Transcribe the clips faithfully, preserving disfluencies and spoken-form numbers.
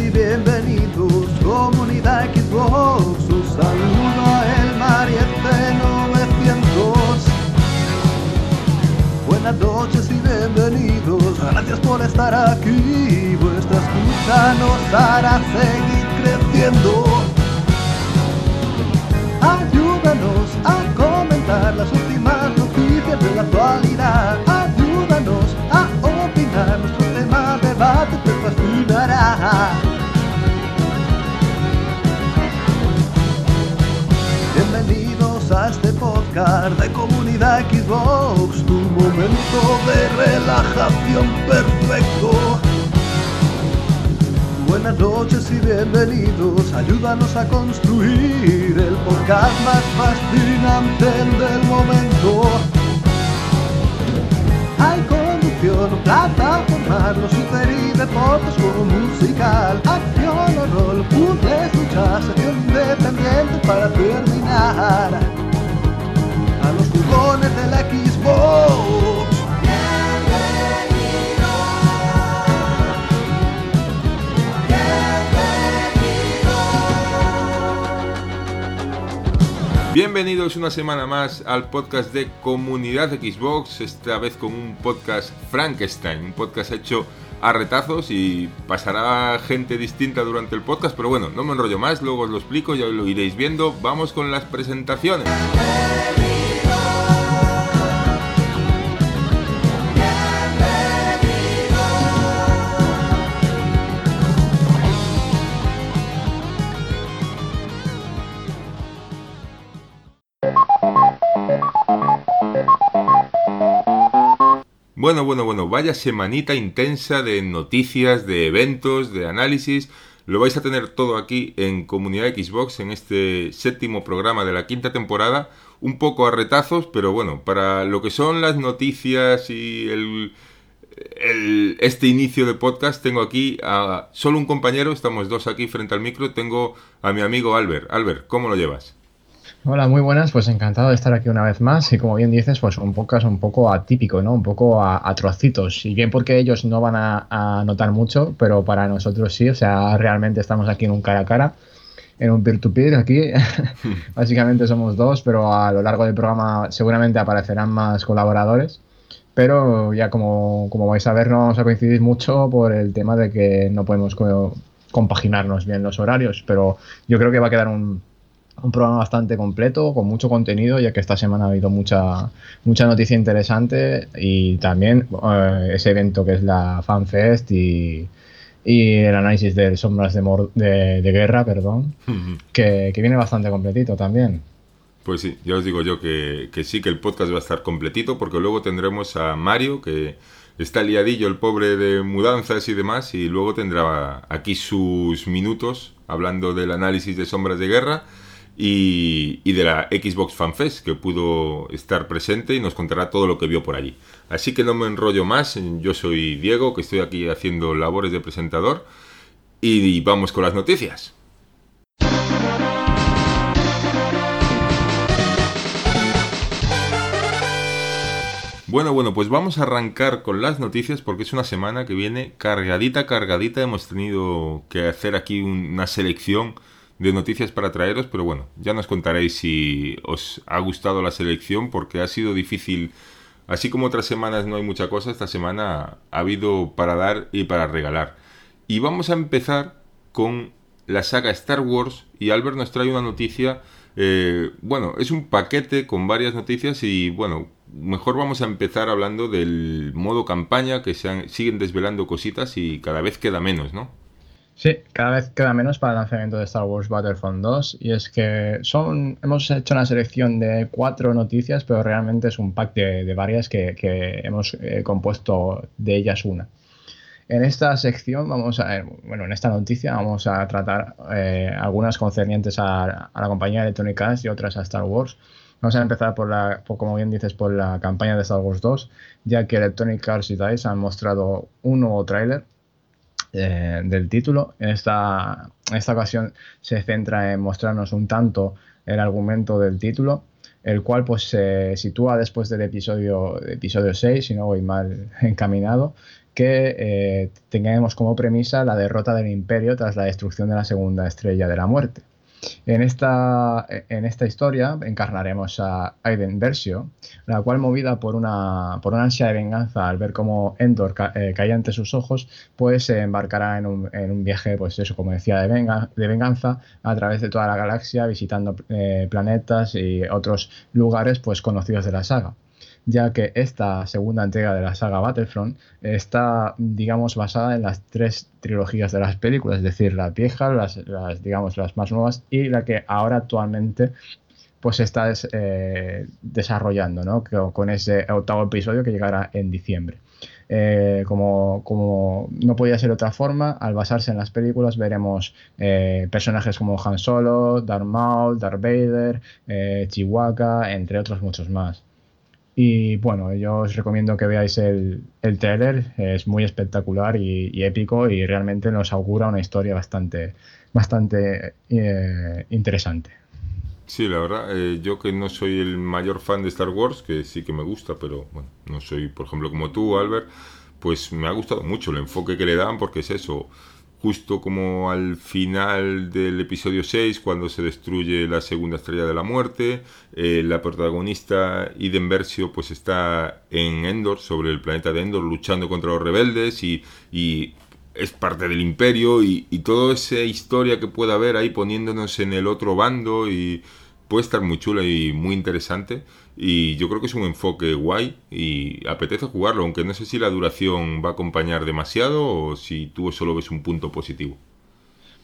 y bienvenidos, comunidad Xbox. Un saludo a El Mar y este novecientos. Buenas noches y bienvenidos, gracias por estar aquí. Vuestra escucha nos hará seguir creciendo. Ayúdanos a comentar las últimas noticias de la actualidad. Ayúdanos a opinar, nuestro tema de debate te fascinará. Bienvenidos a este podcast de comunidad Xbox, tu momento de relajación perfecto. Buenas noches y bienvenidos, ayúdanos a construir el podcast más fascinante del momento. Hay conducción, plataforma, los super y deportes como musical, acción o rol, puzzles, luchas, sección independiente para terminar. A los jugones de la Xbox. Bienvenidos una semana más al podcast de Comunidad Xbox, esta vez con un podcast Frankenstein, un podcast hecho a retazos y pasará gente distinta durante el podcast, pero bueno, no me enrollo más, luego os lo explico, ya lo iréis viendo. Vamos con las presentaciones. Bueno, bueno, bueno, vaya semanita intensa de noticias, de eventos, de análisis. Lo vais a tener todo aquí en Comunidad Xbox, en este séptimo programa de la quinta temporada. Un poco a retazos, pero bueno, para lo que son las noticias y el, el, este inicio de podcast, tengo aquí a solo un compañero, estamos dos aquí frente al micro. Tengo a mi amigo Albert. Albert, ¿cómo lo llevas? Hola, muy buenas, pues encantado de estar aquí una vez más y como bien dices, pues un podcast un poco atípico, ¿no? Un poco a, a trocitos, y bien porque ellos no van a, a notar mucho, pero para nosotros sí, o sea, realmente estamos aquí en un cara a cara, en un peer-to-peer aquí, básicamente somos dos, pero a lo largo del programa seguramente aparecerán más colaboradores, pero ya como, como vais a ver no vamos a coincidir mucho por el tema de que no podemos co- compaginarnos bien los horarios, pero yo creo que va a quedar un... un programa bastante completo, con mucho contenido, ya que esta semana ha habido mucha mucha noticia interesante y también eh, ese evento que es la FanFest y, y el análisis de Sombras de, Mor- de, de Guerra, perdón, uh-huh. que, que viene bastante completito también. Pues sí, ya os digo yo que, que sí, que el podcast va a estar completito, porque luego tendremos a Mario, que está liadillo el pobre de mudanzas y demás, y luego tendrá aquí sus minutos hablando del análisis de Sombras de Guerra, Y, y de la Xbox FanFest, que pudo estar presente y nos contará todo lo que vio por allí. Así que no me enrollo más, yo soy Diego, que estoy aquí haciendo labores de presentador, y, y vamos con las noticias. Bueno, bueno, pues vamos a arrancar con las noticias porque es una semana que viene cargadita, cargadita. Hemos tenido que hacer aquí una selección de noticias para traeros, pero bueno, ya nos contaréis si os ha gustado la selección, porque ha sido difícil. Así como otras semanas no hay mucha cosa, esta semana ha habido para dar y para regalar. Y vamos a empezar con la saga Star Wars, y Albert nos trae una noticia, eh, bueno, es un paquete con varias noticias, y bueno, mejor vamos a empezar hablando del modo campaña, que se han, siguen desvelando cositas y cada vez queda menos, ¿no? Sí, cada vez queda menos para el lanzamiento de Star Wars Battlefront dos, y es que son hemos hecho una selección de cuatro noticias, pero realmente es un pack de, de varias que, que hemos eh, compuesto de ellas una. En esta sección vamos a, bueno, en esta noticia vamos a tratar eh, algunas concernientes a, a la compañía Electronic Arts y otras a Star Wars. Vamos a empezar por la, por, como bien dices, por la campaña de Star Wars dos, ya que Electronic Arts y DICE han mostrado un nuevo tráiler Eh, del título. En esta, esta ocasión se centra en mostrarnos un tanto el argumento del título, el cual pues se sitúa después del episodio, episodio seis, si no voy mal encaminado, que eh, tengamos como premisa la derrota del imperio tras la destrucción de la segunda estrella de la muerte. En esta, en esta historia encarnaremos a Aiden Versio, la cual, movida por una, por una ansia de venganza al ver cómo Endor ca, eh, caía ante sus ojos, pues se eh, embarcará en un, en un viaje, pues eso, como decía, de, venga, de venganza a través de toda la galaxia, visitando eh, planetas y otros lugares pues conocidos de la saga, ya que esta segunda entrega de la saga Battlefront está, digamos, basada en las tres trilogías de las películas, es decir, las viejas, las, las digamos, las más nuevas y la que ahora actualmente pues se está des, eh, desarrollando, ¿no? Con ese octavo episodio que llegará en diciembre. Eh, como, como no podía ser de otra forma, al basarse en las películas veremos eh, personajes como Han Solo, Darth Maul, Darth Vader, eh, Chewbacca, entre otros muchos más. Y bueno, yo os recomiendo que veáis el, el trailer, es muy espectacular y, y épico, y realmente nos augura una historia bastante, bastante eh, interesante. Sí, la verdad, eh, yo que no soy el mayor fan de Star Wars, que sí que me gusta, pero bueno, no soy, por ejemplo, como tú, Albert, pues me ha gustado mucho el enfoque que le dan, porque es eso, justo como al final del episodio seis, cuando se destruye la segunda estrella de la muerte, eh, la protagonista Aiden Versio pues está en Endor, sobre el planeta de Endor, luchando contra los rebeldes y, y es parte del imperio y, y toda esa historia que pueda haber ahí poniéndonos en el otro bando, y puede estar muy chula y muy interesante, y yo creo que es un enfoque guay y apetece jugarlo, aunque no sé si la duración va a acompañar demasiado o si tú solo ves un punto positivo.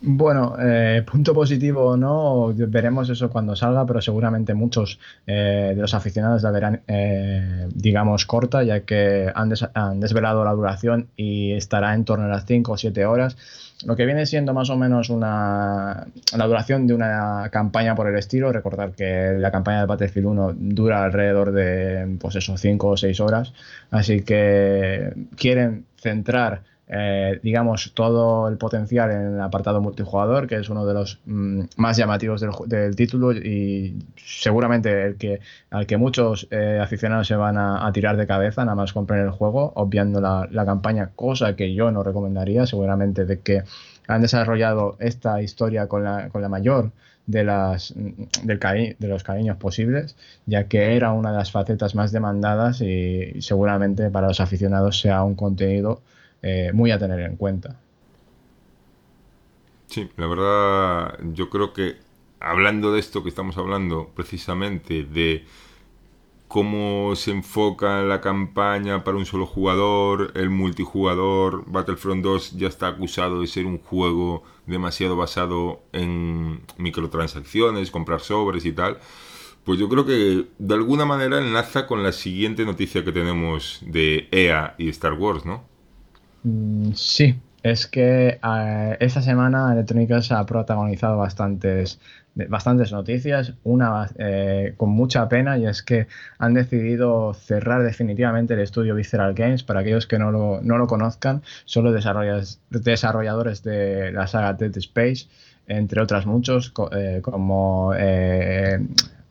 Bueno, eh, punto positivo o no, veremos eso cuando salga, pero seguramente muchos eh, de los aficionados la verán, eh, digamos, corta, ya que han, des- han desvelado la duración y estará en torno a las cinco o siete horas, lo que viene siendo más o menos una la duración de una campaña por el estilo. Recordar que la campaña de Battlefield uno dura alrededor de, pues eso, cinco o seis horas, así que quieren centrar Eh, digamos todo el potencial en el apartado multijugador, que es uno de los mmm, más llamativos del, del título y seguramente el que, al que muchos eh, aficionados se van a, a tirar de cabeza nada más compren el juego, obviando la, la campaña, cosa que yo no recomendaría. Seguramente de que han desarrollado esta historia con la, con la mayor de, las, del cari- de los cariños posibles, ya que era una de las facetas más demandadas y seguramente para los aficionados sea un contenido Eh, muy a tener en cuenta. Sí, la verdad, yo creo que hablando de esto que estamos hablando, precisamente de cómo se enfoca la campaña para un solo jugador, el multijugador, Battlefront dos ya está acusado de ser un juego demasiado basado en microtransacciones, comprar sobres y tal. Pues yo creo que de alguna manera enlaza con la siguiente noticia que tenemos de E A y Star Wars, ¿no? Sí, es que eh, esta semana Electronic Arts ha protagonizado bastantes, bastantes noticias, una eh, con mucha pena, y es que han decidido cerrar definitivamente el estudio Visceral Games. Para aquellos que no lo, no lo conozcan, son los desarrolladores de la saga Dead Space, entre otras muchos, co- eh, como... Eh,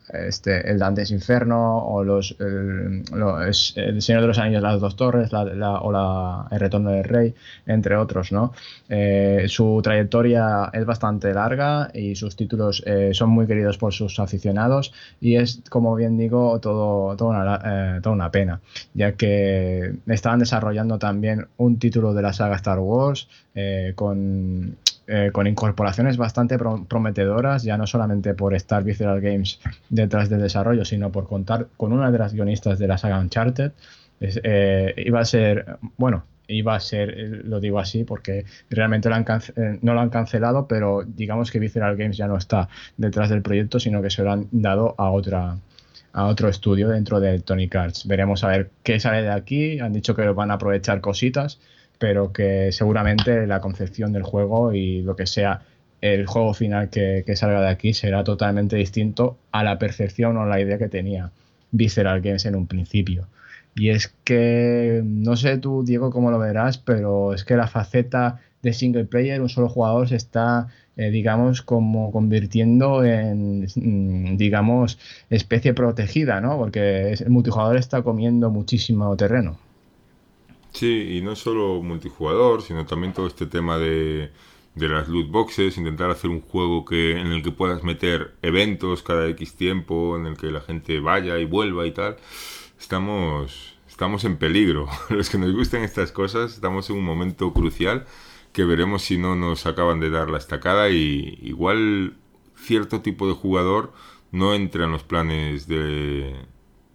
Este, el Dante's Inferno o los, el, los el Señor de los Anillos, las dos torres, la, la, o la, el Retorno del Rey, entre otros, ¿no? Eh, su trayectoria es bastante larga y sus títulos eh, son muy queridos por sus aficionados, y es, como bien digo, todo, todo una, eh, toda una pena, ya que estaban desarrollando también un título de la saga Star Wars eh, con... Eh, con incorporaciones bastante prometedoras, ya no solamente por estar Visceral Games detrás del desarrollo, sino por contar con una de las guionistas de la saga Uncharted. Es, eh, iba a ser, bueno, iba a ser, lo digo así porque realmente lo han cance- eh, no lo han cancelado, pero digamos que Visceral Games ya no está detrás del proyecto, sino que se lo han dado a otra a otro estudio dentro de Electronic Arts. Veremos a ver qué sale de aquí. Han dicho que lo van a aprovechar cositas, pero que seguramente la concepción del juego y lo que sea el juego final que, que salga de aquí será totalmente distinto a la percepción o la idea que tenía Visceral Games en un principio. Y es que, no sé tú, Diego, cómo lo verás, pero es que la faceta de single player, un solo jugador, se está, eh, digamos, como convirtiendo en, digamos, especie protegida, ¿no? Porque el multijugador está comiendo muchísimo terreno. Sí, y no solo multijugador, sino también todo este tema de, de las loot boxes, intentar hacer un juego que en el que puedas meter eventos cada X tiempo, en el que la gente vaya y vuelva y tal. Estamos, estamos en peligro. Los que nos gustan estas cosas, estamos en un momento crucial que veremos si no nos acaban de dar la estacada, y igual cierto tipo de jugador no entra en los planes de...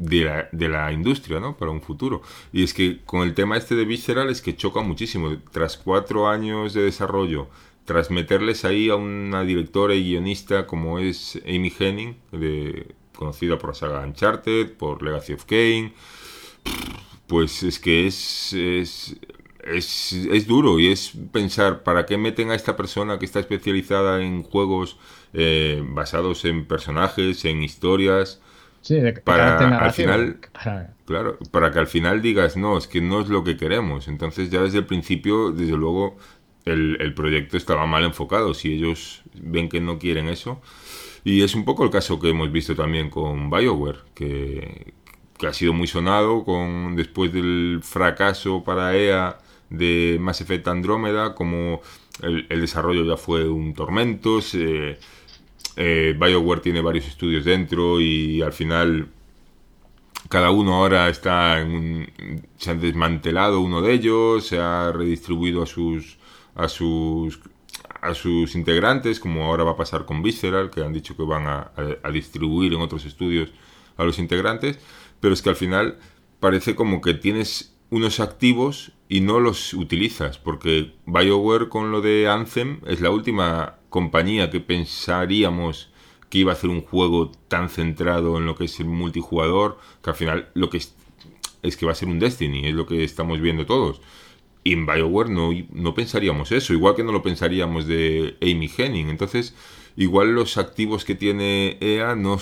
De la, de la industria, ¿no? Para un futuro. Y es que con el tema este de Visceral es que choca muchísimo. Tras cuatro años de desarrollo, tras meterles ahí a una directora y guionista como es Amy Hennig, de, conocida por la saga Uncharted, por Legacy of Kain, pues es que es, es, es, es duro, y es pensar, ¿para qué meten a esta persona que está especializada en juegos eh, basados en personajes, en historias? Sí, de, de para al final, para... claro, para que al final digas no, es que no es lo que queremos. Entonces ya desde el principio, desde luego, el, el proyecto estaba mal enfocado. Si ellos ven que no quieren eso, y es un poco el caso que hemos visto también con BioWare, que, que ha sido muy sonado con después del fracaso para E A de Mass Effect Andrómeda, como el, el desarrollo ya fue un tormento. Se, Eh, BioWare tiene varios estudios dentro y al final cada uno ahora está en un, se han desmantelado uno de ellos, se ha redistribuido a sus a sus a sus integrantes, como ahora va a pasar con Visceral, que han dicho que van a, a, a distribuir en otros estudios a los integrantes. Pero es que al final parece como que tienes unos activos y no los utilizas, porque BioWare con lo de Anthem es la última compañía que pensaríamos que iba a hacer un juego tan centrado en lo que es el multijugador, que al final lo que es, es que va a ser un Destiny, es lo que estamos viendo todos. Y en BioWare no, no pensaríamos eso, igual que no lo pensaríamos de Amy Hennig. Entonces, igual los activos que tiene E A no,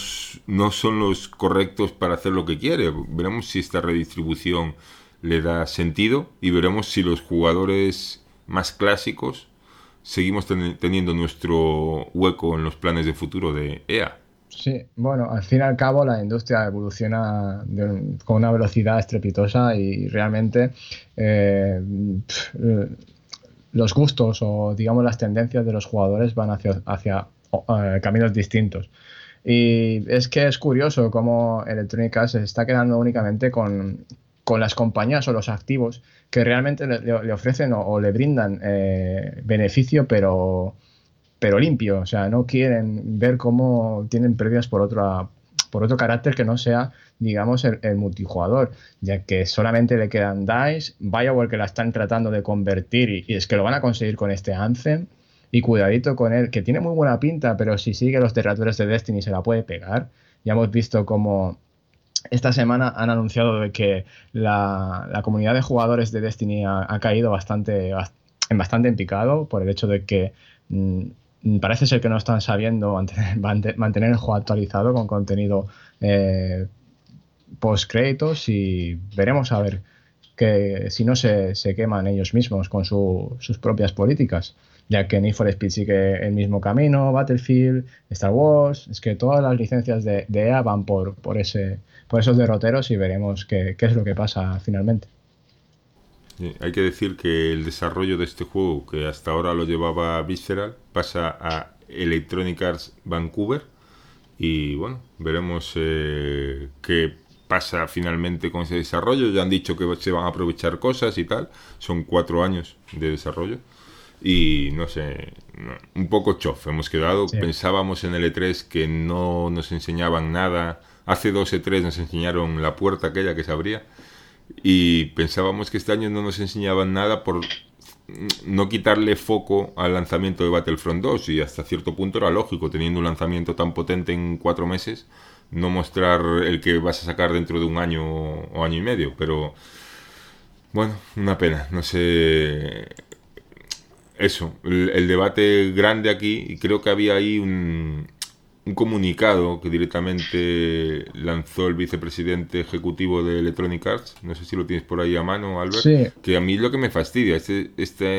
no son los correctos para hacer lo que quiere. Veremos si esta redistribución le da sentido, y veremos si los jugadores más clásicos seguimos ten- teniendo nuestro hueco en los planes de futuro de E A. Sí, bueno, al fin y al cabo la industria evoluciona de un, con una velocidad estrepitosa, y realmente eh, pff, los gustos o digamos las tendencias de los jugadores van hacia, hacia oh, eh, caminos distintos. Y es que es curioso cómo Electronic Arts se está quedando únicamente con, con las compañías o los activos que realmente le, le ofrecen o, o le brindan eh, beneficio, pero, pero limpio. O sea, no quieren ver cómo tienen pérdidas por otra, por otro carácter que no sea, digamos, el, el multijugador, ya que solamente le quedan DICE, BioWare, que la están tratando de convertir, y, y es que lo van a conseguir con este Anthem, y cuidadito con él, que tiene muy buena pinta, pero si sigue los derrateros de Destiny se la puede pegar. Ya hemos visto cómo... Esta semana han anunciado de que la, la comunidad de jugadores de Destiny ha, ha caído bastante, bastante en picado, por el hecho de que mmm, parece ser que no están sabiendo mantener, mantener el juego actualizado con contenido eh, post-créditos, y veremos a ver que si no se, se queman ellos mismos con su, sus propias políticas, ya que Need for Speed sigue el mismo camino, Battlefield, Star Wars, es que todas las licencias de, de E A van por, por ese... por esos derroteros, y veremos qué, qué es lo que pasa finalmente. Sí, hay que decir que el desarrollo de este juego, que hasta ahora lo llevaba Visceral, pasa a Electronic Arts Vancouver, y bueno, veremos eh, qué pasa finalmente con ese desarrollo. Ya han dicho que se van a aprovechar cosas y tal, son cuatro años de desarrollo, y no sé, un poco chof hemos quedado. Sí. Pensábamos en el E tres que no nos enseñaban nada. Hace dos E tres nos enseñaron la puerta aquella que se abría, y pensábamos que este año no nos enseñaban nada por no quitarle foco al lanzamiento de Battlefront dos, y hasta cierto punto era lógico, teniendo un lanzamiento tan potente en cuatro meses, no mostrar el que vas a sacar dentro de un año o año y medio. Pero bueno, una pena, no sé... Eso, el, el debate grande aquí, y creo que había ahí un... un comunicado que directamente lanzó el vicepresidente ejecutivo de Electronic Arts, no sé si lo tienes por ahí a mano, Albert. Sí. Que a mí es lo que me fastidia, este, esta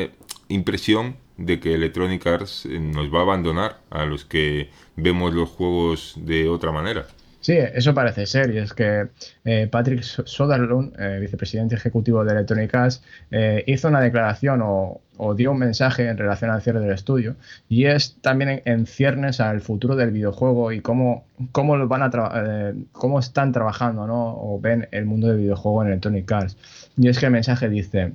impresión de que Electronic Arts nos va a abandonar a los que vemos los juegos de otra manera. Sí, eso parece ser, y es que eh, Patrick Soderlund, eh, vicepresidente ejecutivo de Electronic Arts, eh, hizo una declaración o, o dio un mensaje en relación al cierre del estudio, y es también en, en ciernes al futuro del videojuego y cómo, cómo, lo van a tra- eh, cómo están trabajando, ¿no? O ven el mundo del videojuego en Electronic Arts. Y es que el mensaje dice: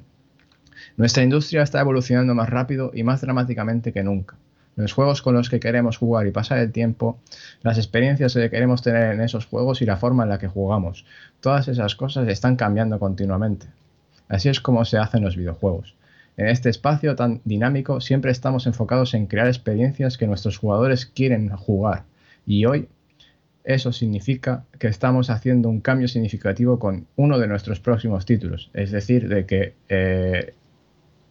nuestra industria está evolucionando más rápido y más dramáticamente que nunca. Los juegos con los que queremos jugar y pasar el tiempo, las experiencias que queremos tener en esos juegos y la forma en la que jugamos. Todas esas cosas están cambiando continuamente. Así es como se hacen los videojuegos. En este espacio tan dinámico siempre estamos enfocados en crear experiencias que nuestros jugadores quieren jugar. Y hoy eso significa que estamos haciendo un cambio significativo con uno de nuestros próximos títulos. Es decir, de que eh,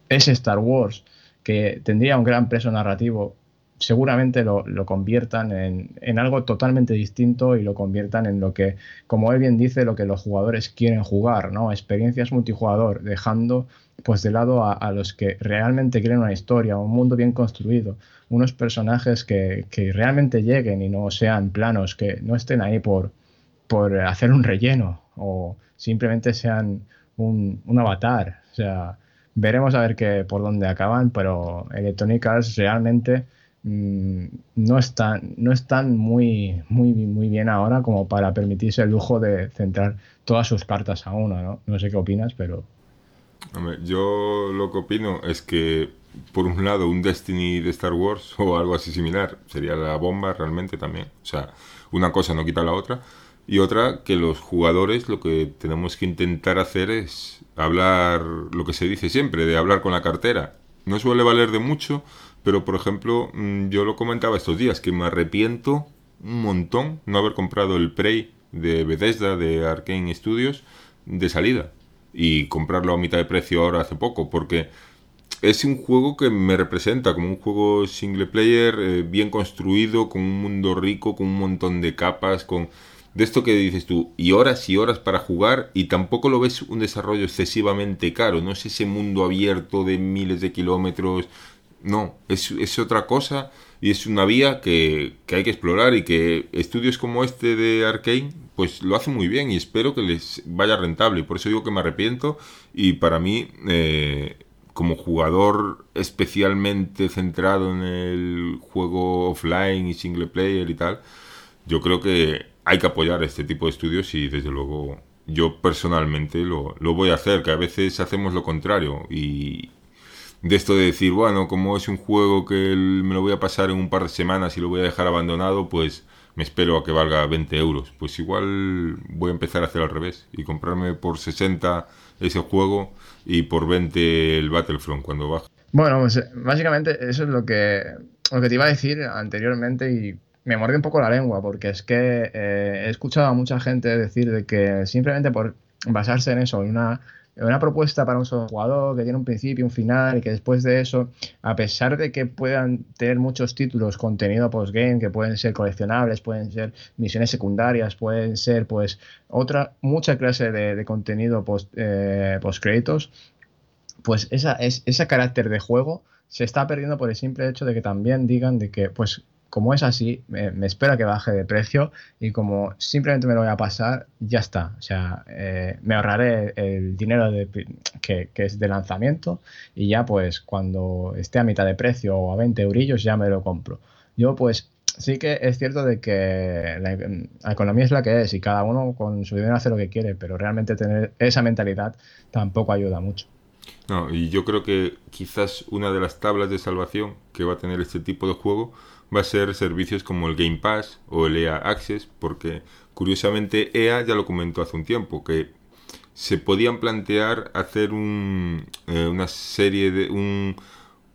es Star Wars, que tendría un gran peso narrativo, seguramente lo, lo conviertan en, en algo totalmente distinto y lo conviertan en lo que, como él bien dice, lo que los jugadores quieren jugar, ¿no? Experiencias multijugador, dejando pues de lado a, a los que realmente quieren una historia, un mundo bien construido, unos personajes que, que realmente lleguen y no sean planos, que no estén ahí por, por hacer un relleno o simplemente sean un, un avatar, o sea... Veremos a ver qué, por dónde acaban, pero Electronic Arts realmente mmm, no están, no están muy, muy, muy bien ahora como para permitirse el lujo de centrar todas sus cartas a una, ¿no? No sé qué opinas, pero... Hombre, yo lo que opino es que, por un lado, un Destiny de Star Wars o algo así similar sería la bomba realmente también. O sea, una cosa no quita la otra. Y otra, que los jugadores lo que tenemos que intentar hacer es hablar, lo que se dice siempre, de hablar con la cartera. No suele valer de mucho, pero por ejemplo, yo lo comentaba estos días, que me arrepiento un montón no haber comprado el Prey de Bethesda, de Arkane Studios, de salida. Y comprarlo a mitad de precio ahora hace poco, porque es un juego que me representa como un juego single player, eh, bien construido, con un mundo rico, con un montón de capas, con... De esto que dices tú, y horas y horas para jugar, y tampoco lo ves un desarrollo excesivamente caro. No es ese mundo abierto de miles de kilómetros. No, es, es otra cosa, y es una vía que, que hay que explorar, y que estudios como este de Arkane pues lo hacen muy bien, y espero que les vaya rentable. Por eso digo que me arrepiento, y para mí, eh, como jugador especialmente centrado en el juego offline y single player y tal, yo creo que hay que apoyar este tipo de estudios, y desde luego yo personalmente lo, lo voy a hacer, que a veces hacemos lo contrario, y de esto de decir, bueno, como es un juego que me lo voy a pasar en un par de semanas y lo voy a dejar abandonado, pues me espero a que valga veinte euros. Pues igual voy a empezar a hacer al revés y comprarme por sesenta ese juego y por veinte el Battlefront cuando baje. Bueno, pues básicamente eso es lo que, lo que te iba a decir anteriormente, y me mordí un poco la lengua, porque es que eh, he escuchado a mucha gente decir de que simplemente por basarse en eso, en una, en una propuesta para un solo jugador que tiene un principio, un final, y que después de eso, a pesar de que puedan tener muchos títulos, contenido postgame, que pueden ser coleccionables, pueden ser misiones secundarias, pueden ser pues otra mucha clase de, de contenido post eh, postcréditos, pues esa, es, ese carácter de juego se está perdiendo por el simple hecho de que también digan de que pues como es así, me, me espera que baje de precio, y como simplemente me lo voy a pasar, ya está. O sea, eh, me ahorraré el dinero de, que, que es de lanzamiento, y ya pues cuando esté a mitad de precio o a veinte eurillos ya me lo compro. Yo pues sí que es cierto de que la, la economía es la que es, y cada uno con su dinero hace lo que quiere, pero realmente tener esa mentalidad tampoco ayuda mucho. No, y yo creo que quizás una de las tablas de salvación que va a tener este tipo de juego va a ser servicios como el Game Pass o el E A Access, porque curiosamente E A ya lo comentó hace un tiempo, que se podían plantear hacer un, eh, una serie de un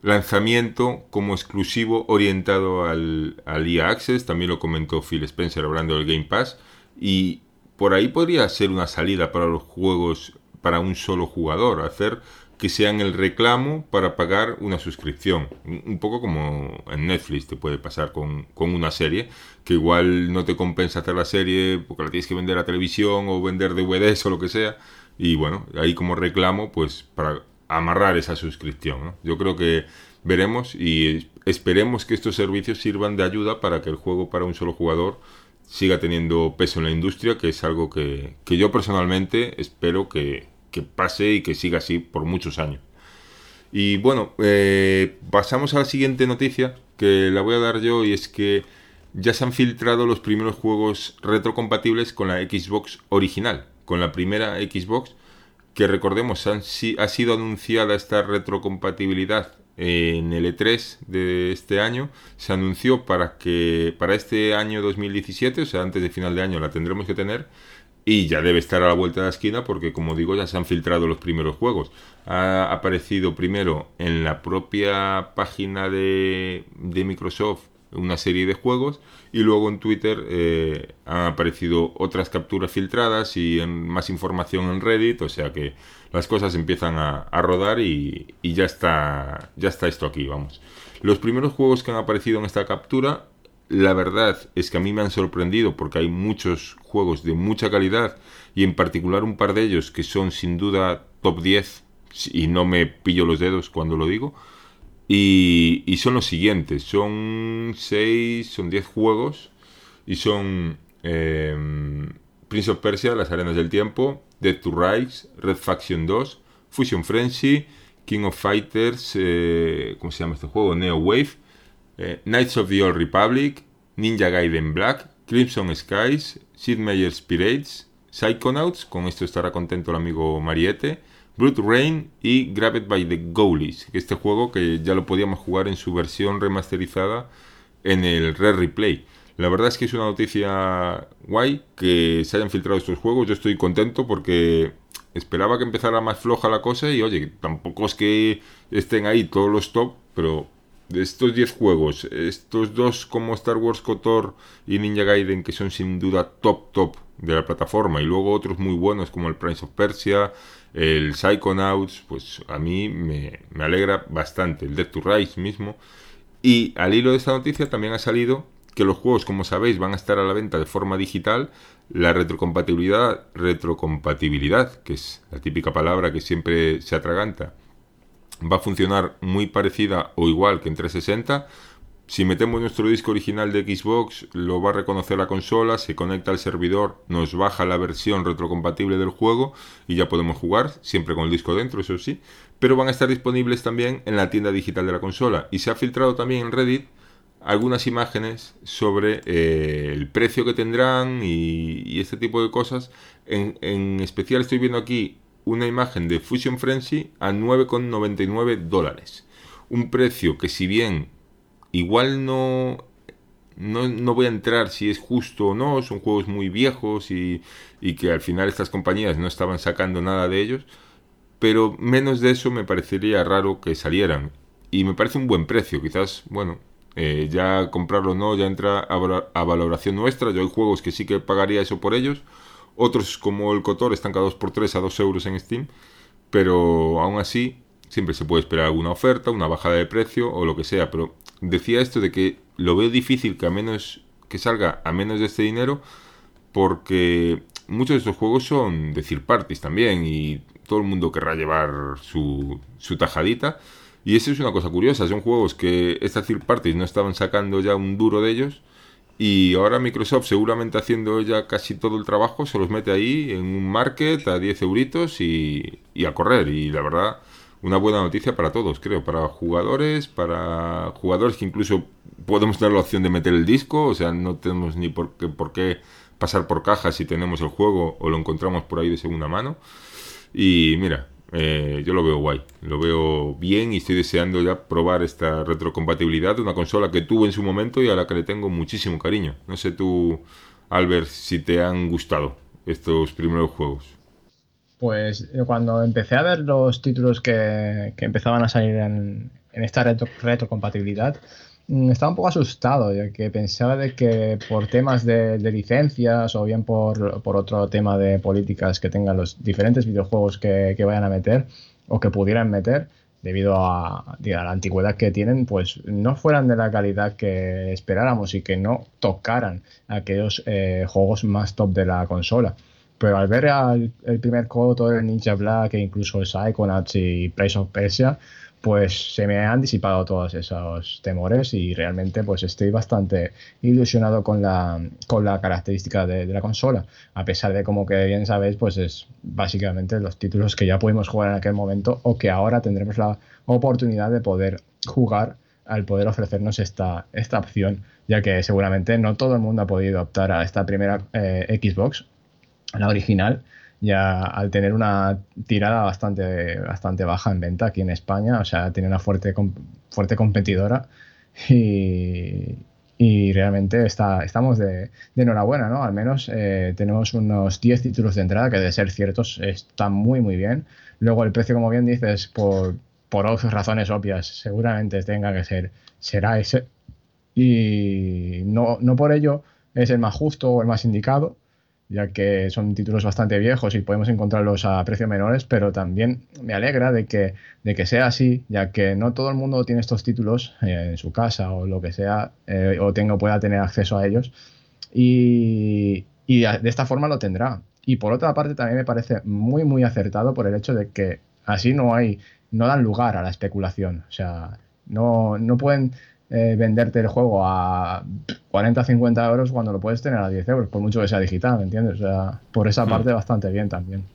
lanzamiento como exclusivo orientado al, al E A Access. También lo comentó Phil Spencer hablando del Game Pass, y por ahí podría ser una salida para los juegos para un solo jugador, hacer que sean el reclamo para pagar una suscripción. Un poco como en Netflix te puede pasar con, con una serie, que igual no te compensa hacer la serie porque la tienes que vender a televisión o vender D V Ds o lo que sea, y bueno, ahí como reclamo pues para amarrar esa suscripción, ¿no? Yo creo que veremos y esperemos que estos servicios sirvan de ayuda para que el juego para un solo jugador siga teniendo peso en la industria, que es algo que, que yo personalmente espero que, que pase y que siga así por muchos años. Y bueno, eh, pasamos a la siguiente noticia, que la voy a dar yo, y es que ya se han filtrado los primeros juegos retrocompatibles con la Xbox original, con la primera Xbox, que recordemos han, si, ha sido anunciada esta retrocompatibilidad en el E tres de este año. Se anunció para que para este año dos mil diecisiete, o sea, antes de final de año la tendremos que tener, y ya debe estar a la vuelta de la esquina porque, como digo, ya se han filtrado los primeros juegos. Ha aparecido primero en la propia página de, de Microsoft una serie de juegos, y luego en Twitter eh, han aparecido otras capturas filtradas y en, más información en Reddit, o sea que las cosas empiezan a, a rodar y, y ya está ya está esto aquí, vamos. Los primeros juegos que han aparecido en esta captura, la verdad es que a mí me han sorprendido porque hay muchos juegos de mucha calidad, y en particular un par de ellos que son sin duda top diez, y no me pillo los dedos cuando lo digo. Y, y son los siguientes, son seis, son diez juegos, y son eh, Prince of Persia, Las Arenas del Tiempo, Dead to Rise, Red Faction dos, Fusion Frenzy, King of Fighters, eh, ¿cómo se llama este juego? Neo Wave, eh, Knights of the Old Republic, Ninja Gaiden Black, Crimson Skies, Sid Meier's Pirates, Psychonauts, con esto estará contento el amigo Mariette, Blood Rain y Grabbed by the Ghoulies, este juego que ya lo podíamos jugar en su versión remasterizada en el Red Replay. La verdad es que es una noticia guay que se hayan filtrado estos juegos. Yo estoy contento porque esperaba que empezara más floja la cosa, y oye, tampoco es que estén ahí todos los top, pero de estos diez juegos, estos dos como Star Wars KOTOR y Ninja Gaiden, que son sin duda top top de la plataforma, y luego otros muy buenos como el Prince of Persia, el Psychonauts, pues a mí me, me alegra bastante, el Dead to Rise mismo. Y al hilo de esta noticia también ha salido que los juegos, como sabéis, van a estar a la venta de forma digital. La retrocompatibilidad, retrocompatibilidad, que es la típica palabra que siempre se atraganta, va a funcionar muy parecida o igual que en trescientos sesenta. Si metemos nuestro disco original de Xbox, lo va a reconocer la consola, se conecta al servidor, nos baja la versión retrocompatible del juego y ya podemos jugar, siempre con el disco dentro, eso sí. Pero van a estar disponibles también en la tienda digital de la consola. Y se ha filtrado también en Reddit algunas imágenes sobre eh, el precio que tendrán y, y este tipo de cosas. En, en especial estoy viendo aquí una imagen de Fusion Frenzy a nueve con noventa y nueve dólares. Un precio que, si bien igual no, no, no voy a entrar si es justo o no, son juegos muy viejos y, y que al final estas compañías no estaban sacando nada de ellos, pero menos de eso me parecería raro que salieran. Y me parece un buen precio, quizás, bueno, eh, ya comprarlo o no, ya entra a, a valoración nuestra. Yo hay juegos que sí que pagaría eso por ellos, otros como el KOTOR están cada dos por tres a dos euros en Steam, pero aún así siempre se puede esperar alguna oferta, una bajada de precio o lo que sea, pero decía esto de que lo veo difícil que a menos que salga a menos de este dinero, porque muchos de estos juegos son de third parties también y todo el mundo querrá llevar su, su tajadita. Y eso es una cosa curiosa, son juegos que estas third parties no estaban sacando ya un duro de ellos, y ahora Microsoft, seguramente haciendo ya casi todo el trabajo, se los mete ahí en un market a diez euritos y, y a correr. Y la verdad, una buena noticia para todos, creo, para jugadores, para jugadores que incluso podemos tener la opción de meter el disco, o sea, no tenemos ni por qué, por qué pasar por caja si tenemos el juego o lo encontramos por ahí de segunda mano. Y mira, eh, yo lo veo guay, lo veo bien, y estoy deseando ya probar esta retrocompatibilidad de una consola que tuve en su momento y a la que le tengo muchísimo cariño. No sé tú, Albert, si te han gustado estos primeros juegos. Pues cuando empecé a ver los títulos que, que empezaban a salir en, en esta retro, retrocompatibilidad, estaba un poco asustado, ya que pensaba de que por temas de, de licencias o bien por, por otro tema de políticas que tengan los diferentes videojuegos que, que vayan a meter o que pudieran meter, debido a, digamos, a la antigüedad que tienen, pues no fueran de la calidad que esperáramos y que no tocaran aquellos eh, juegos más top de la consola. Pero al ver al, el primer KOTOR, el Ninja Black e incluso el Psychonauts y Prince of Persia, pues se me han disipado todos esos temores y realmente pues estoy bastante ilusionado con la con la característica de, de la consola, a pesar de, como que bien sabéis, pues es básicamente los títulos que ya pudimos jugar en aquel momento o que ahora tendremos la oportunidad de poder jugar al poder ofrecernos esta, esta opción, ya que seguramente no todo el mundo ha podido optar a esta primera eh, Xbox, la original, ya al tener una tirada bastante, bastante baja en venta aquí en España. O sea, tiene una fuerte, fuerte competidora y, y realmente está, estamos de, de enhorabuena, ¿no? Al menos eh, tenemos unos diez títulos de entrada que, de ser ciertos, están muy, muy bien. Luego el precio, como bien dices, por, por razones obvias, seguramente tenga que ser, será ese. Y no, no por ello es el más justo o el más indicado, ya que son títulos bastante viejos y podemos encontrarlos a precios menores, pero también me alegra de que, de que sea así, ya que no todo el mundo tiene estos títulos en su casa o lo que sea, eh, o tenga, pueda tener acceso a ellos, y, y de esta forma lo tendrá. Y por otra parte también me parece muy muy acertado por el hecho de que así no hay, no dan lugar a la especulación. O sea, no, no pueden... Eh, venderte el juego a cuarenta, cincuenta euros cuando lo puedes tener a diez euros, por mucho que sea digital, ¿me entiendes? O sea, por esa parte mm. bastante bien también.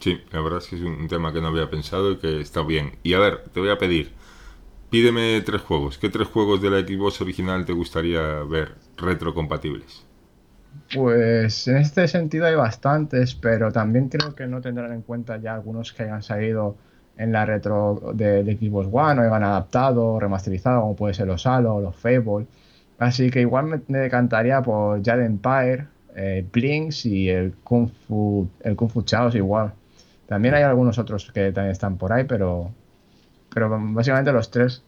Sí, la verdad es que es un tema que no había pensado y que está bien. Y a ver, te voy a pedir, pídeme tres juegos. ¿Qué tres juegos de la Xbox original te gustaría ver retrocompatibles? Pues en este sentido hay bastantes, pero también creo que no tendrán en cuenta ya algunos que hayan salido en la retro de, de Xbox One, o hayan adaptado, remasterizado, como puede ser los Halo o los Fable. Así que igual me, me decantaría por Jade Empire, eh, Blinks y el Kung Fu, el Kung Fu Chaos igual. También hay algunos otros que también están por ahí, pero, pero básicamente los tres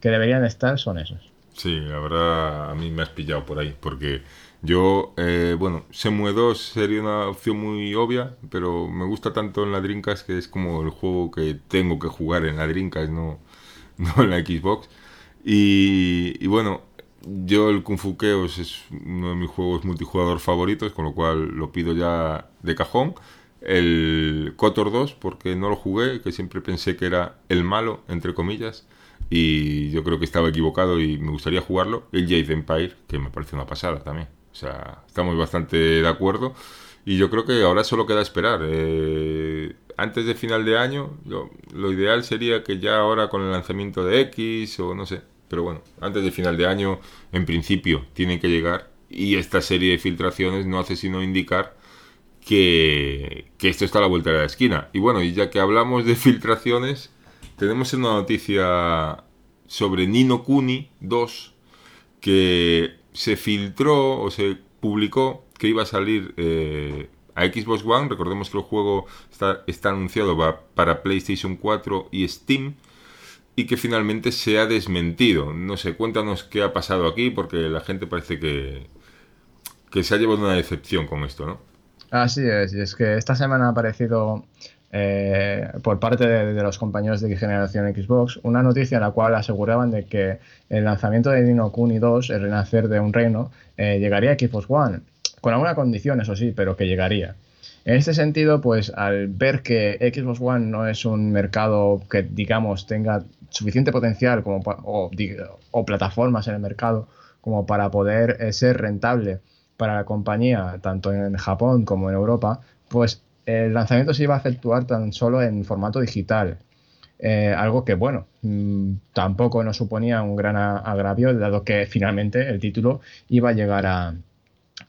que deberían estar son esos. Sí, la verdad a mí me has pillado por ahí, porque yo, eh, bueno, S M U E dos sería una opción muy obvia, pero me gusta tanto en la Dreamcast que es como el juego que tengo que jugar en la Dreamcast, no, no en la Xbox. Y, y bueno, yo el Kung Fu Chaos es uno de mis juegos multijugador favoritos, con lo cual lo pido ya de cajón. El KOTOR dos, porque no lo jugué, que siempre pensé que era el malo, entre comillas, y yo creo que estaba equivocado y me gustaría jugarlo. El Jade Empire, que me parece una pasada también. O sea, estamos bastante de acuerdo y yo creo que ahora solo queda esperar. Eh, antes de final de año, lo, lo ideal sería que ya ahora con el lanzamiento de X o no sé. Pero bueno, antes de final de año, en principio, tienen que llegar. Y esta serie de filtraciones no hace sino indicar que, que esto está a la vuelta de la esquina. Y bueno, y ya que hablamos de filtraciones, tenemos una noticia sobre Ni no Kuni dos, que se filtró o se publicó que iba a salir eh, a Xbox One. Recordemos que el juego está, está anunciado para PlayStation cuatro y Steam, y que finalmente se ha desmentido. No sé, cuéntanos qué ha pasado aquí, porque la gente parece que, que se ha llevado una decepción con esto, ¿no? Así es, y es que esta semana ha aparecido Eh, por parte de, de los compañeros de Generación Xbox una noticia en la cual aseguraban de que el lanzamiento de Ni no Kuni dos, el renacer de un reino, eh, llegaría a Xbox One, con alguna condición, eso sí, pero que llegaría. En este sentido, pues al ver que Xbox One no es un mercado que, digamos, tenga suficiente potencial como pa- o, o plataformas en el mercado como para poder eh, ser rentable para la compañía, tanto en Japón como en Europa, pues el lanzamiento se iba a efectuar tan solo en formato digital, eh, algo que, bueno, mmm, tampoco nos suponía un gran a- agravio, dado que finalmente el título iba a llegar a,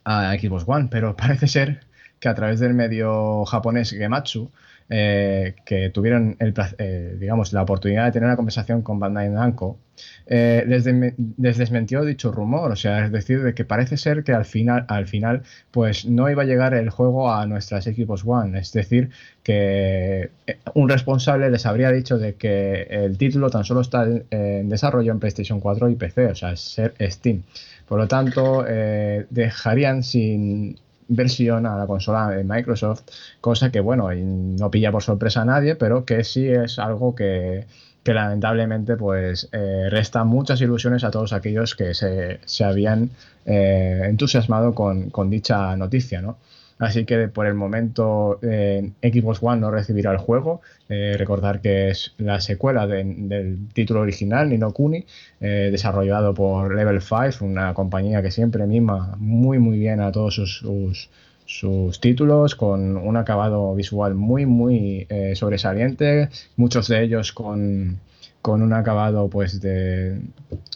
a Xbox One, pero parece ser que a través del medio japonés Gematsu, eh, que tuvieron el, eh, digamos, la oportunidad de tener una conversación con Bandai Namco, eh, les, de- les desmentió dicho rumor. O sea, es decir, de que parece ser que al final, al final pues no iba a llegar el juego a nuestras Xbox One. Es decir, que un responsable les habría dicho de que el título tan solo está en, en desarrollo en PlayStation cuatro y P C, o sea, es Steam. Por lo tanto, eh, dejarían sin versión a la consola de Microsoft, cosa que, bueno, no pilla por sorpresa a nadie, pero que sí es algo que, que lamentablemente pues eh, resta muchas ilusiones a todos aquellos que se, se habían eh, entusiasmado con, con dicha noticia, ¿no? así que por el momento eh, Xbox One no recibirá el juego. Eh, recordar que es la secuela de, del título original, Ni no Kuni, eh, desarrollado por Level cinco, una compañía que siempre mima muy muy bien a todos sus, sus sus títulos, con un acabado visual muy muy eh, sobresaliente, muchos de ellos con, con un acabado pues de de,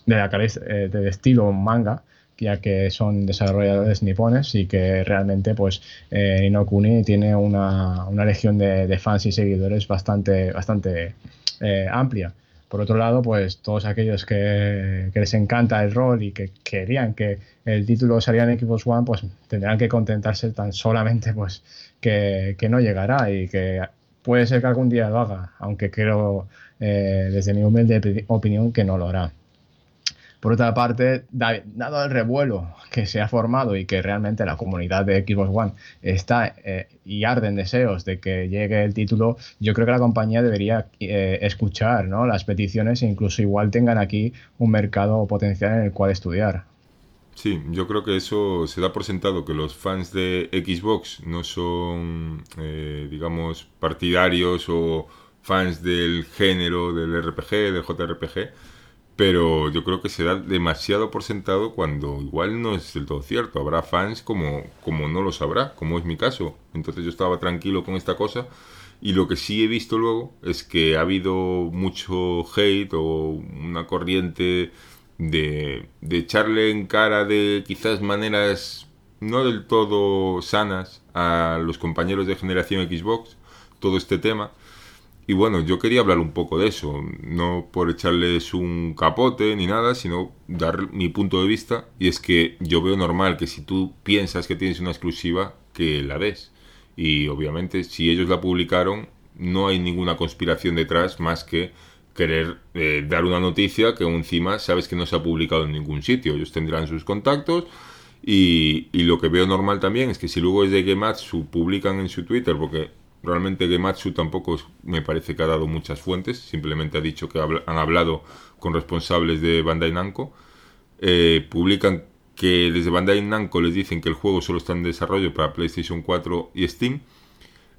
la, eh, de estilo manga, ya que son desarrolladores nipones y que realmente pues eh, Ni no Kuni tiene una, una legión de, de fans y seguidores bastante, bastante eh, amplia. Por otro lado, pues todos aquellos que, que les encanta el rol y que querían que el título saliera en Xbox One, pues tendrán que contentarse tan solamente pues que, que no llegará, y que puede ser que algún día lo haga, aunque creo eh, desde mi humilde opinión que no lo hará. Por otra parte, dado el revuelo que se ha formado y que realmente la comunidad de Xbox One está eh, y arden deseos de que llegue el título, yo creo que la compañía debería eh, escuchar, ¿no?, las peticiones, e incluso igual tengan aquí un mercado potencial en el cual estudiar. Sí, yo creo que eso se da por sentado, que los fans de Xbox no son, eh, digamos, partidarios o fans del género del R P G, del J R P G, pero yo creo que se da demasiado por sentado cuando igual no es del todo cierto. Habrá fans como, como no lo sabrá, como es mi caso. Entonces yo estaba tranquilo con esta cosa, y lo que sí he visto luego es que ha habido mucho hate o una corriente de, de echarle en cara de quizás maneras no del todo sanas a los compañeros de Generación Xbox todo este tema. Y bueno, yo quería hablar un poco de eso, no por echarles un capote ni nada, sino dar mi punto de vista. Y es que yo veo normal que si tú piensas que tienes una exclusiva, que la des. Y obviamente, si ellos la publicaron, no hay ninguna conspiración detrás más que querer eh, dar una noticia que encima sabes que no se ha publicado en ningún sitio. Ellos tendrán sus contactos. Y, y lo que veo normal también es que si luego desde Gematsu publican en su Twitter, porque... realmente Gematsu tampoco me parece que ha dado muchas fuentes, simplemente ha dicho que han hablado con responsables de Bandai Namco. Eh, publican que desde Bandai Namco les dicen que el juego solo está en desarrollo para PlayStation cuatro y Steam.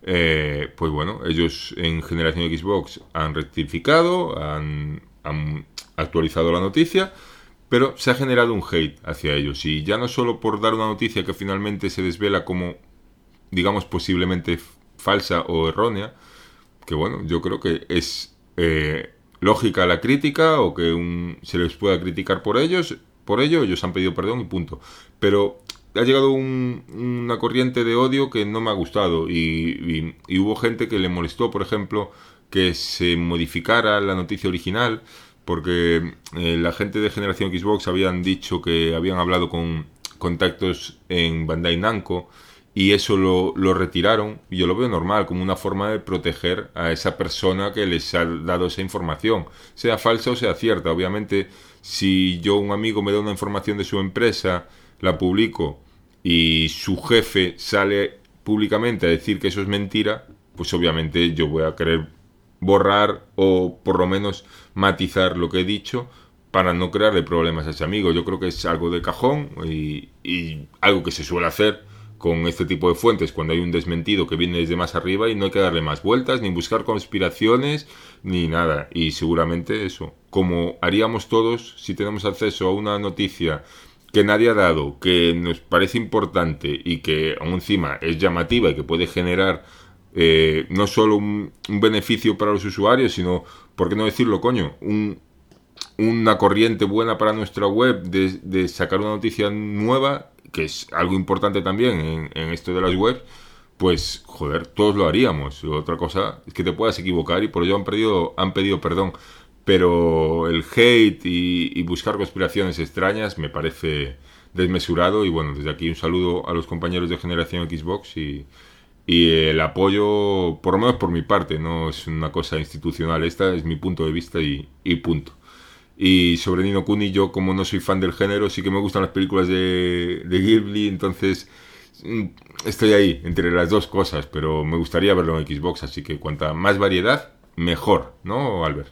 Eh, pues bueno, ellos en Generación Xbox han rectificado, han, han actualizado la noticia, pero se ha generado un hate hacia ellos. Y ya no solo por dar una noticia que finalmente se desvela como, digamos, posiblemente falsa o errónea, que bueno, yo creo que es eh, lógica la crítica, o que un, se les pueda criticar por ellos, por ello, ellos han pedido perdón y punto. Pero ha llegado un, una corriente de odio que no me ha gustado, y, y, y hubo gente que le molestó, por ejemplo, que se modificara la noticia original, porque eh, la gente de Generación Xbox habían dicho que habían hablado con contactos en Bandai Namco, y eso lo, lo retiraron. Y yo lo veo normal, como una forma de proteger a esa persona que les ha dado esa información, sea falsa o sea cierta. Obviamente, si yo, un amigo, me da una información de su empresa, la publico y su jefe sale públicamente a decir que eso es mentira, pues obviamente yo voy a querer borrar o por lo menos matizar lo que he dicho para no crearle problemas a ese amigo. Yo creo que es algo de cajón y, y algo que se suele hacer con este tipo de fuentes, cuando hay un desmentido que viene desde más arriba, y no hay que darle más vueltas, ni buscar conspiraciones, ni nada. Y seguramente eso, como haríamos todos si tenemos acceso a una noticia que nadie ha dado, que nos parece importante y que aún encima es llamativa y que puede generar eh, no solo un, un beneficio para los usuarios, sino, ¿por qué no decirlo, coño?, un... una corriente buena para nuestra web de, de sacar una noticia nueva, que es algo importante también en, en esto de las webs, pues, joder, todos lo haríamos. Otra cosa es que te puedas equivocar, y por ello han pedido, han pedido perdón. Pero el hate y, y buscar conspiraciones extrañas me parece desmesurado. Y bueno, desde aquí un saludo a los compañeros de Generación Xbox y, y el apoyo, por lo menos por mi parte, no es una cosa institucional. Esta es mi punto de vista y, y punto. Y sobre Ni no Kuni, yo como no soy fan del género, sí que me gustan las películas de, de Ghibli, entonces estoy ahí, entre las dos cosas, pero me gustaría verlo en Xbox, así que cuanta más variedad, mejor, ¿no, Albert?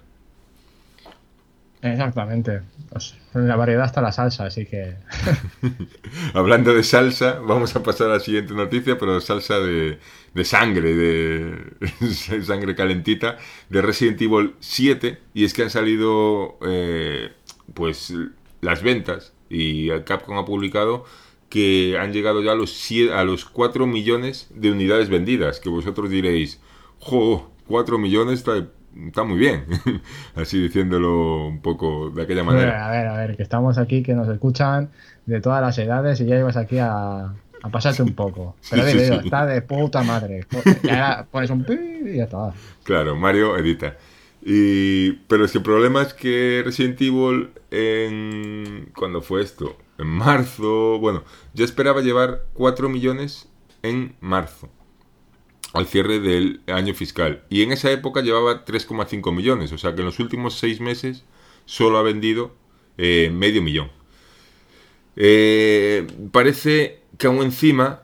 Exactamente. Pues la variedad hasta la salsa, así que... Hablando de salsa, vamos a pasar a la siguiente noticia, pero salsa de, de sangre, de sangre calentita, de Resident Evil siete, y es que han salido eh, pues las ventas, y Capcom ha publicado que han llegado ya a los, siete, a los cuatro millones de unidades vendidas, que vosotros diréis, ¡jo! cuatro millones está... Está muy bien, así diciéndolo un poco de aquella manera. A ver, a ver, que estamos aquí, que nos escuchan de todas las edades y ya ibas aquí a, a pasarte un poco. Pero sí, digo, sí, sí. Está de puta madre. Ya pones un pi y ya está. Claro, Mario edita. Y, pero es que el problema es que Resident Evil, en, ¿cuándo fue esto? En marzo. Bueno, yo esperaba llevar cuatro millones en marzo, al cierre del año fiscal, y en esa época llevaba tres coma cinco millones, o sea que en los últimos seis meses solo ha vendido eh, medio millón. Eh, parece que aún encima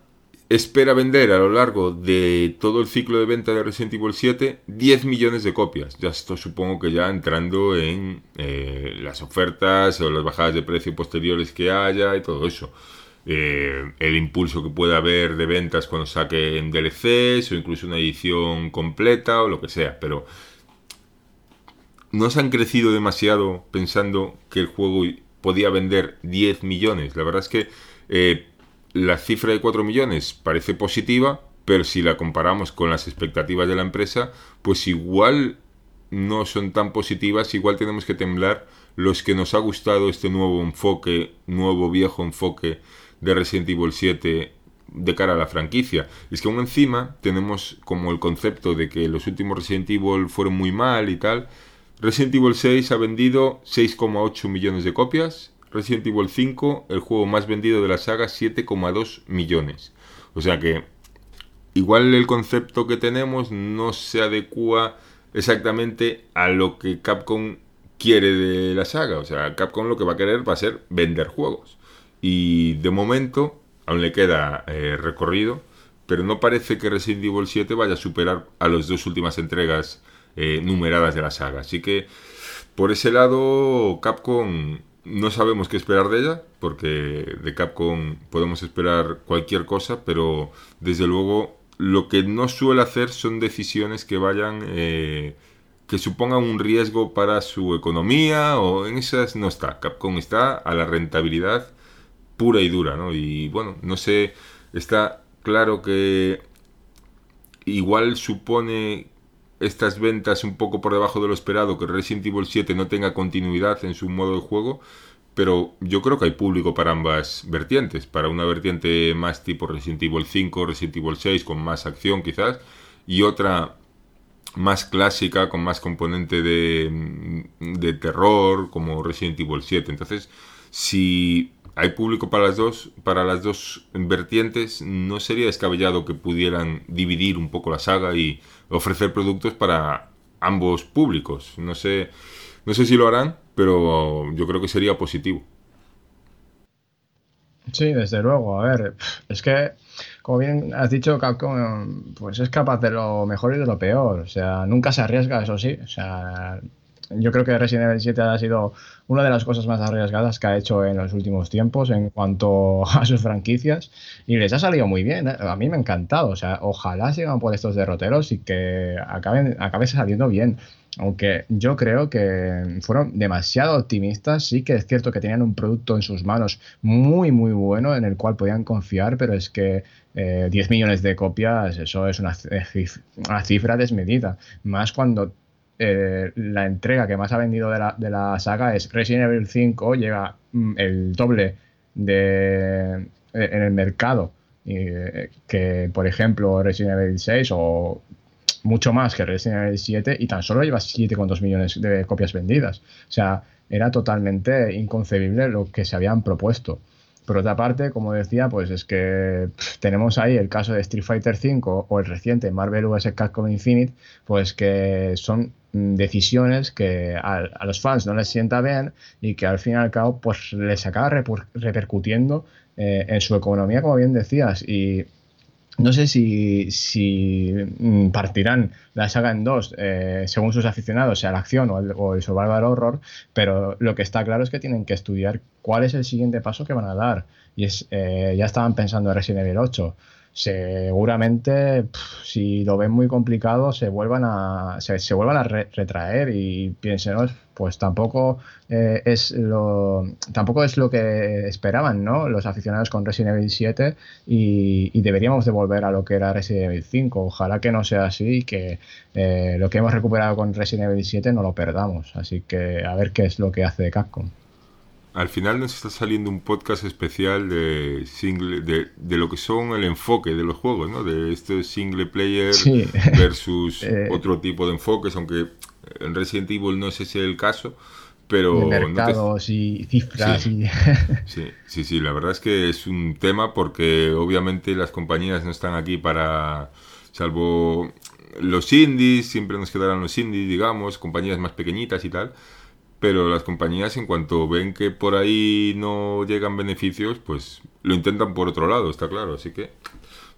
espera vender a lo largo de todo el ciclo de venta de Resident Evil siete diez millones de copias. Ya esto supongo que ya entrando en eh, las ofertas o las bajadas de precio posteriores que haya y todo eso. Eh, el impulso que pueda haber de ventas cuando saquen D L Cs o incluso una edición completa o lo que sea, pero no se han crecido demasiado pensando que el juego podía vender diez millones. La verdad es que eh, la cifra de cuatro millones parece positiva, pero si la comparamos con las expectativas de la empresa, pues igual no son tan positivas, igual tenemos que temblar los que nos ha gustado este nuevo enfoque, nuevo viejo enfoque de Resident Evil siete de cara a la franquicia. Es que aún encima tenemos como el concepto de que los últimos Resident Evil fueron muy mal y tal. Resident Evil seis ha vendido seis coma ocho millones de copias. Resident Evil cinco, el juego más vendido de la saga, siete coma dos millones. O sea que igual el concepto que tenemos no se adecua exactamente a lo que Capcom quiere de la saga. O sea, Capcom lo que va a querer va a ser vender juegos. Y de momento aún le queda eh, recorrido, pero no parece que Resident Evil siete vaya a superar a las dos últimas entregas eh, numeradas de la saga. Así que por ese lado Capcom no sabemos qué esperar de ella, porque de Capcom podemos esperar cualquier cosa, pero desde luego lo que no suele hacer son decisiones que vayan... Eh, que supongan un riesgo para su economía, o en esas no está. Capcom está a la rentabilidad pura y dura, ¿no? Y bueno, no sé, está claro que igual supone estas ventas un poco por debajo de lo esperado que Resident Evil siete no tenga continuidad en su modo de juego, pero yo creo que hay público para ambas vertientes, para una vertiente más tipo Resident Evil cinco, Resident Evil seis, con más acción quizás, y otra... más clásica, con más componente de, de terror, como Resident Evil siete. Entonces, si hay público para las dos, para las dos vertientes, no sería descabellado que pudieran dividir un poco la saga y ofrecer productos para ambos públicos. No sé, no sé si lo harán, pero yo creo que sería positivo. Sí, desde luego. A ver, es que, como bien has dicho, Capcom pues es capaz de lo mejor y de lo peor. O sea, nunca se arriesga, eso sí. O sea, yo creo que Resident Evil siete ha sido una de las cosas más arriesgadas que ha hecho en los últimos tiempos en cuanto a sus franquicias. Y les ha salido muy bien, ¿eh? A mí me ha encantado. O sea, ojalá sigan por estos derroteros y que acaben, acabe saliendo bien. Aunque yo creo que fueron demasiado optimistas. Sí que es cierto que tenían un producto en sus manos muy, muy bueno, en el cual podían confiar, pero es que eh, diez millones de copias, eso es una, una cifra desmedida. Más cuando eh, la entrega que más ha vendido de la, de la saga es Resident Evil cinco, llega el doble de, en el mercado eh, que, por ejemplo, Resident Evil seis o... mucho más que Resident Evil siete, y tan solo lleva siete coma dos millones de copias vendidas. O sea, era totalmente inconcebible lo que se habían propuesto. Por otra parte, como decía, pues es que pff, tenemos ahí el caso de Street Fighter cinco o el reciente Marvel versus. Capcom Infinite, pues que son decisiones que a, a los fans no les sienta bien y que al fin y al cabo pues les acaba reper- repercutiendo eh, en su economía, como bien decías. Y No sé si, si partirán la saga en dos eh, según sus aficionados, sea la acción o el, o el survival horror, pero lo que está claro es que tienen que estudiar cuál es el siguiente paso que van a dar. Y es eh, ya estaban pensando en Resident Evil ocho. Seguramente, pff, si lo ven muy complicado, se vuelvan a se, se vuelvan a re, retraer y piénsenos, pues tampoco eh, es lo tampoco es lo que esperaban, ¿no?, los aficionados con Resident Evil siete, y, y deberíamos de volver a lo que era Resident Evil cinco. Ojalá que no sea así y que eh, lo que hemos recuperado con Resident Evil siete no lo perdamos. Así que a ver qué es lo que hace Capcom. Al final nos está saliendo un podcast especial de single, de, de lo que son el enfoque de los juegos, ¿no? De este single player sí. versus eh, otro tipo de enfoques, aunque en Resident Evil no es ese el caso, pero... mercados no te... y cifras sí. y... sí, sí, sí, la verdad es que es un tema porque obviamente las compañías no están aquí para... salvo los indies, siempre nos quedarán los indies, digamos, compañías más pequeñitas y tal... Pero las compañías, en cuanto ven que por ahí no llegan beneficios, pues lo intentan por otro lado, está claro. Así que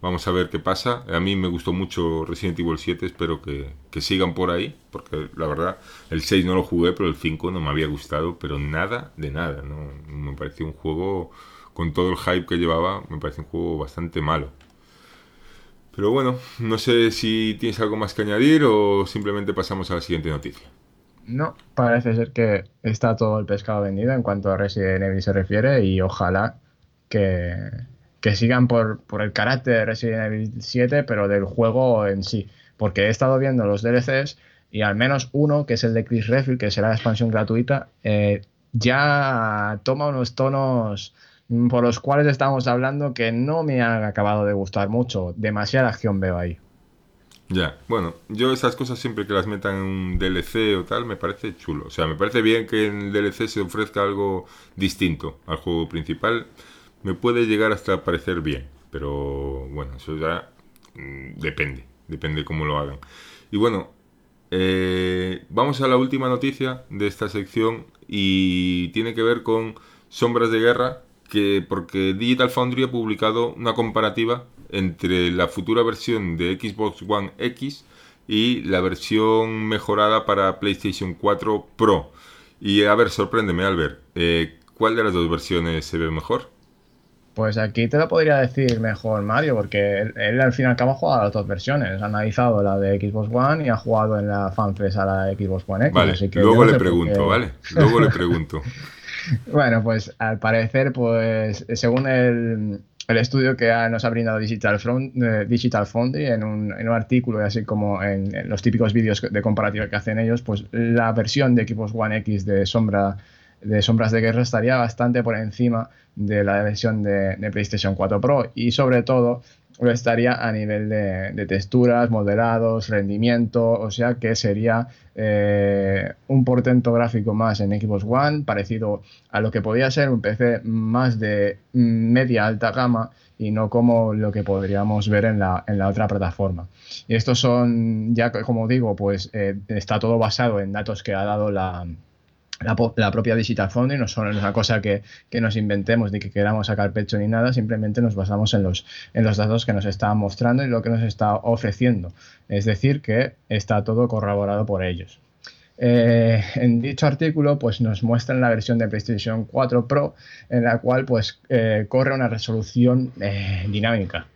vamos a ver qué pasa. A mí me gustó mucho Resident Evil siete, espero que, que sigan por ahí. Porque la verdad, el seis no lo jugué, pero el cinco no me había gustado, pero nada de nada. ¿No? Me pareció un juego, con todo el hype que llevaba, me pareció un juego bastante malo. Pero bueno, no sé si tienes algo más que añadir o simplemente pasamos a la siguiente noticia. No, parece ser que está todo el pescado vendido en cuanto a Resident Evil se refiere, y ojalá que, que sigan por, por el carácter de Resident Evil siete, pero del juego en sí, porque he estado viendo los D L Cs y al menos uno, que es el de Chris Redfield, que será la expansión gratuita, eh, ya toma unos tonos por los cuales estamos hablando que no me han acabado de gustar mucho. Demasiada acción veo ahí. Ya, bueno, yo esas cosas siempre que las metan en un D L C o tal me parece chulo. O sea, me parece bien que en el D L C se ofrezca algo distinto al juego principal. Me puede llegar hasta parecer bien, pero bueno, eso ya mmm, depende, depende cómo lo hagan. Y bueno, eh, vamos a la última noticia de esta sección y tiene que ver con Sombras de Guerra, que porque Digital Foundry ha publicado una comparativa entre la futura versión de Xbox One X y la versión mejorada para PlayStation cuatro Pro. Y a ver, sorpréndeme, Albert, eh, ¿cuál de las dos versiones se ve mejor? Pues aquí te lo podría decir mejor Mario, porque él, él al fin y al cabo ha jugado a las dos versiones. Ha analizado la de Xbox One y ha jugado en la fanfest a la de Xbox One X. Vale, así que luego no le pregunto, porque... ¿vale? Luego le pregunto. Bueno, pues al parecer, pues según el... el estudio que ha, nos ha brindado Digital, Front, eh, Digital Foundry en un, en un artículo, y así como en, en los típicos vídeos de comparativa que hacen ellos, pues la versión de Xbox One X de, sombra, de Sombras de Guerra estaría bastante por encima de la versión de, de PlayStation cuatro Pro, y sobre todo lo estaría a nivel de, de texturas, modelados, rendimiento, o sea que sería eh, un portento gráfico más en Xbox One, parecido a lo que podría ser un P C más de media alta gama y no como lo que podríamos ver en la, en la otra plataforma. Y estos son, ya como digo, pues eh, está todo basado en datos que ha dado la... La, la propia Digital Foundry. No son una cosa que, que nos inventemos ni que queramos sacar pecho ni nada, simplemente nos basamos en los, en los datos que nos está mostrando y lo que nos está ofreciendo, es decir, que está todo corroborado por ellos. Eh, en dicho artículo pues nos muestran la versión de PlayStation cuatro Pro, en la cual pues eh, corre una resolución eh, dinámica,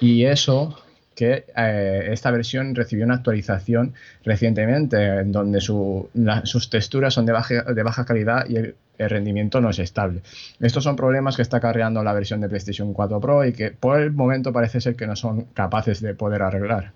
y eso... que eh, esta versión recibió una actualización recientemente, en donde su, la, sus texturas son de baja, de baja calidad y el, el rendimiento no es estable. Estos son problemas que está acarreando la versión de PlayStation cuatro Pro y que por el momento parece ser que no son capaces de poder arreglar.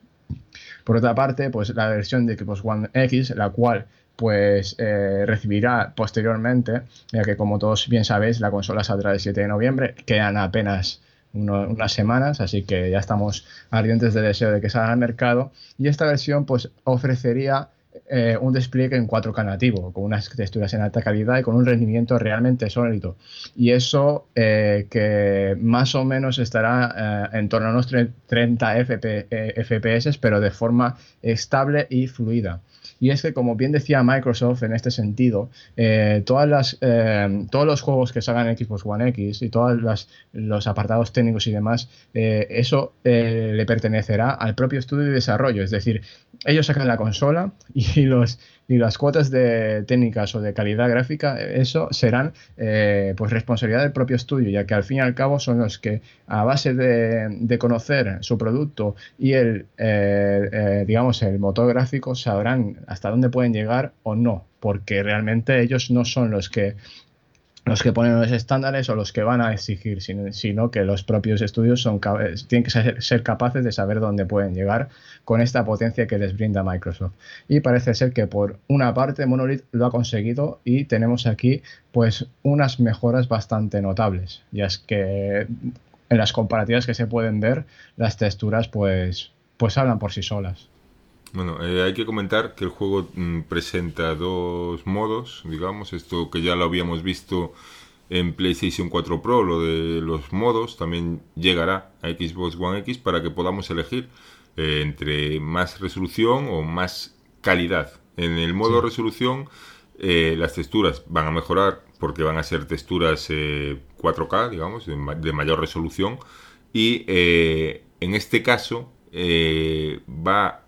Por otra parte, pues la versión de Xbox One X, la cual pues eh, recibirá posteriormente, ya que como todos bien sabéis, la consola saldrá el siete de noviembre, quedan apenas... unas semanas, así que ya estamos ardientes del deseo de que salga al mercado, y esta versión pues ofrecería eh, un despliegue en cuatro K nativo, con unas texturas en alta calidad y con un rendimiento realmente sólido, y eso eh, que más o menos estará eh, en torno a unos treinta F P S, pero de forma estable y fluida. y es que, como bien decía Microsoft en este sentido, eh, todas las, eh, todos los juegos que salgan en Xbox One X y todos los apartados técnicos y demás, eh, eso eh, le pertenecerá al propio estudio de desarrollo, es decir, ellos sacan la consola y los y las cuotas de técnicas o de calidad gráfica, eso serán eh, pues responsabilidad del propio estudio, ya que al fin y al cabo son los que, a base de, de conocer su producto y el eh, eh, digamos el motor gráfico, sabrán hasta dónde pueden llegar o no, porque realmente ellos no son los que los que ponen los estándares o los que van a exigir, sino, sino que los propios estudios son, tienen que ser, ser capaces de saber dónde pueden llegar con esta potencia que les brinda Microsoft. Y parece ser que por una parte Monolith lo ha conseguido y tenemos aquí pues unas mejoras bastante notables, ya es que en las comparativas que se pueden ver las texturas pues, pues hablan por sí solas. Bueno, eh, hay que comentar que el juego mmm, presenta dos modos, digamos, esto que ya lo habíamos visto en PlayStation cuatro Pro, lo de los modos, también llegará a Xbox One X para que podamos elegir eh, entre más resolución o más calidad. En el modo sí. resolución, eh, las texturas van a mejorar porque van a ser texturas eh, cuatro K, digamos, de, ma- de mayor resolución, y eh, en este caso eh, va a...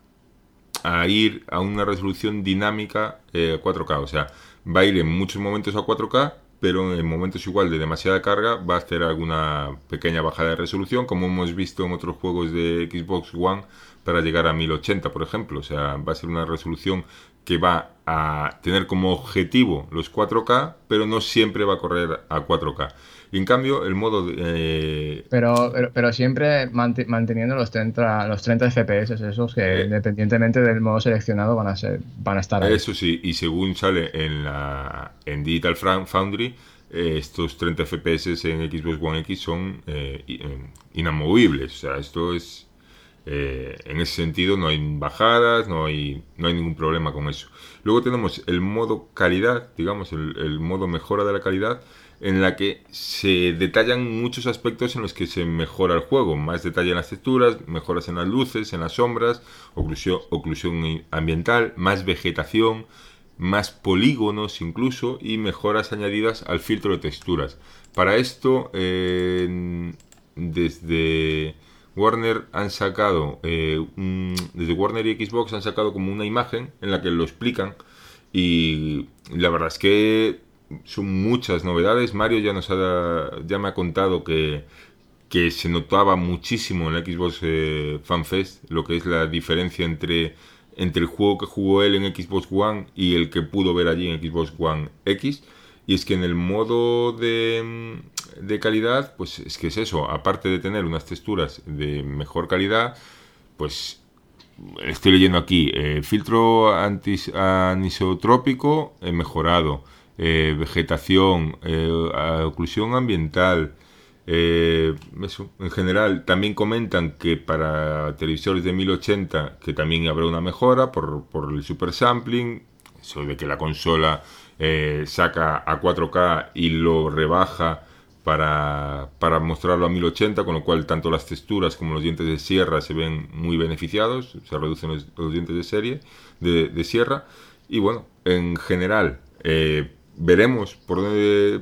a ir a una resolución dinámica eh, cuatro K, o sea, va a ir en muchos momentos a cuatro K, pero en momentos igual de demasiada carga va a hacer alguna pequeña bajada de resolución, como hemos visto en otros juegos de Xbox One, para llegar a mil ochenta, por ejemplo. O sea, va a ser una resolución que va a tener como objetivo los cuatro K, pero no siempre va a correr a cuatro K. En cambio, el modo... Eh... Pero, pero pero siempre mant- manteniendo los treinta, los treinta F P S, esos que eh, independientemente del modo seleccionado van a ser van a estar ahí. Eso sí, y según sale en la en Digital Foundry, eh, estos treinta F P S en Xbox One X son eh, inamovibles. O sea, esto es... Eh, en ese sentido no hay bajadas, no hay, no hay ningún problema con eso. Luego tenemos el modo calidad, digamos, el, el modo mejora de la calidad, en la que se detallan muchos aspectos en los que se mejora el juego. Más detalle en las texturas, mejoras en las luces, en las sombras, oclusión, oclusión ambiental, más vegetación, más polígonos incluso, y mejoras añadidas al filtro de texturas. Para esto, eh, desde Warner han sacado, eh, un, desde Warner y Xbox han sacado como una imagen en la que lo explican, y la verdad es que son muchas novedades. Mario ya nos ha ya me ha contado que, que se notaba muchísimo en la Xbox eh, Fan Fest lo que es la diferencia entre, entre el juego que jugó él en Xbox One y el que pudo ver allí en Xbox One X. Y es que en el modo de, de calidad, pues es que es eso, aparte de tener unas texturas de mejor calidad, pues... Estoy leyendo aquí, eh, filtro antis, anisotrópico eh, mejorado, Eh, vegetación, eh, oclusión ambiental, eh, eso, en general. También comentan que para televisores de mil ochenta que también habrá una mejora por, por el super sampling, eso de que la consola eh, saca a cuatro K y lo rebaja para, para mostrarlo a mil ochenta, con lo cual tanto las texturas como los dientes de sierra se ven muy beneficiados, se reducen los, los dientes de serie de, de sierra. Y bueno, en general, eh, veremos por dónde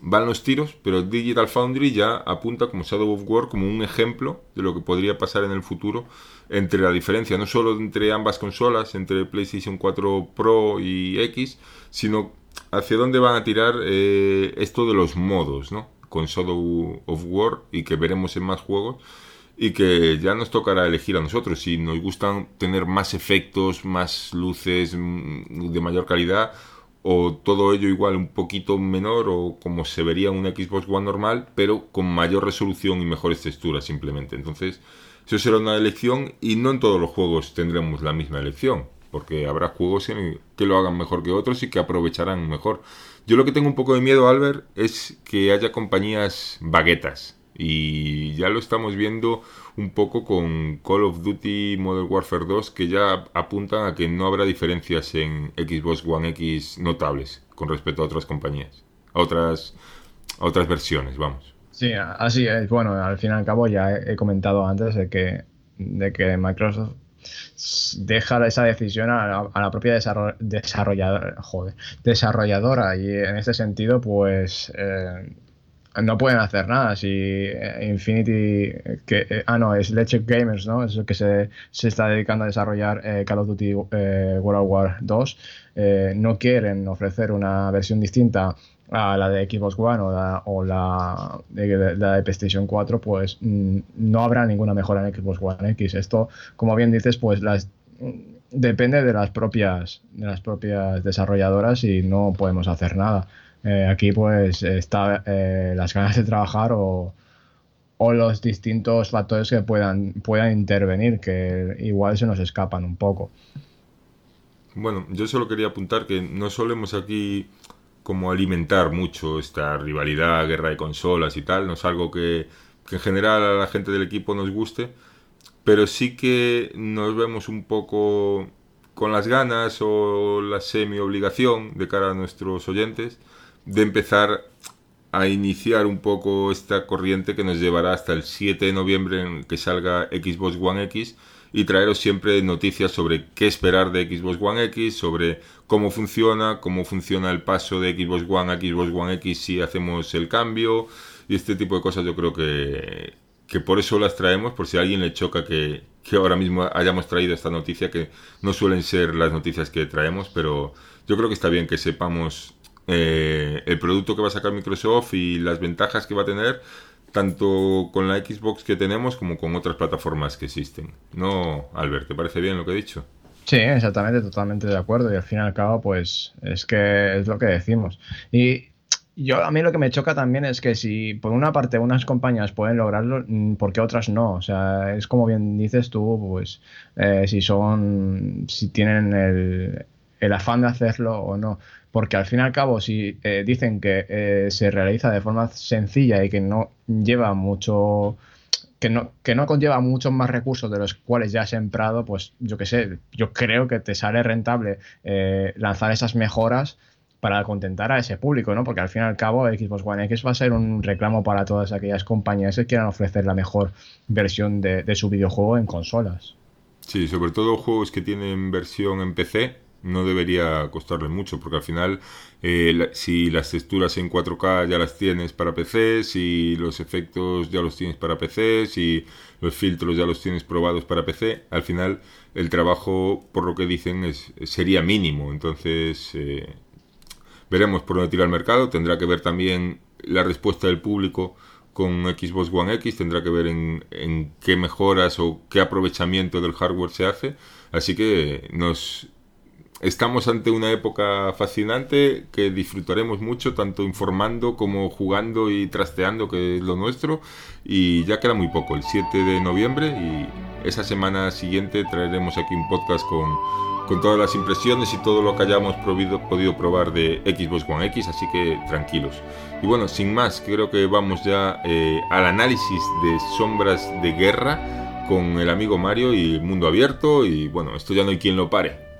van los tiros, pero Digital Foundry ya apunta como Shadow of War como un ejemplo de lo que podría pasar en el futuro, entre la diferencia no solo entre ambas consolas, entre PlayStation cuatro Pro y X, sino hacia dónde van a tirar eh, esto de los modos, ¿no? Con Shadow of War, y que veremos en más juegos, y que ya nos tocará elegir a nosotros si nos gustan tener más efectos, más luces de mayor calidad, o todo ello igual un poquito menor, o como se vería en una Xbox One normal, pero con mayor resolución y mejores texturas simplemente. Entonces, eso será una elección, y no en todos los juegos tendremos la misma elección, porque habrá juegos que lo hagan mejor que otros y que aprovecharán mejor. Yo lo que tengo un poco de miedo, Albert, es que haya compañías vaguetas, y ya lo estamos viendo un poco con Call of Duty Modern Warfare dos, que ya apuntan a que no habrá diferencias en Xbox One X notables con respecto a otras compañías, a otras, a otras versiones, vamos. Sí, así es. Bueno, al fin y al cabo ya he comentado antes de que, de que Microsoft deja esa decisión a la, a la propia desarrolladora, joder, desarrolladora, y en este sentido pues eh, no pueden hacer nada. Si Infinity, que eh, ah no, es Leche Gamers, ¿no? Es el que se, se está dedicando a desarrollar eh, Call of Duty eh, World War dos, eh, no quieren ofrecer una versión distinta a la de Xbox One o la, o la, de, la de PlayStation cuatro, pues no habrá ninguna mejora en Xbox One X. Esto, como bien dices, pues las, depende de las propias de las propias desarrolladoras y no podemos hacer nada. Eh, aquí pues está eh, las ganas de trabajar o, o los distintos factores que puedan, puedan intervenir, que igual se nos escapan un poco. Bueno, yo solo quería apuntar que no solemos aquí como alimentar mucho esta rivalidad, guerra de consolas y tal. No es algo que, que en general a la gente del equipo nos guste, pero sí que nos vemos un poco con las ganas o la semi-obligación de cara a nuestros oyentes de empezar a iniciar un poco esta corriente que nos llevará hasta el siete de noviembre en que salga Xbox One X, y traeros siempre noticias sobre qué esperar de Xbox One X, sobre cómo funciona, cómo funciona el paso de Xbox One a Xbox One X si hacemos el cambio, y este tipo de cosas. Yo creo que, que por eso las traemos, por si a alguien le choca que, que ahora mismo hayamos traído esta noticia, que no suelen ser las noticias que traemos, pero yo creo que está bien que sepamos eh, el producto que va a sacar Microsoft y las ventajas que va a tener, tanto con la Xbox que tenemos como con otras plataformas que existen. ¿No, Albert? ¿Te parece bien lo que he dicho? Sí, exactamente, totalmente de acuerdo. Y al fin y al cabo, pues es que es lo que decimos. Y yo, a mí lo que me choca también es que si por una parte unas compañías pueden lograrlo, ¿por qué otras no? O sea, es como bien dices tú, pues eh, si son, si tienen el, el afán de hacerlo o no. Porque al fin y al cabo, si eh, dicen que eh, se realiza de forma sencilla y que no lleva mucho, que no, que no conlleva muchos más recursos de los cuales ya has sembrado, pues yo qué sé, yo creo que te sale rentable eh, lanzar esas mejoras para contentar a ese público, ¿no? Porque al fin y al cabo Xbox One X va a ser un reclamo para todas aquellas compañías que quieran ofrecer la mejor versión de, de su videojuego en consolas. Sí, sobre todo juegos que tienen versión en P C. No debería costarles mucho, porque al final eh, la, si las texturas en cuatro K ya las tienes para P C, si los efectos ya los tienes para P C, si los filtros ya los tienes probados para P C, al final el trabajo, por lo que dicen, es sería mínimo. Entonces eh, veremos por dónde tira el mercado. Tendrá que ver también la respuesta del público con Xbox One X, tendrá que ver en, en qué mejoras o qué aprovechamiento del hardware se hace. Así que nos... estamos ante una época fascinante que disfrutaremos mucho, tanto informando como jugando y trasteando, que es lo nuestro. Y ya queda muy poco, el siete de noviembre, y esa semana siguiente traeremos aquí un podcast con, con todas las impresiones y todo lo que hayamos probido, podido probar de Xbox One X, así que tranquilos. Y bueno, sin más, creo que vamos ya eh, al análisis de Sombras de Guerra con el amigo Mario y Mundo Abierto, y bueno, esto ya no hay quien lo pare.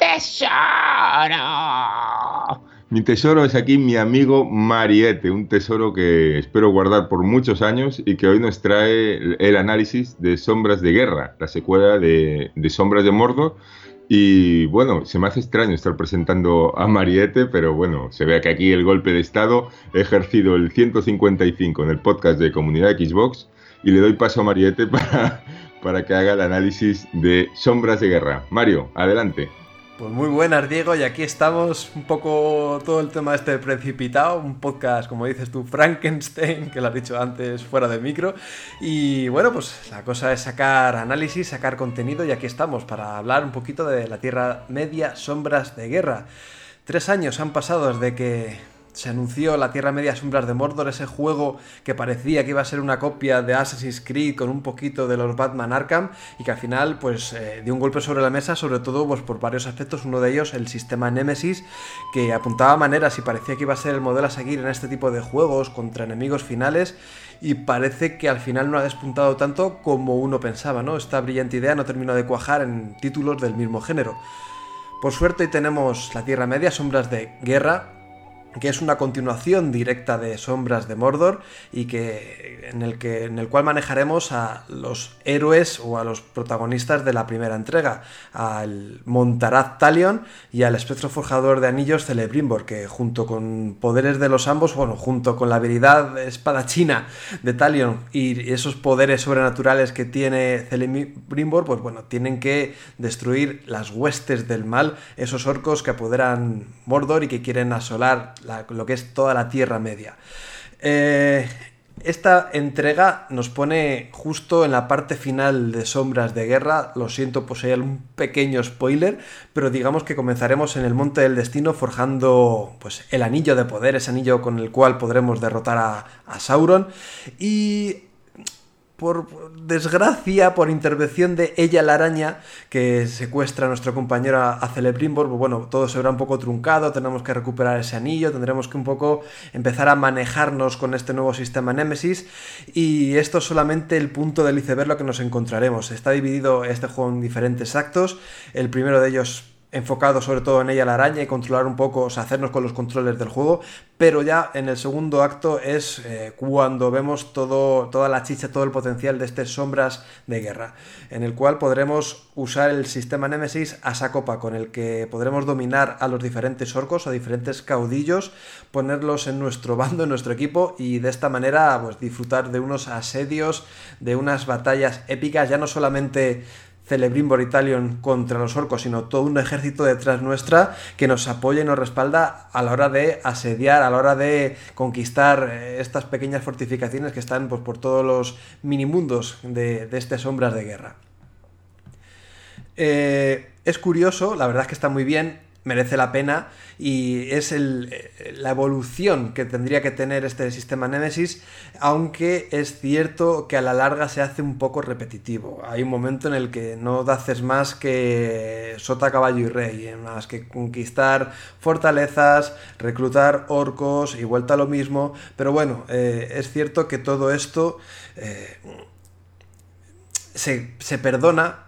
¡Tesoro! Mi tesoro es aquí mi amigo Mariette, un tesoro que espero guardar por muchos años y que hoy nos trae el, el análisis de Sombras de Guerra, la secuela de, de Sombras de Mordor. Y bueno, se me hace extraño estar presentando a Mariette, pero bueno, se ve que aquí el golpe de estado he ejercido el ciento cincuenta y cinco en el podcast de Comunidad Xbox, y le doy paso a Mariette para, para que haga el análisis de Sombras de Guerra. Mario, adelante. Pues muy buenas, Diego, y aquí estamos un poco todo el tema este precipitado, un podcast, como dices tú, Frankenstein, que lo has dicho antes fuera de micro, y bueno, pues la cosa es sacar análisis, sacar contenido, y aquí estamos para hablar un poquito de la Tierra Media, Sombras de Guerra. Tres años han pasado desde que se anunció la Tierra Media, Sombras de Mordor, ese juego que parecía que iba a ser una copia de Assassin's Creed con un poquito de los Batman Arkham y que al final pues eh, dio un golpe sobre la mesa, sobre todo pues por varios aspectos, uno de ellos el sistema Nemesis, que apuntaba maneras y parecía que iba a ser el modelo a seguir en este tipo de juegos contra enemigos finales, y parece que al final no ha despuntado tanto como uno pensaba, ¿no? Esta brillante idea no terminó de cuajar en títulos del mismo género. Por suerte hoy tenemos la Tierra Media, Sombras de Guerra, que es una continuación directa de Sombras de Mordor y que en el que en el cual manejaremos a los héroes o a los protagonistas de la primera entrega, al Montaraz Talion y al espectro forjador de anillos Celebrimbor, que junto con poderes de los ambos, bueno, junto con la habilidad espadachina de Talion y esos poderes sobrenaturales que tiene Celebrimbor, pues bueno, tienen que destruir las huestes del mal, esos orcos que apoderan Mordor y que quieren asolar La, lo que es toda la Tierra Media. Eh, esta entrega nos pone justo en la parte final de Sombras de Guerra. Lo siento por ser un pequeño spoiler, pero digamos que comenzaremos en el Monte del Destino forjando pues, el anillo de poder, ese anillo con el cual podremos derrotar a, a Sauron. Y por desgracia, por intervención de ella la araña, que secuestra a nuestro compañero a Celebrimbor, pues bueno, todo se verá un poco truncado, tenemos que recuperar ese anillo, tendremos que un poco empezar a manejarnos con este nuevo sistema Nemesis, y esto es solamente el punto del iceberg lo que nos encontraremos. Está dividido este juego en diferentes actos, el primero de ellos enfocado sobre todo en ella la araña y controlar un poco, o sea, hacernos con los controles del juego, pero ya en el segundo acto es eh, cuando vemos todo, toda la chicha, todo el potencial de este Sombras de Guerra, en el cual podremos usar el sistema Nemesis a sacopa, con el que podremos dominar a los diferentes orcos, a diferentes caudillos, ponerlos en nuestro bando, en nuestro equipo, y de esta manera pues, disfrutar de unos asedios, de unas batallas épicas, ya no solamente Celebrimbor y Talion contra los orcos, sino todo un ejército detrás nuestra que nos apoya y nos respalda a la hora de asediar, a la hora de conquistar estas pequeñas fortificaciones que están pues, por todos los minimundos de, de estas Sombras de Guerra. Eh, es curioso, la verdad es que está muy bien, merece la pena, y es el, la evolución que tendría que tener este sistema Nemesis, aunque es cierto que a la larga se hace un poco repetitivo. Hay un momento en el que no haces más que sota, caballo y rey, más que conquistar fortalezas, reclutar orcos y vuelta a lo mismo, pero bueno, eh, es cierto que todo esto eh, se, se perdona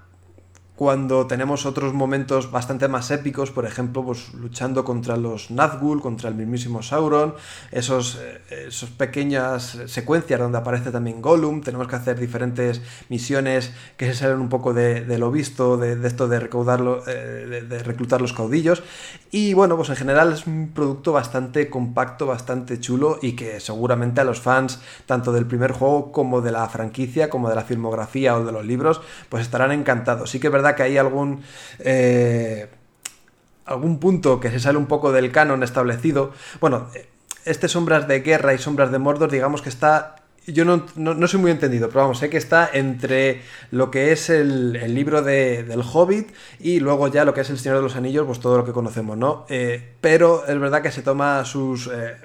cuando tenemos otros momentos bastante más épicos, por ejemplo, pues, luchando contra los Nazgûl, contra el mismísimo Sauron, esos, esos pequeñas secuencias donde aparece también Gollum, tenemos que hacer diferentes misiones que se salen un poco de, de lo visto, de, de esto de, recaudarlo, de, de reclutar los caudillos, y bueno, pues en general es un producto bastante compacto, bastante chulo, y que seguramente a los fans, tanto del primer juego como de la franquicia, como de la filmografía o de los libros, pues estarán encantados. Sí que es verdad que hay algún eh, algún punto que se sale un poco del canon establecido. Bueno, este Sombras de Guerra y Sombras de Mordor, digamos que está, yo no, no, no soy muy entendido, pero vamos, sé que está entre lo que es el, el libro de, del Hobbit y luego ya lo que es el Señor de los Anillos, pues todo lo que conocemos, ¿no? Eh, pero es verdad que se toma sus... Eh,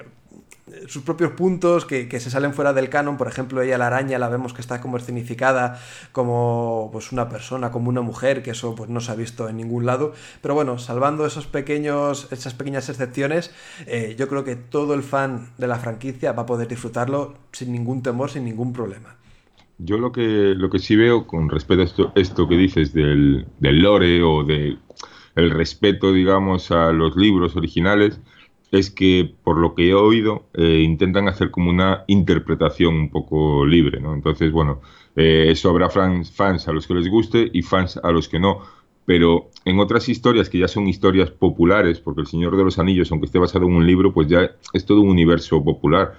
sus propios puntos que, que se salen fuera del canon. Por ejemplo, ella la araña la vemos que está como escenificada como pues una persona, como una mujer, que eso pues no se ha visto en ningún lado, pero bueno, salvando esos pequeños, esas pequeñas excepciones, eh, yo creo que todo el fan de la franquicia va a poder disfrutarlo sin ningún temor, sin ningún problema. Yo lo que, lo que sí veo con respecto a esto, esto que dices del, del lore o del el respeto, digamos, a los libros originales, es que, por lo que he oído, eh, intentan hacer como una interpretación un poco libre, ¿no? Entonces, bueno, eh, eso habrá fans, fans a los que les guste y fans a los que no. Pero en otras historias que ya son historias populares, porque El Señor de los Anillos, aunque esté basado en un libro, pues ya es todo un universo popular.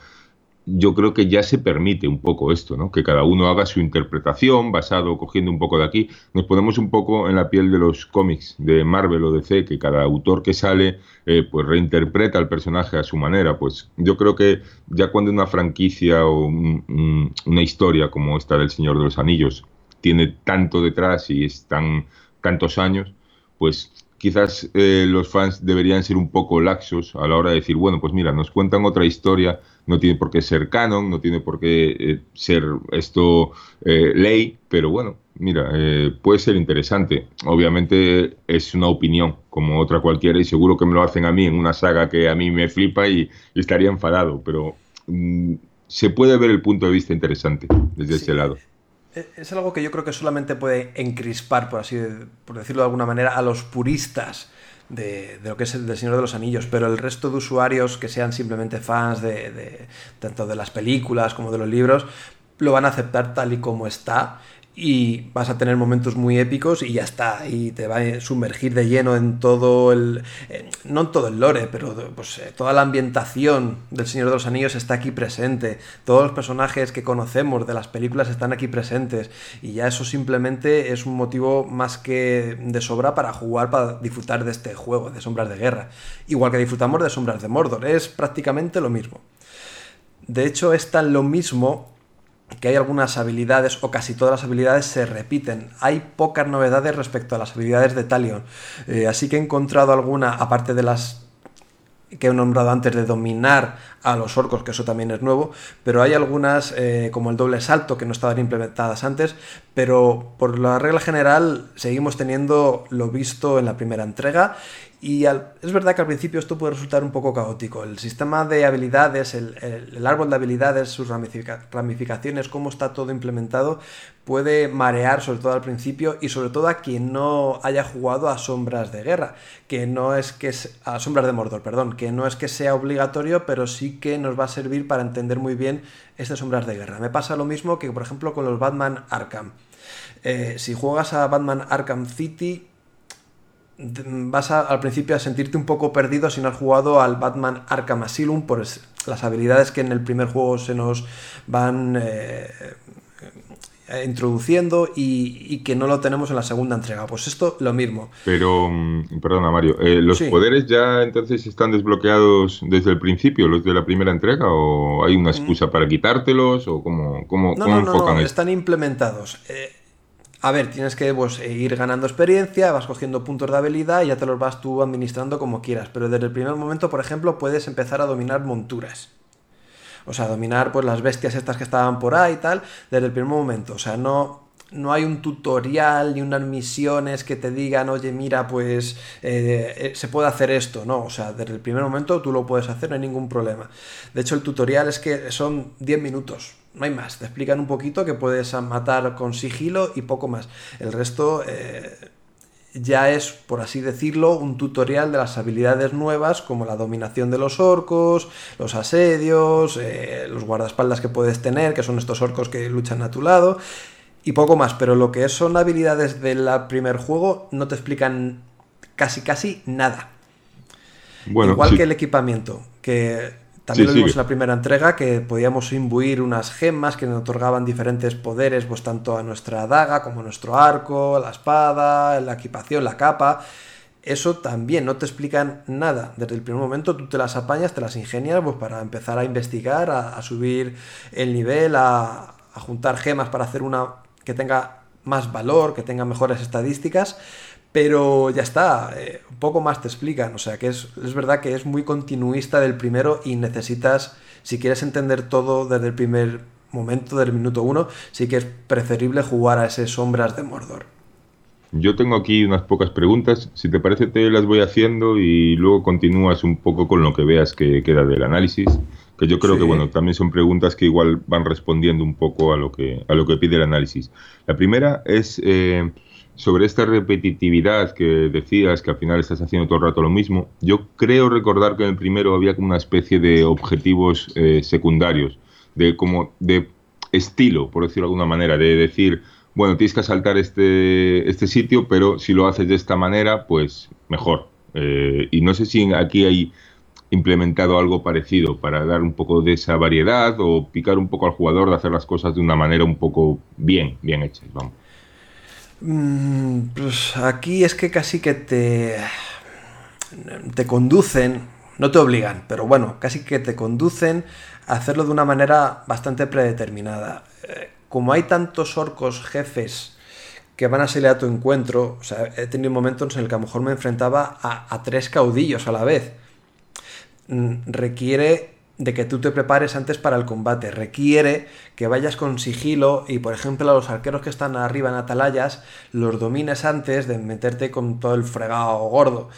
yo creo que ya se permite un poco esto, ¿no? Que cada uno haga su interpretación basado, cogiendo un poco de aquí. Nos ponemos un poco en la piel de los cómics de Marvel o D C, que cada autor que sale eh, pues reinterpreta al personaje a su manera. Pues yo creo que ya cuando una franquicia o un, un, una historia como esta del Señor de los Anillos tiene tanto detrás y están tantos años, pues quizás eh, los fans deberían ser un poco laxos a la hora de decir, bueno, pues mira, nos cuentan otra historia, no tiene por qué ser canon, no tiene por qué eh, ser esto eh, ley, pero bueno, mira, eh, puede ser interesante. Obviamente es una opinión, como otra cualquiera, y seguro que me lo hacen a mí en una saga que a mí me flipa y, y estaría enfadado, pero mm, se puede ver el punto de vista interesante desde sí. ese lado. Es algo que yo creo que solamente puede encrispar, por así de, por decirlo de alguna manera, a los puristas de, de lo que es el del Señor de los Anillos, pero el resto de usuarios que sean simplemente fans de, de tanto de las películas como de los libros, lo van a aceptar tal y como está, y vas a tener momentos muy épicos y ya está, y te va a sumergir de lleno en todo el... Eh, no en todo el lore, pero pues, eh, toda la ambientación del Señor de los Anillos está aquí presente, todos los personajes que conocemos de las películas están aquí presentes, y ya eso simplemente es un motivo más que de sobra para jugar, para disfrutar de este juego, de Sombras de Guerra, igual que disfrutamos de Sombras de Mordor, es prácticamente lo mismo. De hecho, es tan lo mismo que hay algunas habilidades, o casi todas las habilidades se repiten. Hay pocas novedades respecto a las habilidades de Talion. Eh, así que he encontrado alguna, aparte de las que he nombrado antes de dominar a los orcos, que eso también es nuevo, pero hay algunas eh, como el doble salto, que no estaban implementadas antes, pero por la regla general seguimos teniendo lo visto en la primera entrega. Y al, es verdad que al principio esto puede resultar un poco caótico. El sistema de habilidades, el, el, el árbol de habilidades, sus ramifica, ramificaciones, cómo está todo implementado, puede marear sobre todo al principio, y sobre todo a quien no haya jugado a Sombras de Guerra, que no es que a Sombras de Mordor, perdón, que no es que sea obligatorio, pero sí que nos va a servir para entender muy bien este Sombras de Guerra. Me pasa lo mismo que, por ejemplo, con los Batman Arkham. Eh, si juegas a Batman Arkham City, vas a, al principio a sentirte un poco perdido si no has jugado al Batman Arkham Asylum por es, las habilidades que en el primer juego se nos van eh, introduciendo y, y que no lo tenemos en la segunda entrega. Pues esto, lo mismo. Pero, perdona Mario, eh, ¿los sí. poderes ya entonces están desbloqueados desde el principio, los de la primera entrega? ¿O hay una excusa mm. para quitártelos? ¿O cómo, cómo, no, cómo no, enfocan no, no, están implementados. Eh, A ver, tienes que pues, ir ganando experiencia, vas cogiendo puntos de habilidad y ya te los vas tú administrando como quieras. Pero desde el primer momento, por ejemplo, puedes empezar a dominar monturas. O sea, dominar pues las bestias estas que estaban por ahí y tal, desde el primer momento. O sea, no, no hay un tutorial ni unas misiones que te digan, oye, mira, pues eh, eh, se puede hacer esto. No, o sea, desde el primer momento tú lo puedes hacer, no hay ningún problema. De hecho, el tutorial es que son diez minutos. No hay más, te explican un poquito que puedes matar con sigilo y poco más. El resto eh, ya es, por así decirlo, un tutorial de las habilidades nuevas, como la dominación de los orcos, los asedios, eh, los guardaespaldas que puedes tener, que son estos orcos que luchan a tu lado, y poco más. Pero lo que son habilidades del primer juego no te explican casi casi nada. Bueno, igual sí. que el equipamiento, que... También sí, lo vimos sigue. en la primera entrega, que podíamos imbuir unas gemas que nos otorgaban diferentes poderes, pues tanto a nuestra daga como a nuestro arco, la espada, la equipación, la capa. Eso también no te explican nada. Desde el primer momento tú te las apañas, te las ingenias pues para empezar a investigar, a, a subir el nivel, a, a juntar gemas para hacer una que tenga más valor, que tenga mejores estadísticas. Pero ya está, eh, un poco más te explican, o sea que es, es verdad que es muy continuista del primero y necesitas, si quieres entender todo desde el primer momento, del minuto uno, sí que es preferible jugar a ese Sombras de Mordor. Yo tengo aquí unas pocas preguntas, si te parece te las voy haciendo y luego continúas un poco con lo que veas que queda del análisis, que yo creo sí. que bueno, también son preguntas que igual van respondiendo un poco a lo que, a lo que pide el análisis. La primera es... Eh, Sobre esta repetitividad que decías, que al final estás haciendo todo el rato lo mismo, yo creo recordar que en el primero había como una especie de objetivos eh, secundarios, de como de estilo, por decirlo de alguna manera, de decir, bueno, tienes que asaltar este, este sitio, pero si lo haces de esta manera, pues mejor. Eh, y no sé si aquí hay implementado algo parecido para dar un poco de esa variedad o picar un poco al jugador de hacer las cosas de una manera un poco bien, bien hechas, vamos. Pues aquí es que casi que te, te conducen, no te obligan, pero bueno, casi que te conducen a hacerlo de una manera bastante predeterminada. Como hay tantos orcos jefes que van a salir a tu encuentro, o sea, he tenido momentos en el que a lo mejor me enfrentaba a, a tres caudillos a la vez. Requiere de que tú te prepares antes para el combate, requiere que vayas con sigilo y, por ejemplo, a los arqueros que están arriba en atalayas los domines antes de meterte con todo el fregado gordo.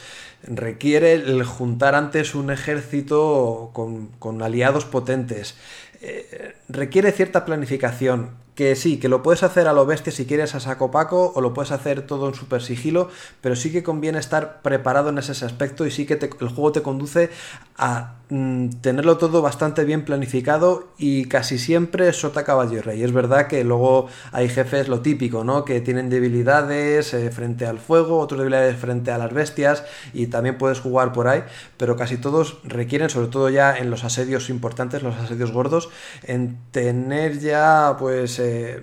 Requiere el juntar antes un ejército con, con aliados potentes. Eh, requiere cierta planificación, que sí, que lo puedes hacer a lo bestia si quieres a saco paco o lo puedes hacer todo en super sigilo, pero sí que conviene estar preparado en ese aspecto y sí que te, el juego te conduce a mm, tenerlo todo bastante bien planificado y casi siempre sota, caballo y rey. Es verdad que luego hay jefes, lo típico, ¿no?, que tienen debilidades eh, frente al fuego, otros debilidades frente a las bestias y también puedes jugar por ahí, pero casi todos requieren, sobre todo ya en los asedios importantes, los asedios gordos, en tener ya pues eh,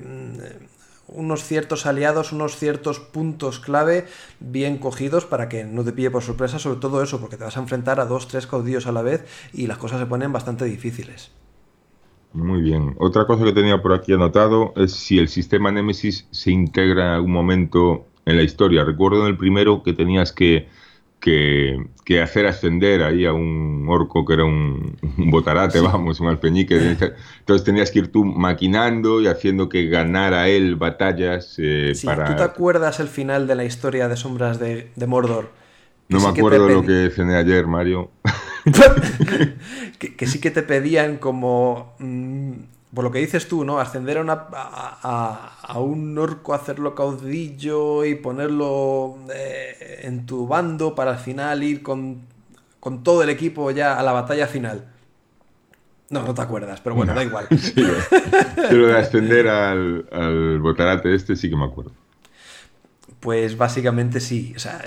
unos ciertos aliados, unos ciertos puntos clave bien cogidos para que no te pille por sorpresa, sobre todo eso, porque te vas a enfrentar a dos, tres caudillos a la vez y las cosas se ponen bastante difíciles. Muy bien. Otra cosa que tenía por aquí anotado es si el sistema Nemesis se integra en algún momento en la historia. Recuerdo en el primero que tenías que Que, que hacer ascender ahí a un orco que era un, un botarate, sí. vamos, un alfeñique. Entonces tenías que ir tú maquinando y haciendo que ganara él batallas. Eh, sí, para... ¿Tú te acuerdas el final de la historia de Sombras de, de Mordor? No me acuerdo lo que cené ayer, Mario. que, que sí que te pedían como... Mmm... Por lo que dices tú, ¿no? Ascender a, una, a, a, a un orco, hacerlo caudillo y ponerlo eh, en tu bando para al final ir con, con todo el equipo ya a la batalla final. No, no te acuerdas, pero bueno, no. Da igual. Sí, pero de ascender al, al botarate este sí que me acuerdo. Pues básicamente sí, o sea,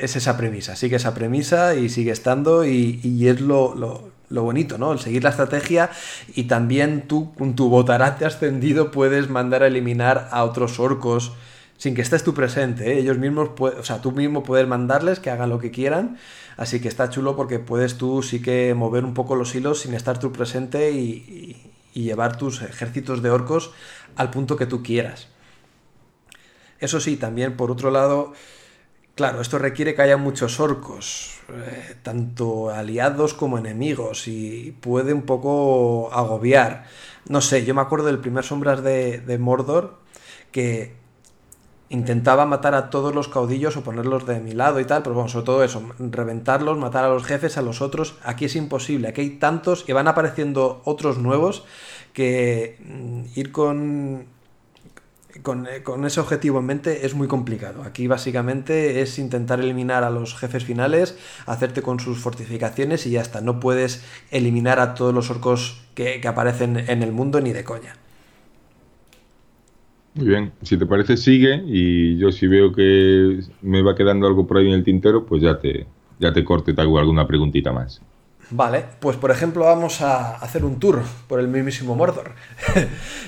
es esa premisa, sigue esa premisa y sigue estando y, y es lo... lo Lo bonito, ¿no? El seguir la estrategia y también tú, con tu botarate ascendido, puedes mandar a eliminar a otros orcos sin que estés tú presente, ¿eh? Ellos mismos, puede, o sea, tú mismo puedes mandarles que hagan lo que quieran, así que está chulo porque puedes tú sí que mover un poco los hilos sin estar tú presente y, y, y llevar tus ejércitos de orcos al punto que tú quieras. Eso sí, también por otro lado... Claro, esto requiere que haya muchos orcos, eh, tanto aliados como enemigos, y puede un poco agobiar. No sé, yo me acuerdo del primer Sombras de, de Mordor, que intentaba matar a todos los caudillos o ponerlos de mi lado y tal, pero bueno, sobre todo eso, reventarlos, matar a los jefes, a los otros. Aquí es imposible, aquí hay tantos y van apareciendo otros nuevos que ir con... Con, con ese objetivo en mente es muy complicado. Aquí básicamente es intentar eliminar a los jefes finales, hacerte con sus fortificaciones y ya está. No puedes eliminar a todos los orcos que, que aparecen en el mundo ni de coña. Muy bien, si te parece sigue y yo si veo que me va quedando algo por ahí en el tintero, pues ya te, ya te corto y te hago alguna preguntita más. Vale, pues por ejemplo vamos a hacer un tour por el mismísimo Mordor.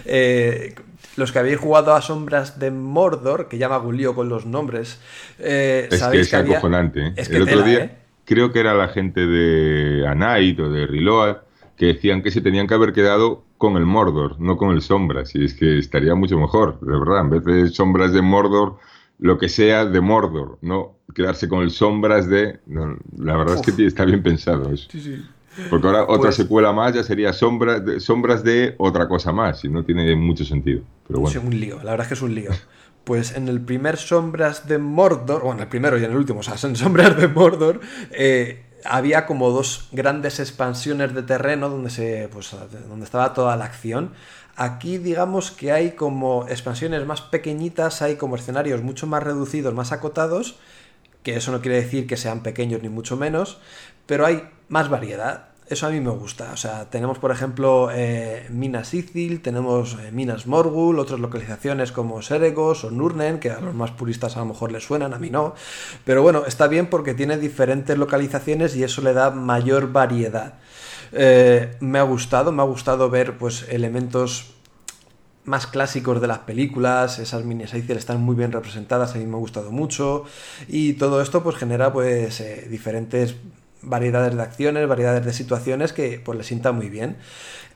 eh, los que habéis jugado a Sombras de Mordor, que ya me hago un lío con los nombres, eh, es sabéis que es que acojonante. Había... ¿eh? Es que el otro tela, día ¿eh? creo que era la gente de Anait o de Riloa que decían que se tenían que haber quedado con el Mordor, no con el Sombras, y es que estaría mucho mejor, de verdad, en vez de Sombras de Mordor, lo que sea de Mordor, no quedarse con el Sombras de... No, la verdad Uf. es que está bien pensado eso. Sí, sí. Porque ahora otra pues... secuela más ya sería sombras de, sombras de otra cosa más, y no tiene mucho sentido. Pero bueno. Es un lío, la verdad es que es un lío. Pues en el primer Sombras de Mordor, bueno, el primero y en el último, o sea, en Sombras de Mordor, eh, había como dos grandes expansiones de terreno donde, se, pues, donde estaba toda la acción. Aquí digamos que hay como expansiones más pequeñitas, hay como escenarios mucho más reducidos, más acotados, que eso no quiere decir que sean pequeños ni mucho menos, pero hay más variedad. eso a mí me gusta. O sea, tenemos por ejemplo eh, Minas Ithil, tenemos eh, Minas Morgul, otras localizaciones como Seregos o Nurnen, que a los más puristas a lo mejor les suenan, a mí no. Pero bueno, está bien porque tiene diferentes localizaciones y eso le da mayor variedad. Eh, me ha gustado, me ha gustado ver pues elementos más clásicos de las películas, esas minas Ithil están muy bien representadas, a mí me ha gustado mucho, y todo esto pues genera pues eh, diferentes variedades de acciones, variedades de situaciones que pues le sienta muy bien.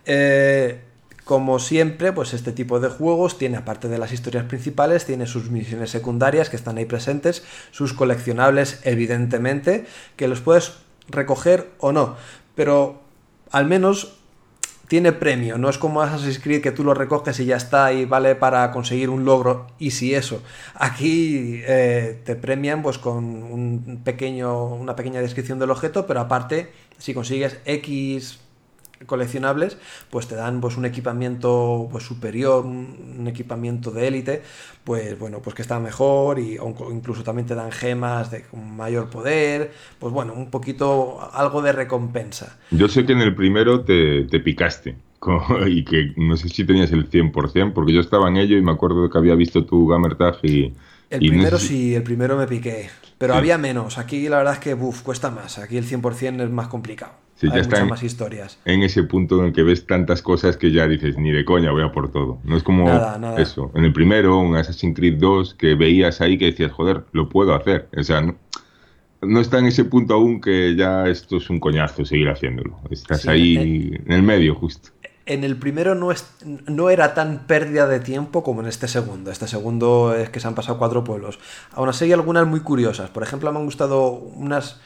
Eh, como siempre, pues este tipo de juegos tiene, aparte de las historias principales, tiene sus misiones secundarias que están ahí presentes, sus coleccionables evidentemente, que los puedes recoger o no, pero al menos tiene premio, no es como Assassin's Creed que tú lo recoges y ya está y vale para conseguir un logro, y si eso. Aquí eh, te premian pues con un pequeño, una pequeña descripción del objeto, pero aparte, si consigues X coleccionables, pues te dan pues un equipamiento pues superior, un equipamiento de élite, pues bueno, pues que está mejor, y o incluso también te dan gemas de mayor poder, pues bueno, un poquito algo de recompensa. Yo sé que en el primero te, te picaste con, y que no sé si tenías el cien por ciento, porque yo estaba en ello y me acuerdo que había visto tu gamertag y... El y primero no sé si... sí, el primero me piqué, pero sí. Había menos, aquí la verdad es que buf, cuesta más, aquí el cien por ciento es más complicado. Sí, hay ya muchas están más historias. En ese punto en el que ves tantas cosas que ya dices, ni de coña, voy a por todo. No es como nada, nada. Eso. En el primero, un Assassin's Creed dos, que veías ahí que decías, joder, lo puedo hacer. O sea, no, no está en ese punto aún que ya esto es un coñazo seguir haciéndolo. Estás sí, ahí en el, en el medio, justo. En el primero no, es, no era tan pérdida de tiempo como en este segundo. Este segundo es que se han pasado cuatro pueblos. Aún así hay algunas muy curiosas. Por ejemplo, me han gustado unas...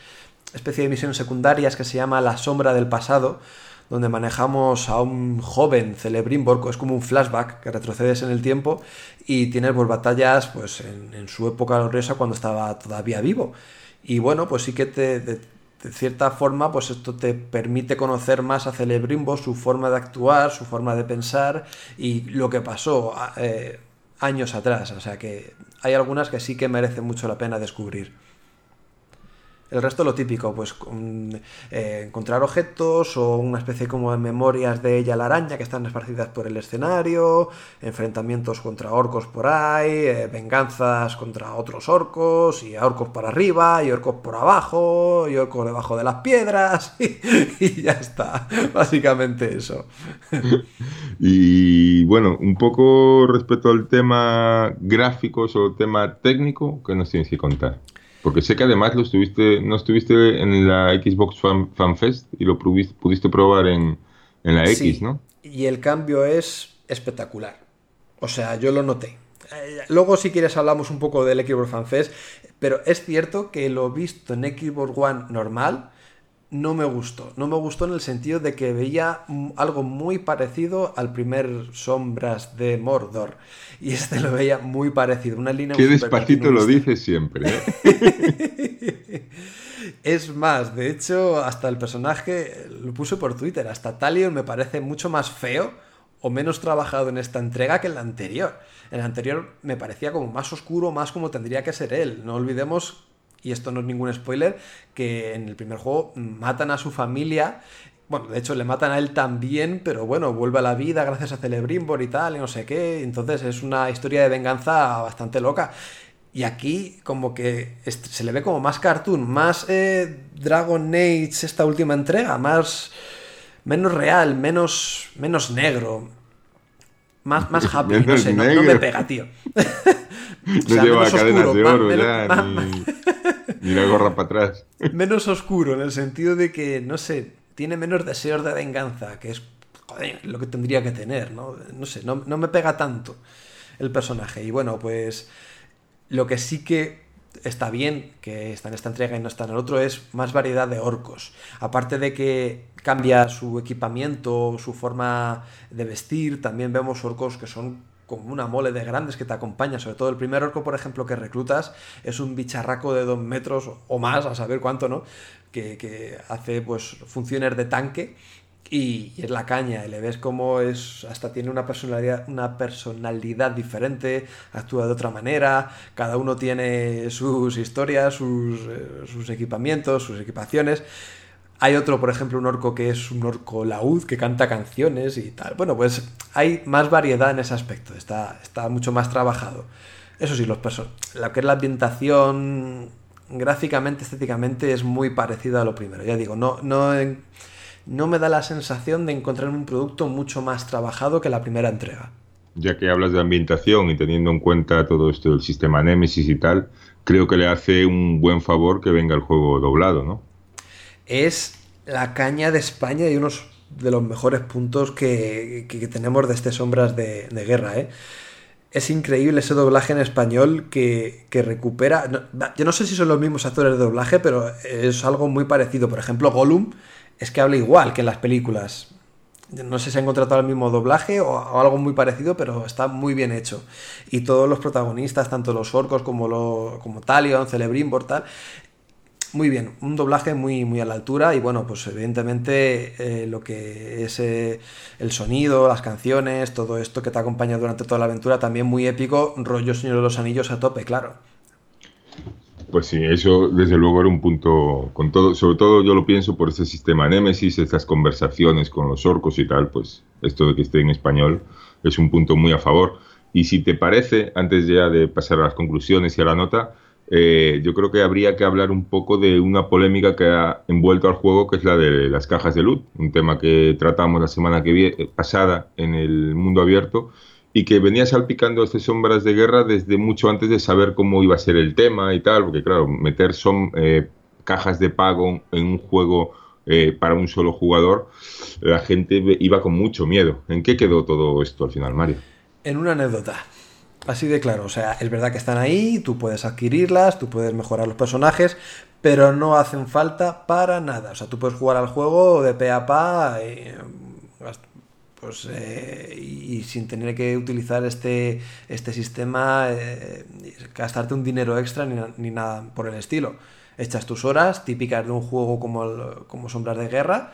especie de misiones secundarias que se llama La Sombra del Pasado, donde manejamos a un joven Celebrimbor, es como un flashback que retrocedes en el tiempo y tienes pues, batallas pues, en, en su época gloriosa cuando estaba todavía vivo. Y bueno, pues sí que te, de, de cierta forma pues esto te permite conocer más a Celebrimbor, su forma de actuar, su forma de pensar y lo que pasó eh, años atrás. O sea que hay algunas que sí que merecen mucho la pena descubrir. El resto lo típico, pues eh, encontrar objetos o una especie como de memorias de ella la araña que están esparcidas por el escenario, enfrentamientos contra orcos por ahí, eh, venganzas contra otros orcos, y orcos por arriba, y orcos por abajo, y orcos debajo de las piedras, y, y ya está, básicamente eso. Y bueno, un poco respecto al tema gráficos o tema técnico, ¿qué nos tienes que contar? Porque sé que además lo estuviste, no estuviste en la Xbox Fan, Fan Fest y lo pudiste, pudiste probar en, en la X, sí, ¿no? Y el cambio es espectacular. O sea, yo lo noté. Eh, luego, si quieres, hablamos un poco del Xbox Fan Fest, pero es cierto que lo visto en Xbox One normal no me gustó. No me gustó en el sentido de que veía algo muy parecido al primer Sombras de Mordor. Y este lo veía muy parecido. Una línea. Qué despacito lo dices siempre, ¿eh? Es más, de hecho, hasta el personaje lo puse por Twitter. Hasta Talion me parece mucho más feo o menos trabajado en esta entrega que en la anterior. En la anterior me parecía como más oscuro, más como tendría que ser él. No olvidemos, y esto no es ningún spoiler, que en el primer juego matan a su familia. Bueno, de hecho le matan a él también, pero bueno, vuelve a la vida gracias a Celebrimbor y tal, y no sé qué. Entonces es una historia de venganza bastante loca. Y aquí como que se le ve como más cartoon, más eh, Dragon Age esta última entrega, más menos real, menos, menos negro, más, más happy, no sé, no, no me pega, tío. No, o sea, lleva cadenas oscuro, de oro más, ya, más, ni, más, ni la gorra para atrás. Menos oscuro, en el sentido de que, no sé, tiene menos deseos de venganza, que es, joder, lo que tendría que tener, ¿no? No sé, no, no me pega tanto el personaje. Y bueno, pues lo que sí que está bien, que está en esta entrega y no está en el otro, es más variedad de orcos. Aparte de que cambia su equipamiento, su forma de vestir, también vemos orcos que son como una mole de grandes que te acompaña. Sobre todo el primer orco, por ejemplo, que reclutas es un bicharraco de dos metros o más, a saber cuánto, ¿no? Que, que hace pues funciones de tanque y, y es la caña. Y le ves cómo es, hasta tiene una personalidad, una personalidad diferente, actúa de otra manera. Cada uno tiene sus historias, sus, sus equipamientos, sus equipaciones. Hay otro, por ejemplo, un orco que es un orco laúd que canta canciones y tal. Bueno, pues hay más variedad en ese aspecto. Está, está mucho más trabajado. Eso sí, los perso- lo que es la ambientación gráficamente, estéticamente, es muy parecida a lo primero. Ya digo, no, no, no me da la sensación de encontrar un producto mucho más trabajado que la primera entrega. Ya que hablas de ambientación y teniendo en cuenta todo esto del sistema Nemesis y tal, creo que le hace un buen favor que venga el juego doblado, ¿no? Es la caña de España y uno de los mejores puntos que, que tenemos de este Sombras de, de Guerra, ¿eh? Es increíble ese doblaje en español que, que recupera... No, yo no sé si son los mismos actores de doblaje, pero es algo muy parecido. Por ejemplo, Gollum es que habla igual que en las películas. No sé si han contratado el mismo doblaje o, o algo muy parecido, pero está muy bien hecho. Y todos los protagonistas, tanto los orcos como, lo, como Talion, Celebrimbor, tal... Muy bien, un doblaje muy, muy a la altura y bueno, pues evidentemente eh, lo que es eh, el sonido, las canciones, todo esto que te acompaña durante toda la aventura, también muy épico, rollo Señor de los Anillos a tope, claro. Pues sí, eso desde luego era un punto, con todo, sobre todo yo lo pienso por ese sistema Némesis, estas conversaciones con los orcos y tal, pues esto de que esté en español es un punto muy a favor. Y si te parece, antes ya de pasar a las conclusiones y a la nota... Eh, yo creo que habría que hablar un poco de una polémica que ha envuelto al juego, que es la de las cajas de loot, un tema que tratamos la semana que vi- pasada en el mundo abierto y que venía salpicando este Sombras de Guerra desde mucho antes de saber cómo iba a ser el tema y tal, porque claro, meter son eh, cajas de pago en un juego eh, para un solo jugador, la gente iba con mucho miedo. ¿En qué quedó todo esto al final, Mario? En una anécdota. Así de claro, o sea, es verdad que están ahí, tú puedes adquirirlas, tú puedes mejorar los personajes, pero no hacen falta para nada. O sea, tú puedes jugar al juego de pe a pa eh, pues, eh, y sin tener que utilizar este, este sistema, eh, gastarte un dinero extra ni, ni nada por el estilo. Echas tus horas, típicas de un juego como, el, como Sombras de Guerra,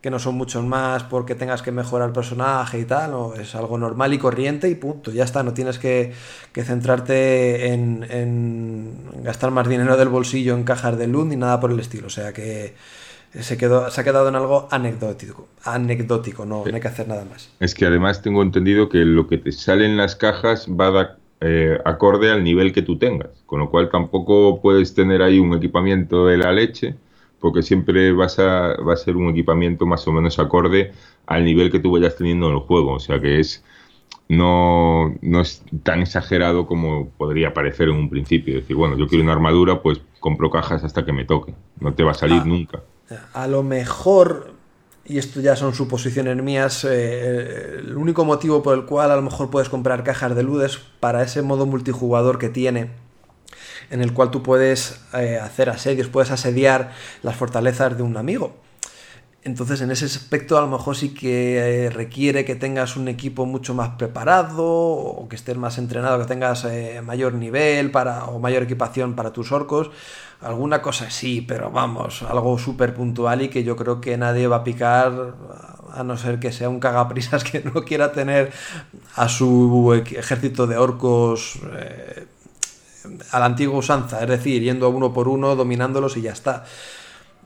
que no son muchos más porque tengas que mejorar el personaje y tal, no, es algo normal y corriente y punto, ya está, no tienes que, que centrarte en, en gastar más dinero del bolsillo en cajas de luz ni nada por el estilo, o sea que se quedó, se ha quedado en algo anecdótico, anecdótico, no, no hay que hacer nada más. Es que además tengo entendido que lo que te sale en las cajas va a dar Eh, acorde al nivel que tú tengas, con lo cual tampoco puedes tener ahí un equipamiento de la leche, porque siempre vas a, va a ser un equipamiento más o menos acorde al nivel que tú vayas teniendo en el juego. O sea que es no, no es tan exagerado como podría parecer en un principio. Es decir, bueno, yo quiero una armadura, pues compro cajas hasta que me toque. No te va a salir ah, nunca. A lo mejor, y esto ya son suposiciones mías, eh, el único motivo por el cual a lo mejor puedes comprar cajas de luz es para ese modo multijugador que tiene, en el cual tú puedes eh, hacer asedios, puedes asediar las fortalezas de un amigo. Entonces, en ese aspecto, a lo mejor sí que eh, requiere que tengas un equipo mucho más preparado, o que estés más entrenado, que tengas eh, mayor nivel para, o mayor equipación para tus orcos. Alguna cosa sí, pero vamos, algo súper puntual y que yo creo que nadie va a picar, a no ser que sea un cagaprisas que no quiera tener a su ejército de orcos... Eh, a la antigua usanza, es decir, yendo uno por uno, dominándolos y ya está,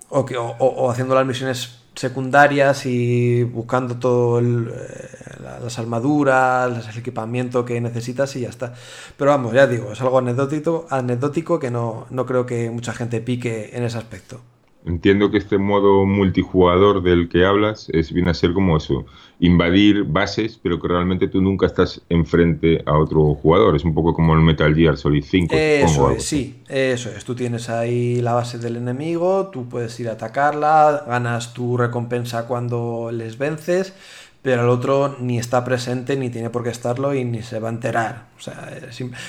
o, que, o, o haciendo las misiones secundarias y buscando todo el, las armaduras, el equipamiento que necesitas y ya está. Pero vamos, ya digo, es algo anecdótico, anecdótico que no, no creo que mucha gente pique en ese aspecto. Entiendo que este modo multijugador del que hablas es, viene a ser como eso, invadir bases, pero que realmente tú nunca estás enfrente a otro jugador. Es un poco como el Metal Gear Solid cinco. Eso es, sí, eso es. Tú tienes ahí la base del enemigo, tú puedes ir a atacarla, ganas tu recompensa cuando les vences, pero el otro ni está presente, ni tiene por qué estarlo y ni se va a enterar. O sea,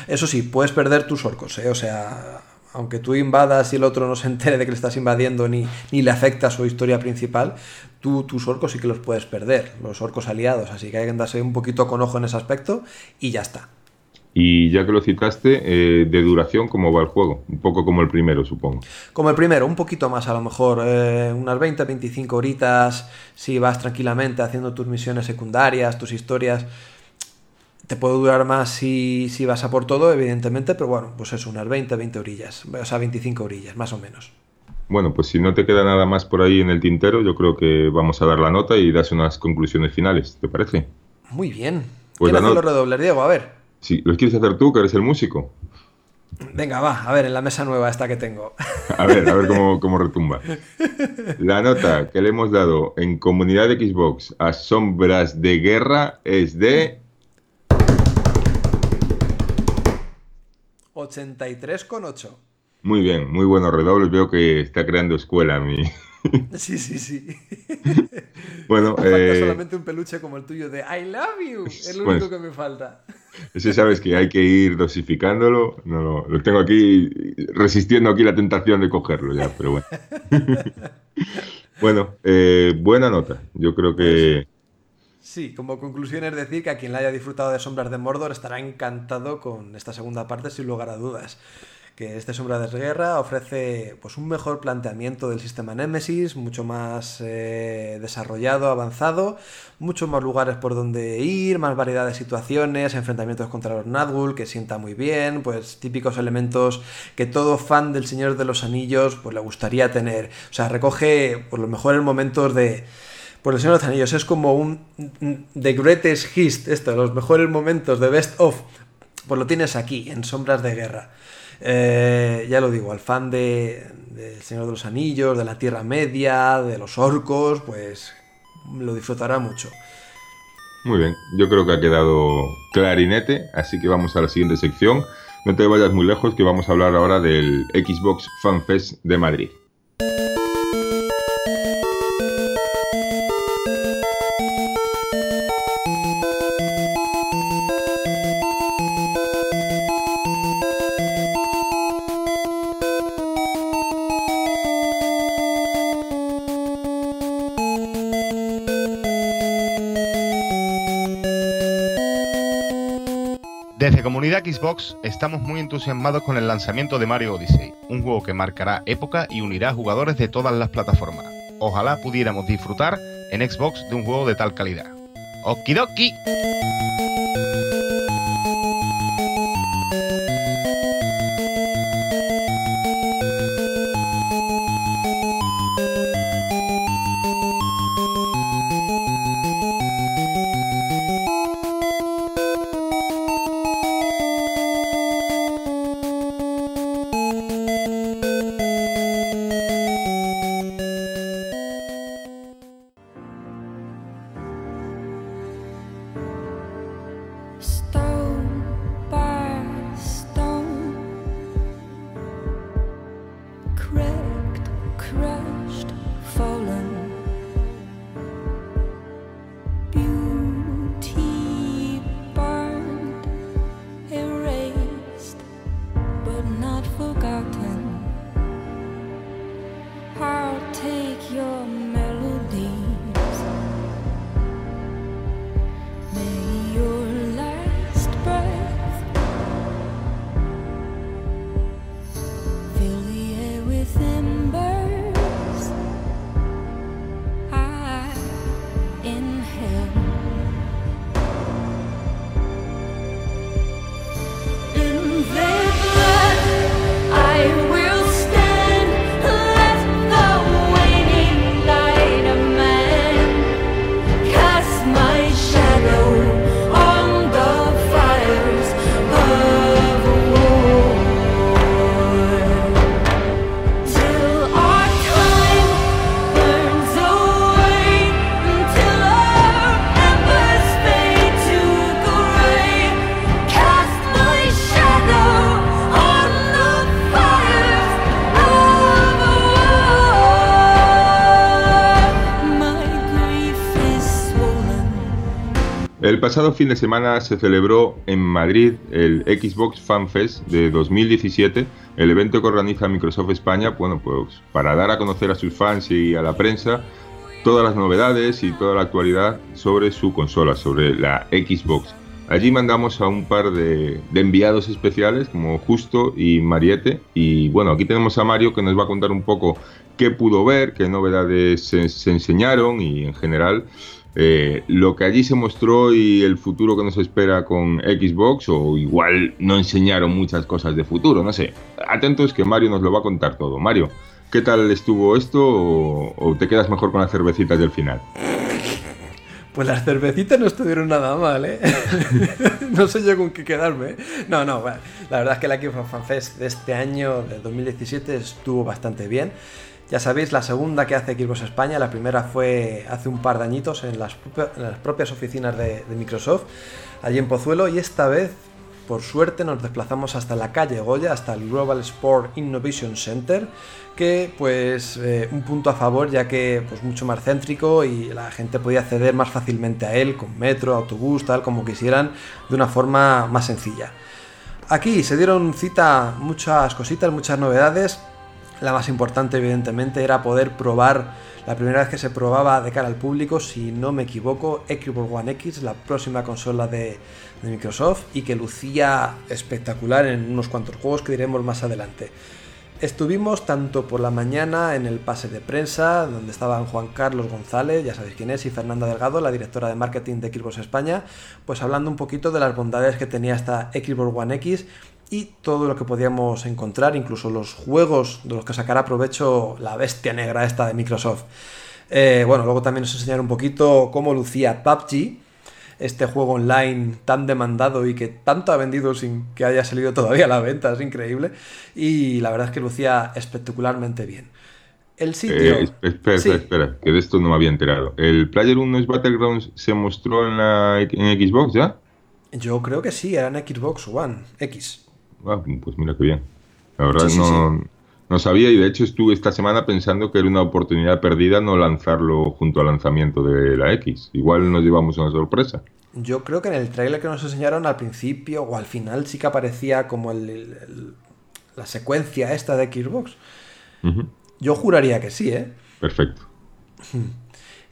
eso sí, puedes perder tus orcos, ¿eh? O sea... Aunque tú invadas y el otro no se entere de que le estás invadiendo ni, ni le afecta su historia principal, tú tus orcos sí que los puedes perder, los orcos aliados. Así que hay que andarse un poquito con ojo en ese aspecto y ya está. Y ya que lo citaste, eh, de duración, ¿cómo va el juego? Un poco como el primero, supongo. Como el primero, un poquito más a lo mejor, eh, unas veinte a veinticinco horitas, si vas tranquilamente haciendo tus misiones secundarias, tus historias... Te puede durar más si, si vas a por todo, evidentemente, pero bueno, pues es unas veinte, veinte orillas, o sea, veinticinco orillas, más o menos. Bueno, pues si no te queda nada más por ahí en el tintero, yo creo que vamos a dar la nota y das unas conclusiones finales, ¿te parece? Muy bien. Pues ¿quieres hacerlo redoblar, Diego? A ver. Sí, ¿lo quieres hacer tú, que eres el músico? Venga, va, a ver, en la mesa nueva esta que tengo. A ver, a ver cómo, cómo retumba. La nota que le hemos dado en Comunidad de Xbox a Sombras de Guerra es de... ochenta y tres coma ocho. Muy bien, muy buenos redobles. Veo que está creando escuela mi... Sí, sí, sí. Bueno, me falta eh... solamente un peluche como el tuyo de I love you. Es lo bueno, único que me falta. Ese sabes que hay que ir dosificándolo. No, no, lo tengo aquí resistiendo aquí la tentación de cogerlo ya, pero bueno. Bueno, eh, buena nota. Yo creo que... Sí, como conclusión es decir que a quien la haya disfrutado de Sombras de Mordor estará encantado con esta segunda parte sin lugar a dudas. Que este Sombras de Guerra ofrece pues un mejor planteamiento del sistema Nemesis, mucho más eh, desarrollado, avanzado, muchos más lugares por donde ir, más variedad de situaciones, enfrentamientos contra los Nazgûl, que sienta muy bien, pues típicos elementos que todo fan del Señor de los Anillos pues le gustaría tener. O sea, recoge pues, los mejores momentos de... Pues el Señor de los Anillos es como un The Greatest Hits, esto, los mejores momentos de Best Of, pues lo tienes aquí, en Sombras de Guerra. Eh, ya lo digo, al fan de, de Señor de los Anillos, de la Tierra Media, de los orcos, pues lo disfrutará mucho. Muy bien, yo creo que ha quedado clarinete, así que vamos a la siguiente sección. No te vayas muy lejos, que vamos a hablar ahora del Xbox Fan Fest de Madrid. Desde Comunidad Xbox estamos muy entusiasmados con el lanzamiento de Mario Odyssey, un juego que marcará época y unirá a jugadores de todas las plataformas. Ojalá pudiéramos disfrutar en Xbox de un juego de tal calidad. ¡Okidoki! El pasado fin de semana se celebró en Madrid el Xbox Fan Fest de dos mil diecisiete, el evento que organiza Microsoft España, bueno, pues para dar a conocer a sus fans y a la prensa todas las novedades y toda la actualidad sobre su consola, sobre la Xbox. Allí mandamos a un par de, de enviados especiales como Justo y Mariette, y bueno, aquí tenemos a Mario que nos va a contar un poco qué pudo ver, qué novedades se, se enseñaron y en general... Eh, lo que allí se mostró y el futuro que nos espera con Xbox, o igual no enseñaron muchas cosas de futuro, no sé. Atentos que Mario nos lo va a contar todo. Mario, ¿Qué tal estuvo esto o, o te quedas mejor con las cervecitas del final? Pues las cervecitas no estuvieron nada mal, ¿eh? No sé yo con qué quedarme, ¿eh? No, no, bueno, la verdad es que la Xbox Fan Fest de este año, de dos mil diecisiete, estuvo bastante bien. Ya sabéis, la segunda que hace Xbox España, la primera fue hace un par de añitos en las, en las propias oficinas de, de Microsoft, allí en Pozuelo, y esta vez, por suerte, nos desplazamos hasta la calle Goya, hasta el Global Sport Innovation Center, que, pues, eh, un punto a favor, ya que, pues, mucho más céntrico y la gente podía acceder más fácilmente a él, con metro, autobús, tal, como quisieran, de una forma más sencilla. Aquí se dieron cita muchas cositas, muchas novedades. La más importante, evidentemente, era poder probar, la primera vez que se probaba de cara al público, si no me equivoco, Xbox One X, la próxima consola de, de Microsoft, y que lucía espectacular en unos cuantos juegos que diremos más adelante. Estuvimos tanto por la mañana en el pase de prensa, donde estaban Juan Carlos González, ya sabéis quién es, y Fernanda Delgado, la directora de marketing de Xbox España, pues hablando un poquito de las bondades que tenía esta Xbox One X, y todo lo que podíamos encontrar, incluso los juegos de los que sacará provecho la bestia negra esta de Microsoft. Eh, bueno, luego también os enseñaré un poquito cómo lucía P U B G, este juego online tan demandado y que tanto ha vendido sin que haya salido todavía a la venta, es increíble, y la verdad es que lucía espectacularmente bien. El sitio... Eh, espera, sí. espera, espera, que de esto no me había enterado. ¿El Player uno es Battlegrounds se mostró en, la, en Xbox ya? Yo creo que sí, era en Xbox One X. Ah, pues mira qué bien. La verdad sí, no, sí, sí. no sabía, y de hecho estuve esta semana pensando que era una oportunidad perdida no lanzarlo junto al lanzamiento de la X. Igual nos llevamos una sorpresa. Yo creo que en el tráiler que nos enseñaron al principio o al final sí que aparecía como el, el, el, la secuencia esta de Xbox. Uh-huh. Yo juraría que sí, ¿eh? Perfecto.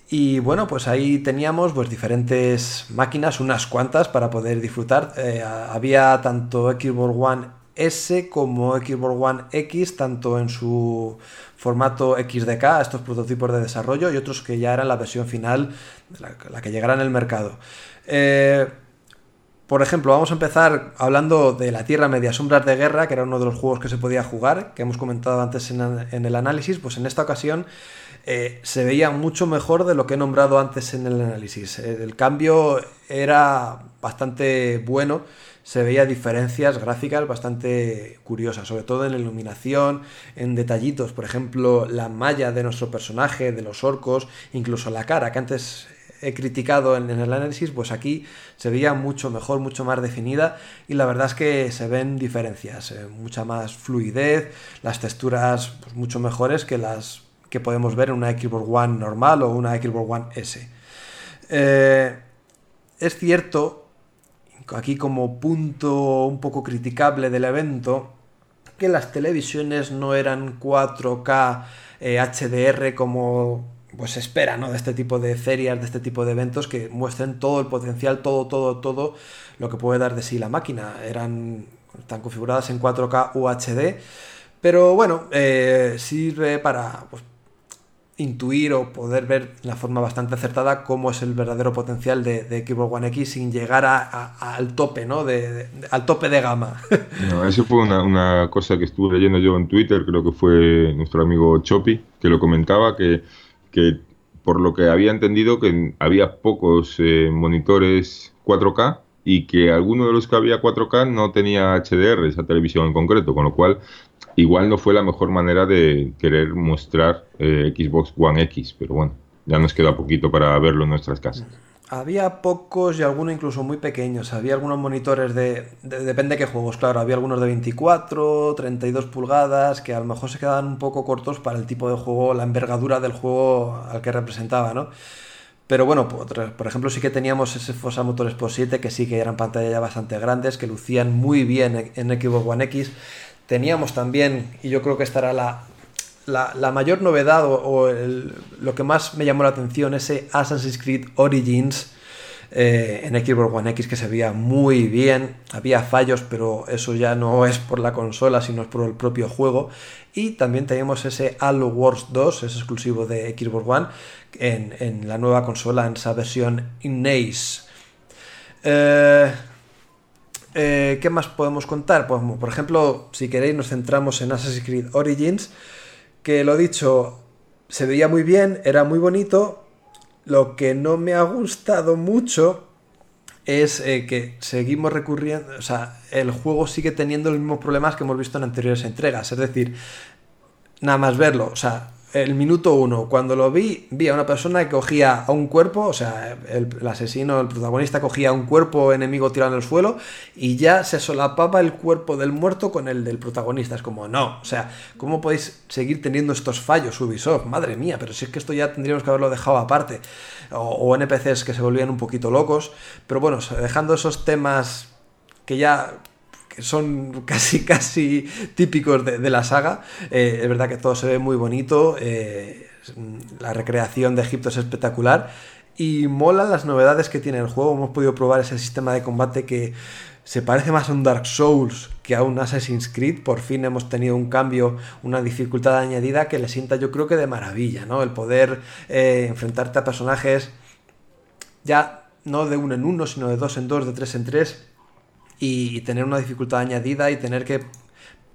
Y bueno, pues ahí teníamos pues diferentes máquinas, unas cuantas para poder disfrutar. Eh, había tanto Xbox One S como Xbox One X, tanto en su formato X D K, estos prototipos de desarrollo, y otros que ya eran la versión final, la, la que llegará en el mercado. Eh, por ejemplo, vamos a empezar hablando de la Tierra Media, Sombras de Guerra, que era uno de los juegos que se podía jugar, que hemos comentado antes en, en el análisis. Pues en esta ocasión Eh, se veía mucho mejor de lo que he nombrado antes en el análisis. El, el cambio era bastante bueno, se veía diferencias gráficas bastante curiosas, sobre todo en la iluminación, en detallitos, por ejemplo, la malla de nuestro personaje, de los orcos, incluso la cara, que antes he criticado en, en el análisis, pues aquí se veía mucho mejor, mucho más definida, y la verdad es que se ven diferencias, eh, mucha más fluidez, las texturas pues, mucho mejores que las que podemos ver en una Xbox One normal o una Xbox One S. Eh, es cierto, aquí como punto un poco criticable del evento, que las televisiones no eran cuatro K eh, H D R como pues se espera, ¿no? De este tipo de ferias, de este tipo de eventos que muestren todo el potencial, todo, todo, todo lo que puede dar de sí la máquina. Eran, están configuradas en cuatro K U H D, pero bueno, eh, sirve para pues, intuir o poder ver de una forma bastante acertada cómo es el verdadero potencial de, de Xbox One X sin llegar a, a, al tope, ¿no? De, de, al tope de gama. No, eso fue una, una cosa que estuve leyendo yo en Twitter, creo que fue nuestro amigo Chopi, que lo comentaba, que, que por lo que había entendido que había pocos eh, monitores cuatro K y que alguno de los que había cuatro K no tenía H D R, esa televisión en concreto, con lo cual igual no fue la mejor manera de querer mostrar eh, Xbox One X, pero bueno, ya nos queda poquito para verlo en nuestras casas. Había pocos y algunos incluso muy pequeños, había algunos monitores de, de depende de qué juegos, claro, había algunos de veinticuatro, treinta y dos pulgadas, que a lo mejor se quedaban un poco cortos para el tipo de juego, la envergadura del juego al que representaba, ¿no? Pero bueno, por, por ejemplo, sí que teníamos ese Forza Motorsport siete, que sí que eran pantallas ya bastante grandes, que lucían muy bien en, en Xbox One X. Teníamos también, y yo creo que estará la, la, la mayor novedad o, o el, lo que más me llamó la atención, ese Assassin's Creed Origins eh, en Xbox One X, que se veía muy bien. Había fallos, pero eso ya no es por la consola, sino es por el propio juego. Y también teníamos ese Halo Wars dos, es exclusivo de Xbox One, en, en la nueva consola, en esa versión N A S. Eh... Eh, ¿Qué más podemos contar? Pues, por ejemplo, si queréis nos centramos en Assassin's Creed Origins, que lo dicho, se veía muy bien, era muy bonito. Lo que no me ha gustado mucho es eh, que seguimos recurriendo, o sea, el juego sigue teniendo los mismos problemas que hemos visto en anteriores entregas, es decir, nada más verlo, o sea, el minuto uno, cuando lo vi, vi a una persona que cogía a un cuerpo, o sea, el, el asesino, el protagonista cogía a un cuerpo enemigo tirado en el suelo y ya se solapaba el cuerpo del muerto con el del protagonista, es como, no, o sea, ¿cómo podéis seguir teniendo estos fallos, Ubisoft? Madre mía, pero si es que esto ya tendríamos que haberlo dejado aparte, o, o N P Cs que se volvían un poquito locos, pero bueno, dejando esos temas que ya... son casi casi típicos de, de la saga, eh, es verdad que todo se ve muy bonito, eh, la recreación de Egipto es espectacular y molan las novedades que tiene el juego. Hemos podido probar ese sistema de combate que se parece más a un Dark Souls que a un Assassin's Creed. Por fin hemos tenido un cambio, una dificultad añadida que le sienta, yo creo que de maravilla, ¿no? El poder eh, enfrentarte a personajes ya no de uno en uno, sino de dos en dos, de tres en tres, y tener una dificultad añadida y tener que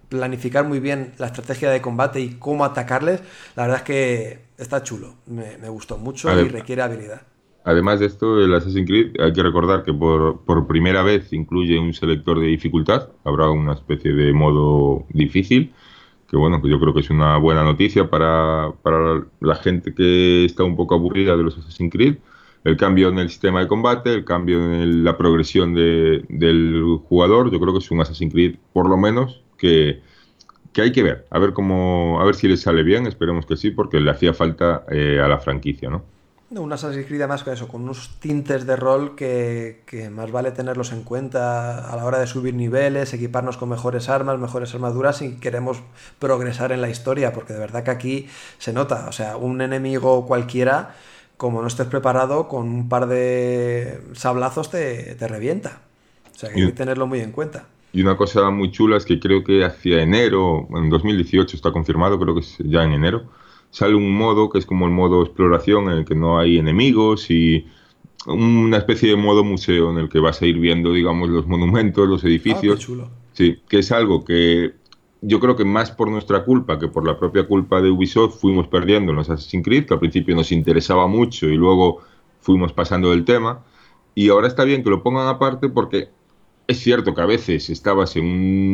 planificar muy bien la estrategia de combate y cómo atacarles. La verdad es que está chulo, me, me gustó mucho, además, y requiere habilidad. Además de esto, el Assassin's Creed, hay que recordar que por, por primera vez incluye un selector de dificultad, habrá una especie de modo difícil, que bueno, yo creo que es una buena noticia para, para la gente que está un poco aburrida de los Assassin's Creed. El cambio en el sistema de combate, el cambio en el, la progresión de, del jugador, yo creo que es un Assassin's Creed, por lo menos, que, que hay que ver. A ver cómo, a ver si le sale bien, esperemos que sí, porque le hacía falta eh, a la franquicia, ¿no? Un Assassin's Creed además con eso, con unos tintes de rol que, que más vale tenerlos en cuenta a la hora de subir niveles, equiparnos con mejores armas, mejores armaduras si queremos progresar en la historia, porque de verdad que aquí se nota, o sea, un enemigo cualquiera, como no estés preparado, con un par de sablazos te, te revienta. O sea, que hay que tenerlo muy en cuenta. Y una cosa muy chula es que creo que hacia enero, en dos mil dieciocho está confirmado, creo que es ya en enero, sale un modo que es como el modo exploración en el que no hay enemigos y una especie de modo museo en el que vas a ir viendo, digamos, los monumentos, los edificios. Ah, qué chulo. Sí, que es algo que yo creo que más por nuestra culpa que por la propia culpa de Ubisoft fuimos perdiendo en los Assassin's Creed, que al principio nos interesaba mucho y luego fuimos pasando del tema, y ahora está bien que lo pongan aparte porque es cierto que a veces estabas en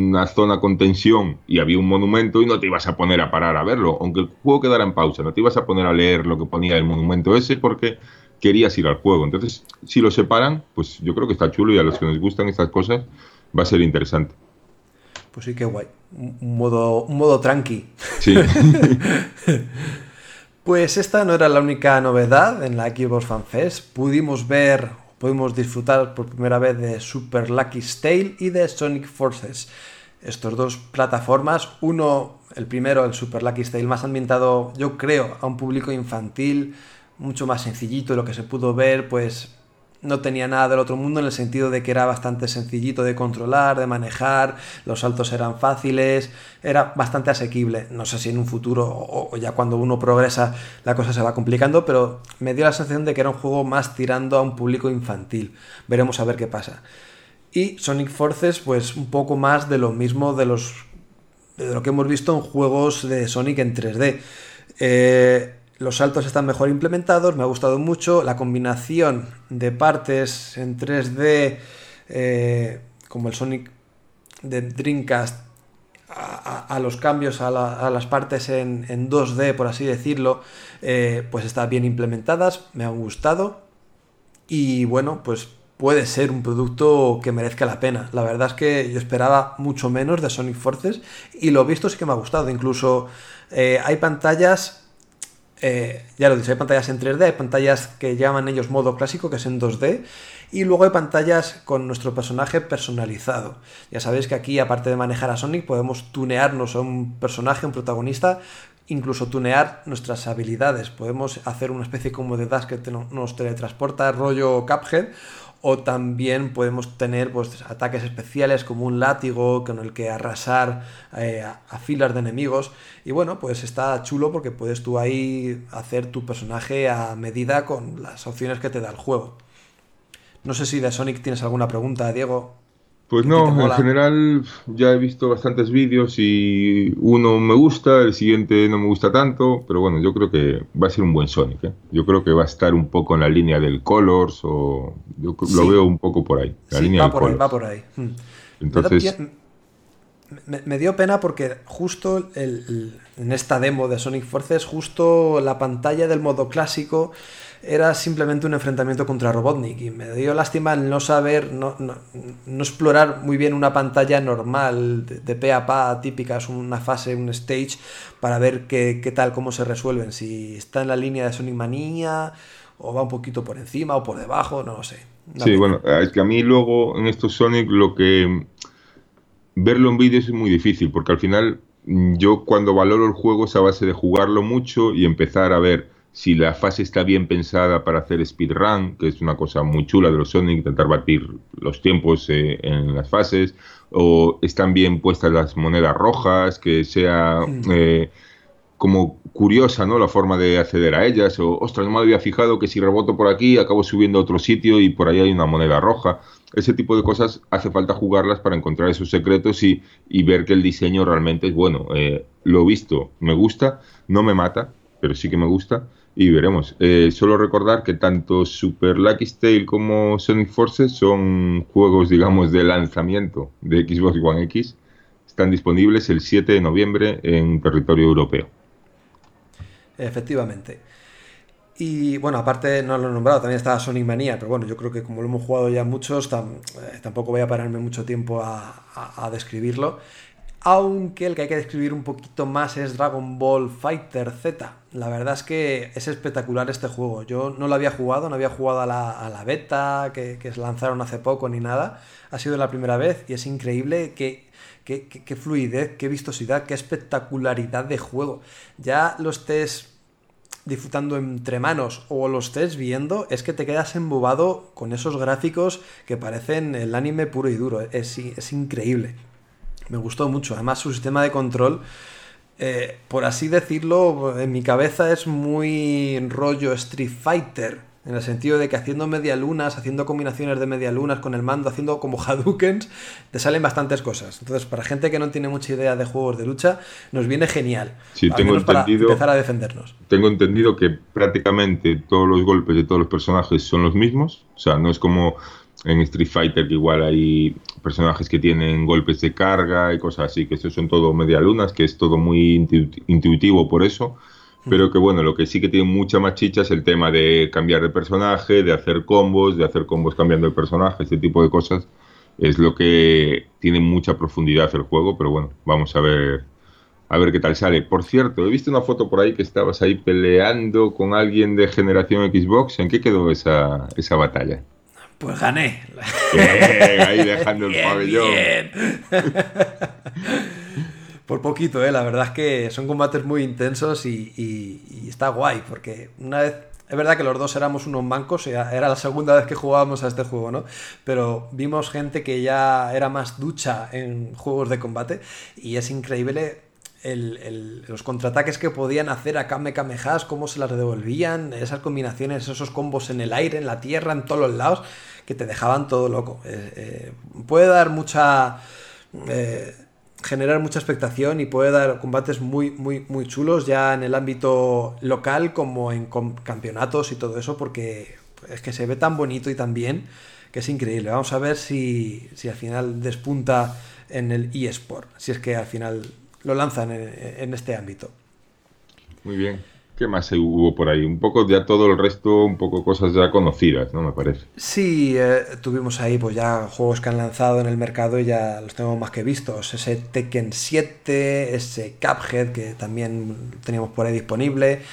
una zona con tensión y había un monumento y no te ibas a poner a parar a verlo, aunque el juego quedara en pausa, no te ibas a poner a leer lo que ponía el monumento ese porque querías ir al juego. Entonces, si lo separan, pues yo creo que está chulo y a los que nos gustan estas cosas va a ser interesante. Pues sí, qué guay. Un modo, un modo tranqui. Sí. Pues esta no era la única novedad en la Xbox Fan Fest. Pudimos ver, pudimos disfrutar por primera vez de Super Lucky's Tale y de Sonic Forces. Estos dos plataformas, uno, el primero, el Super Lucky's Tale, más ambientado, yo creo, a un público infantil, mucho más sencillito. Lo que se pudo ver, pues no tenía nada del otro mundo en el sentido de que era bastante sencillito de controlar, de manejar, los saltos eran fáciles, era bastante asequible. No sé si en un futuro o ya cuando uno progresa la cosa se va complicando, pero me dio la sensación de que era un juego más tirando a un público infantil. Veremos a ver qué pasa. Y Sonic Forces, pues un poco más de lo mismo de, los, de lo que hemos visto en juegos de Sonic en tres D. Eh... Los saltos están mejor implementados, me ha gustado mucho. La combinación de partes en tres D, eh, como el Sonic de Dreamcast, a, a, a los cambios a, la, a las partes en, en dos D, por así decirlo, eh, pues están bien implementadas, me han gustado. Y bueno, pues puede ser un producto que merezca la pena. La verdad es que yo esperaba mucho menos de Sonic Forces y lo visto sí que me ha gustado. Incluso eh, hay pantallas... Eh, ya lo he dicho, hay pantallas en tres D, hay pantallas que llaman ellos modo clásico, que es en dos D, y luego hay pantallas con nuestro personaje personalizado. Ya sabéis que aquí, aparte de manejar a Sonic, podemos tunearnos a un personaje, un protagonista, incluso tunear nuestras habilidades. Podemos hacer una especie como de dash que te, nos teletransporta, rollo Cuphead, o también podemos tener, pues, ataques especiales como un látigo con el que arrasar eh, a, a filas de enemigos. Y bueno, pues está chulo porque puedes tú ahí hacer tu personaje a medida con las opciones que te da el juego. No sé si de Sonic tienes alguna pregunta, Diego. Pues no, en general ya he visto bastantes vídeos y uno me gusta, el siguiente no me gusta tanto, pero bueno, yo creo que va a ser un buen Sonic, ¿eh? Yo creo que va a estar un poco en la línea del Colors, o yo sí. lo veo un poco por ahí, la sí, línea va del por Colors. Ahí, va por ahí. Entonces... Me, me dio pena porque justo el, el, en esta demo de Sonic Forces, justo la pantalla del modo clásico era simplemente un enfrentamiento contra Robotnik, y me dio lástima el no saber, no, no, no explorar muy bien una pantalla normal, de, de pe a pa, típica, es una fase, un stage, para ver qué, qué tal, cómo se resuelven, si está en la línea de Sonic Manía, o va un poquito por encima, o por debajo, no lo sé. Sí, pena. Bueno, es que a mí luego en estos Sonic lo que... verlo en vídeos es muy difícil, porque al final yo cuando valoro el juego es a base de jugarlo mucho y empezar a ver si la fase está bien pensada para hacer speedrun, que es una cosa muy chula de los Sonic, intentar batir los tiempos eh, en las fases, o están bien puestas las monedas rojas, que sea eh, como curiosa, ¿no?, la forma de acceder a ellas, o ostras, no me había fijado que si reboto por aquí acabo subiendo a otro sitio y por ahí hay una moneda roja. Ese tipo de cosas hace falta jugarlas para encontrar esos secretos y, y ver que el diseño realmente es bueno. Eh, lo visto, me gusta, no me mata, pero sí que me gusta y veremos. Eh, solo recordar que tanto Super Lucky's Tale como Sonic Forces son juegos, digamos, de lanzamiento de Xbox One X. Están disponibles el siete de noviembre en territorio europeo. Efectivamente. Y bueno, aparte no lo he nombrado, también estaba Sonic Mania, pero bueno, yo creo que como lo hemos jugado ya muchos, tam, eh, tampoco voy a pararme mucho tiempo a, a, a describirlo. Aunque el que hay que describir un poquito más es Dragon Ball Fighter Z. La verdad es que es espectacular este juego. Yo no lo había jugado, no había jugado a la, a la beta que, que lanzaron hace poco ni nada. Ha sido la primera vez y es increíble que... Qué, qué, qué fluidez, qué vistosidad, qué espectacularidad de juego. Ya lo estés disfrutando entre manos o lo estés viendo, es que te quedas embobado con esos gráficos que parecen el anime puro y duro. Es, es increíble. Me gustó mucho. Además, su sistema de control, eh, por así decirlo, en mi cabeza es muy rollo Street Fighter. En el sentido de que haciendo medialunas, haciendo combinaciones de medialunas con el mando, haciendo como Hadoukens, te salen bastantes cosas. Entonces, para gente que no tiene mucha idea de juegos de lucha, nos viene genial. Sí, tengo entendido, para empezar a defendernos. Tengo entendido que prácticamente todos los golpes de todos los personajes son los mismos. O sea, no es como en Street Fighter, que igual hay personajes que tienen golpes de carga y cosas así, que estos son todo medialunas, que es todo muy intu- intuitivo por eso. Pero que bueno, lo que sí que tiene mucha más chicha es el tema de cambiar de personaje, de hacer combos, de hacer combos cambiando de personaje, este tipo de cosas. Es lo que tiene mucha profundidad el juego, pero bueno, vamos a ver a ver qué tal sale. Por cierto, he visto una foto por ahí que estabas ahí peleando con alguien de Generación Xbox. ¿En qué quedó esa, esa batalla? Pues gané. Bien, ahí dejando el bien, pabellón. Bien. Por poquito, ¿eh? La verdad es que son combates muy intensos y, y, y está guay, porque una vez... Es verdad que los dos éramos unos mancos, era la segunda vez que jugábamos a este juego, ¿no? Pero vimos gente que ya era más ducha en juegos de combate y es increíble el, el, los contraataques que podían hacer a Kame Kamehas, cómo se las devolvían, esas combinaciones, esos combos en el aire, en la tierra, en todos los lados, que te dejaban todo loco. Eh, eh, puede dar mucha... Eh, generar mucha expectación y puede dar combates muy muy muy chulos ya en el ámbito local como en com- campeonatos y todo eso, porque es que se ve tan bonito y tan bien que es increíble. Vamos a ver si, si al final despunta en el eSport, si es que al final lo lanzan en, en este ámbito. Muy bien. ¿Qué más hubo por ahí? Un poco ya todo el resto, un poco cosas ya conocidas, ¿no? Me parece. Sí, eh, tuvimos ahí pues ya juegos que han lanzado en el mercado y ya los tenemos más que vistos. Ese Tekken siete, ese Cuphead que también teníamos por ahí disponible,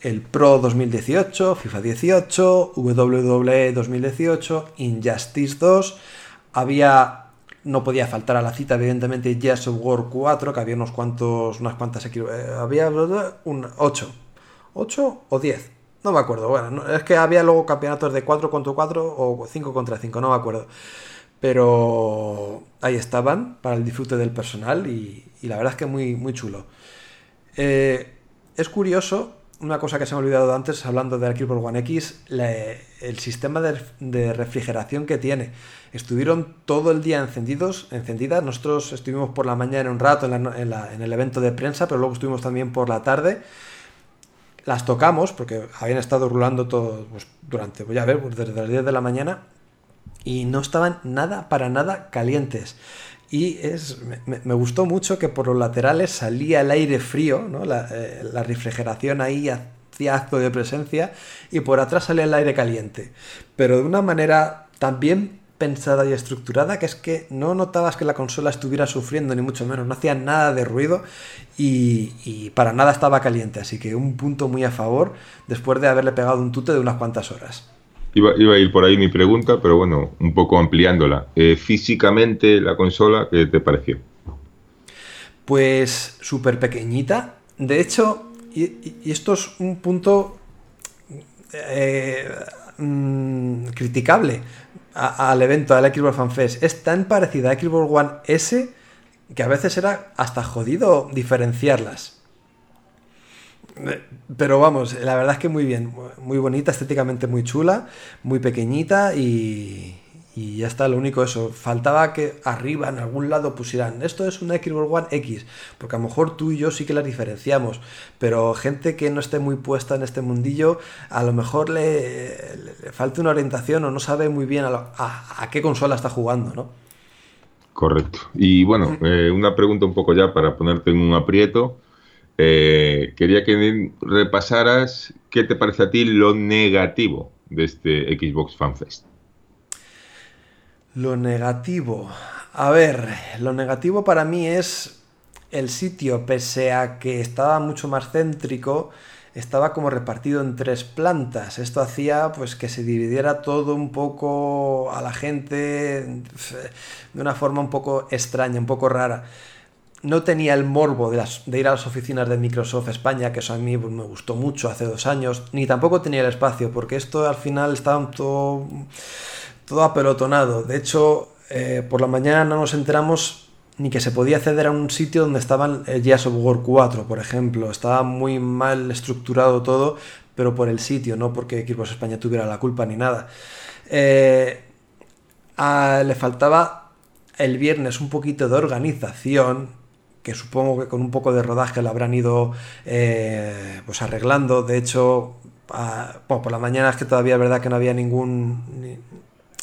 el Pro dos mil dieciocho, FIFA dieciocho, doble u doble u e dos mil dieciocho, Injustice dos, había... No podía faltar a la cita, evidentemente, Gears of War cuatro, que había unos cuantos, unas cuantas... Eh, había un ocho. ocho o diez, no me acuerdo. Bueno, no, es que había luego campeonatos de cuatro contra cuatro o cinco contra cinco, no me acuerdo, pero ahí estaban para el disfrute del personal y, y la verdad es que muy, muy chulo. Eh, es curioso una cosa que se me ha olvidado antes, hablando del Xbox One X, la, el sistema de, de refrigeración que tiene. Estuvieron todo el día encendidos, encendidas. Nosotros estuvimos por la mañana un rato en, la, en, la, en el evento de prensa, pero luego estuvimos también por la tarde. Las tocamos, porque habían estado rulando todo, pues, durante, voy a ver, pues, desde las diez de la mañana, y no estaban nada, para nada calientes. Y es, me, me gustó mucho que por los laterales salía el aire frío, ¿no? La, eh, la refrigeración ahí hacía acto de presencia, y por atrás salía el aire caliente, pero de una manera tan bien pensada y estructurada que es que no notabas que la consola estuviera sufriendo, ni mucho menos, no hacía nada de ruido y, y para nada estaba caliente, así que un punto muy a favor después de haberle pegado un tute de unas cuantas horas. Iba, iba a ir por ahí mi pregunta, pero bueno, un poco ampliándola. Eh, físicamente, la consola, ¿qué te pareció? Pues súper pequeñita. De hecho, y, y esto es un punto eh, mmm, criticable a, al evento, al Xbox Fan Fest. Es tan parecida a Xbox One S que a veces era hasta jodido diferenciarlas. Pero vamos, la verdad es que muy bien, muy bonita, estéticamente muy chula, muy pequeñita y, y ya está, lo único eso. Faltaba que arriba en algún lado pusieran esto es una Xbox One X, porque a lo mejor tú y yo sí que las diferenciamos, pero gente que no esté muy puesta en este mundillo a lo mejor le, le, le falta una orientación o no sabe muy bien a, lo, a, a qué consola está jugando, ¿no? Correcto. Y bueno, eh, una pregunta un poco ya para ponerte en un aprieto. Eh, quería que repasaras qué te parece a ti lo negativo de este Xbox Fan Fest. Lo negativo. A ver, lo negativo para mí es el sitio, pese a que estaba mucho más céntrico, estaba como repartido en tres plantas. Esto hacía pues que se dividiera todo un poco a la gente de una forma un poco extraña, un poco rara. No tenía el morbo de, las, de ir a las oficinas de Microsoft España, que eso a mí pues, me gustó mucho hace dos años, ni tampoco tenía el espacio, porque esto al final estaba todo, todo apelotonado. De hecho, eh, por la mañana no nos enteramos ni que se podía acceder a un sitio donde estaban Gears of War cuatro, por ejemplo. Estaba muy mal estructurado todo, pero por el sitio, no porque Xbox España tuviera la culpa ni nada. Eh, a, le faltaba el viernes un poquito de organización, que supongo que con un poco de rodaje lo habrán ido eh, pues arreglando. De hecho, a, bueno, por la mañana es que todavía es verdad que no había ningún ni,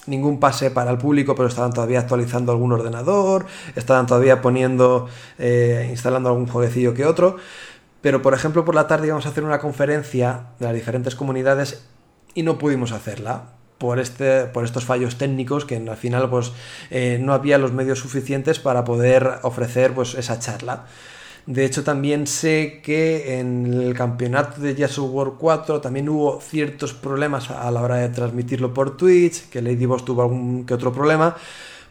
ningún pase para el público, pero estaban todavía actualizando algún ordenador, estaban todavía poniendo, eh, instalando algún jueguecillo que otro. Pero, por ejemplo, por la tarde íbamos a hacer una conferencia de las diferentes comunidades y no pudimos hacerla. Por, este, por estos fallos técnicos que al final pues, eh, no había los medios suficientes para poder ofrecer pues, esa charla. De hecho, también sé que en el campeonato de Jazz War cuatro también hubo ciertos problemas a la hora de transmitirlo por Twitch, que Ladyboss tuvo algún que otro problema,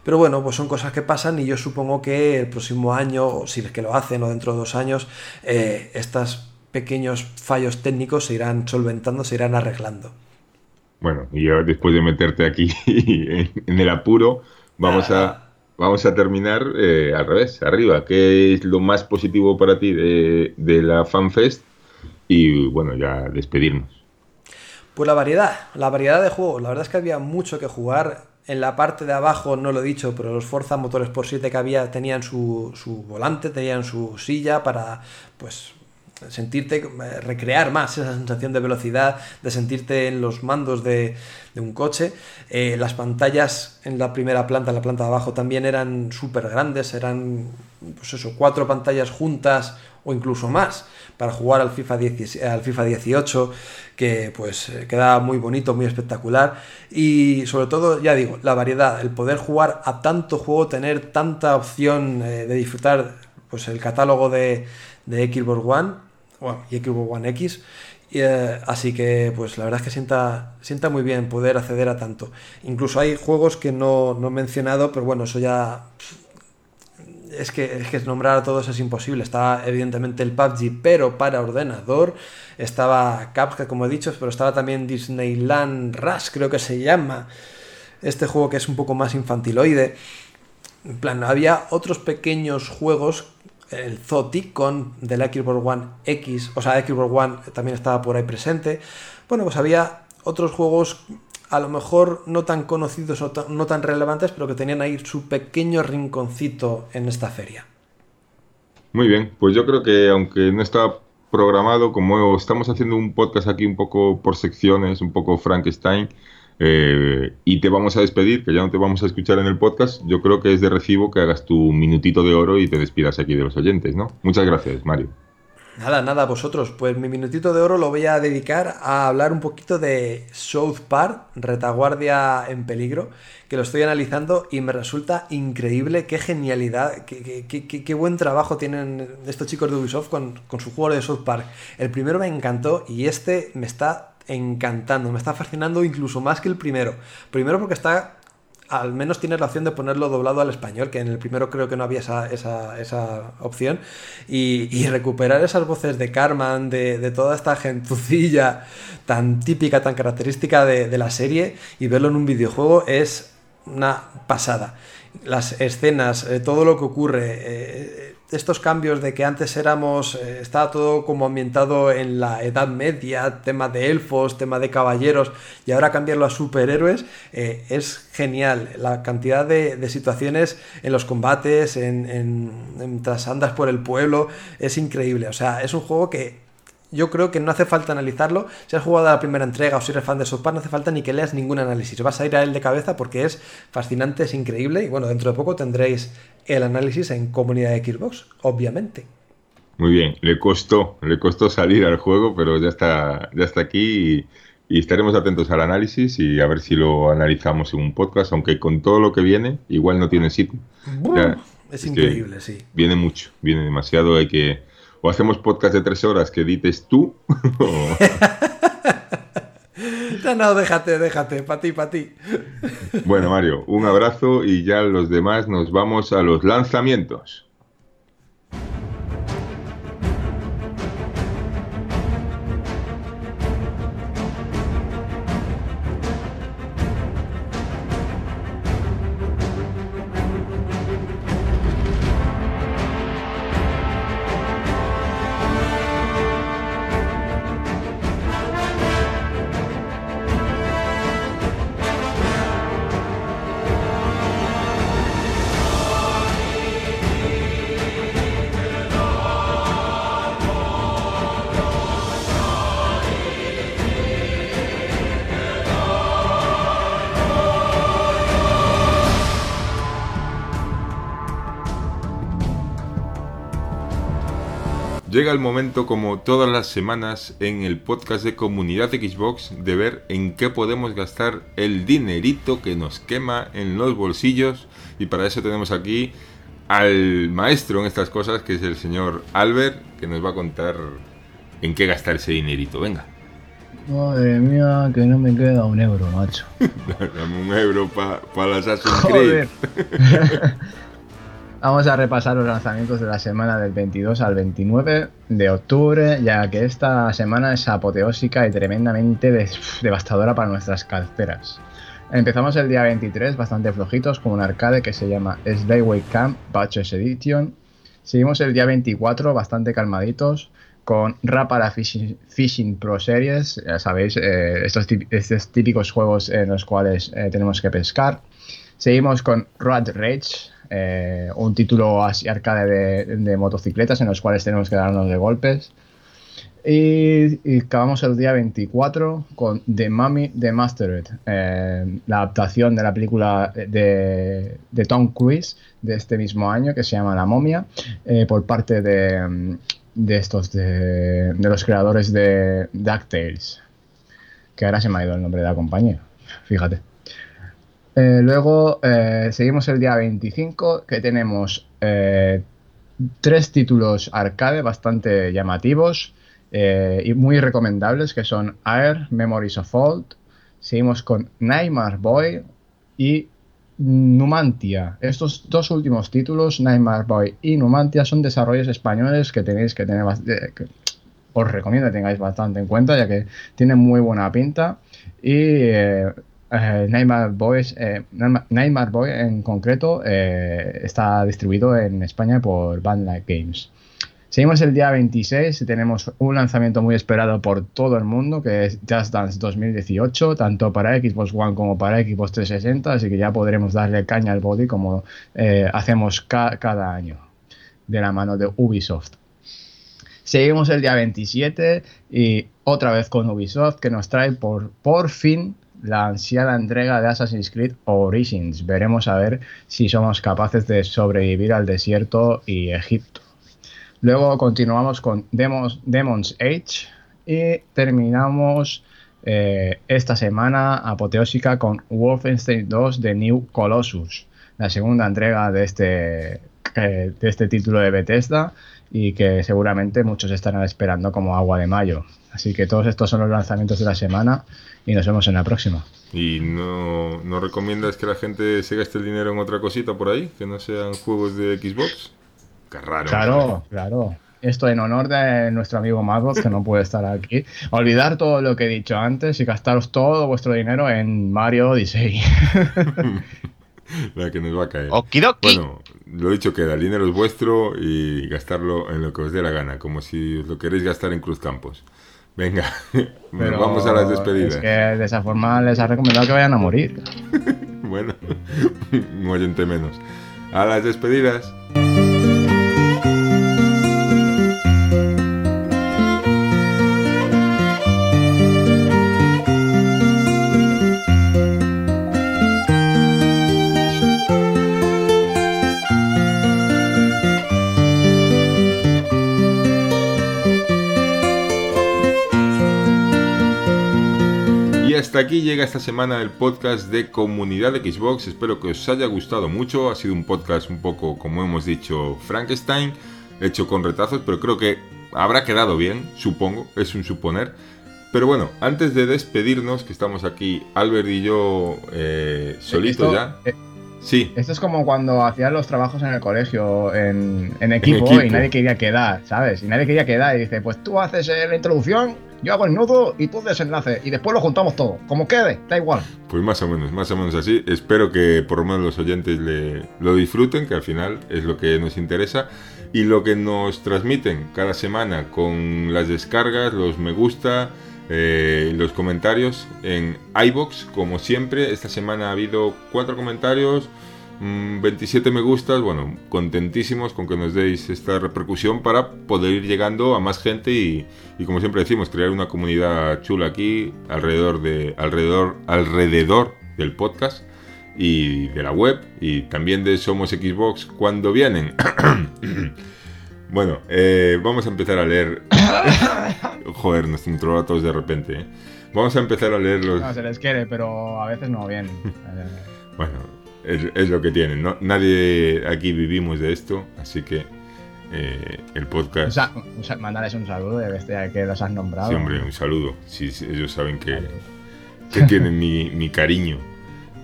pero bueno, pues son cosas que pasan y yo supongo que el próximo año, o si es que lo hacen, o dentro de dos años, eh, estos pequeños fallos técnicos se irán solventando, se irán arreglando. Bueno, y ahora después de meterte aquí en el apuro, vamos a, vamos a terminar eh, al revés, arriba. ¿Qué es lo más positivo para ti de, de la FanFest? Y bueno, ya despedirnos. Pues la variedad, la variedad de juegos. La verdad es que había mucho que jugar. En la parte de abajo, no lo he dicho, pero los Forza Motorsport siete que había tenían su, su volante, tenían su silla para, pues, sentirte, recrear más esa sensación de velocidad, de sentirte en los mandos de, de un coche. Eh, las pantallas en la primera planta, en la planta de abajo, también eran súper grandes, eran pues eso, cuatro pantallas juntas o incluso más para jugar al FIFA dieciocho, que pues quedaba muy bonito, muy espectacular. Y sobre todo, ya digo, la variedad, el poder jugar a tanto juego, tener tanta opción eh, de disfrutar pues el catálogo de, de Xbox One y Xbox One X, y, eh, así que pues la verdad es que sienta, sienta muy bien poder acceder a tanto. Incluso hay juegos que no, no he mencionado, pero bueno, eso ya es que, es que nombrar a todos es imposible. Estaba evidentemente el P U B G, pero para ordenador, estaba Capcom, como he dicho, pero estaba también Disneyland Rush, creo que se llama, este juego que es un poco más infantiloide. En plan, había otros pequeños juegos el Zoticon del Xbox One X, o sea, Xbox One también estaba por ahí presente. Bueno, pues había otros juegos a lo mejor no tan conocidos o no tan relevantes, pero que tenían ahí su pequeño rinconcito en esta feria. Muy bien, pues yo creo que aunque no está programado, como estamos haciendo un podcast aquí un poco por secciones, un poco Frankenstein, eh, y te vamos a despedir, que ya no te vamos a escuchar en el podcast, yo creo que es de recibo que hagas tu minutito de oro y te despidas aquí de los oyentes, ¿no? Muchas gracias, Mario. Nada, nada, vosotros. Pues mi minutito de oro lo voy a dedicar a hablar un poquito de South Park, Retaguardia en Peligro, que lo estoy analizando y me resulta increíble. Qué genialidad, qué, qué, qué, qué buen trabajo tienen estos chicos de Ubisoft con, con su juego de South Park. El primero me encantó y este me está encantando, me está fascinando incluso más que el primero. Primero porque está... al menos tienes la opción de ponerlo doblado al español, que en el primero creo que no había esa, esa, esa opción, y, y recuperar esas voces de Cartman, de, de toda esta gentucilla tan típica, tan característica de, de la serie, y verlo en un videojuego es una pasada. Las escenas, eh, todo lo que ocurre, eh, estos cambios de que antes éramos, eh, estaba todo como ambientado en la Edad Media, tema de elfos, tema de caballeros, y ahora cambiarlo a superhéroes, eh, es genial. La cantidad de, de situaciones en los combates, en, en, en tras andas por el pueblo, es increíble. O sea, es un juego que yo creo que no hace falta analizarlo. Si has jugado a la primera entrega o si eres fan de South Park, no hace falta ni que leas ningún análisis. Vas a ir a él de cabeza porque es fascinante, es increíble. Y bueno, dentro de poco tendréis el análisis en comunidad de Xbox, obviamente. Muy bien, le costó, le costó salir al juego, pero ya está, ya está aquí y, y estaremos atentos al análisis y a ver si lo analizamos en un podcast, aunque con todo lo que viene, igual no tiene sitio. Ya, es increíble, sí. Viene mucho, viene demasiado, hay que... O hacemos podcast de tres horas que edites tú. O... no, no, déjate, déjate, para ti, para ti. Bueno, Mario, un abrazo y ya los demás nos vamos a los lanzamientos. Llega el momento, como todas las semanas, en el podcast de Comunidad Xbox, de ver en qué podemos gastar el dinerito que nos quema en los bolsillos. Y para eso tenemos aquí al maestro en estas cosas, que es el señor Albert, que nos va a contar en qué gastar ese dinerito. Venga. Madre mía, que no me queda un euro, macho. Dame un euro para pa las Assassin's Creed. Joder. Vamos a repasar los lanzamientos de la semana del veintidós al veintinueve de octubre, ya que esta semana es apoteósica y tremendamente des- devastadora para nuestras carteras. Empezamos el día veintitrés, bastante flojitos, con un arcade que se llama Sleigh Camp Batches Edition. Seguimos el día veinticuatro, bastante calmaditos, con Rapala Fishing, Fishing Pro Series, ya sabéis, eh, estos, típ- estos típicos juegos en los cuales eh, tenemos que pescar. Seguimos con Road Rage, eh, un título así arcade de, de motocicletas en los cuales tenemos que darnos de golpes. Y, y acabamos el día veinticuatro con The Mummy Remastered, eh, la adaptación de la película de, de Tom Cruise de este mismo año que se llama La Momia, eh, por parte de, de estos de, de los creadores de DuckTales, que ahora se me ha ido el nombre de la compañía, fíjate. Eh, luego eh, seguimos el día veinticinco, que tenemos eh, tres títulos arcade bastante llamativos eh, y muy recomendables, que son Air, Memories of Old. Seguimos con Nightmare Boy y Numantia. Estos dos últimos títulos, Nightmare Boy y Numantia, son desarrollos españoles que tenéis que tener bastante, que os recomiendo que tengáis bastante en cuenta, ya que tienen muy buena pinta y... Eh, Eh, Nightmare Boys, eh, Nightmare Boy en concreto, eh, está distribuido en España por Bandai Games. Seguimos el día veintiséis, tenemos un lanzamiento muy esperado por todo el mundo, que es Just Dance dos mil dieciocho, tanto para Xbox One como para Xbox trescientos sesenta, así que ya podremos darle caña al body como eh, hacemos ca- cada año, de la mano de Ubisoft. Seguimos el día veintisiete y otra vez con Ubisoft, que nos trae por, por fin la ansiada entrega de Assassin's Creed Origins. Veremos a ver si somos capaces de sobrevivir al desierto y Egipto. Luego continuamos con Demons, Demon's Age y terminamos eh, esta semana apoteósica con Wolfenstein dos The New Colossus, la segunda entrega de este, eh, de este título de Bethesda, y que seguramente muchos estarán esperando como agua de mayo. Así que todos estos son los lanzamientos de la semana y nos vemos en la próxima. ¿Y no, no recomiendas que la gente se gaste el dinero en otra cosita por ahí? ¿Que no sean juegos de Xbox? ¡Qué raro! Claro, claro. Esto en honor de nuestro amigo Marcos, que no puede estar aquí. Olvidar todo lo que he dicho antes y gastaros todo vuestro dinero en Mario Odyssey. La que nos va a caer. Okidoki. Bueno, lo dicho queda, el dinero es vuestro y gastarlo en lo que os dé la gana, como si os lo queréis gastar en Cruzcampos. Venga, pero vamos a las despedidas. Es que de esa forma les ha recomendado que vayan a morir. Bueno, un oyente menos. A las despedidas. Hasta aquí llega esta semana el podcast de Comunidad Xbox. Espero que os haya gustado mucho. Ha sido un podcast un poco, como hemos dicho, Frankenstein, hecho con retazos, pero creo que habrá quedado bien, supongo, es un suponer. Pero bueno, antes de despedirnos, que estamos aquí Albert y yo eh, solitos ya. Eh, sí. Esto es como cuando hacían los trabajos en el colegio, en, en, equipo, en equipo, y nadie quería quedar, ¿sabes? Y nadie quería quedar y dice, pues tú haces eh, la introducción... Yo hago el nudo y tú desenlaces y después lo juntamos todo, como quede, da igual. Pues más o menos, más o menos así. Espero que por lo menos los oyentes le, lo disfruten, que al final es lo que nos interesa. Y lo que nos transmiten cada semana con las descargas, los me gusta, eh, los comentarios en iVoox, como siempre. Esta semana ha habido cuatro comentarios, veintisiete me gustas. Bueno, contentísimos con que nos deis esta repercusión para poder ir llegando a más gente y, y como siempre decimos, crear una comunidad chula aquí alrededor de alrededor alrededor del podcast y de la web y también de Somos Xbox cuando vienen. Bueno, eh, vamos a empezar a leer. Joder, nos entró a todos de repente, ¿eh? Vamos a empezar a leer los... No, se les quiere, pero a veces no bien. Bueno, Es, es lo que tienen, ¿no? Nadie aquí vivimos de esto, así que eh, el podcast... O sea, o sea, mandarles un saludo de bestia que los has nombrado. Sí, hombre, un saludo. Sí, sí, ellos saben que, que tienen mi, mi cariño.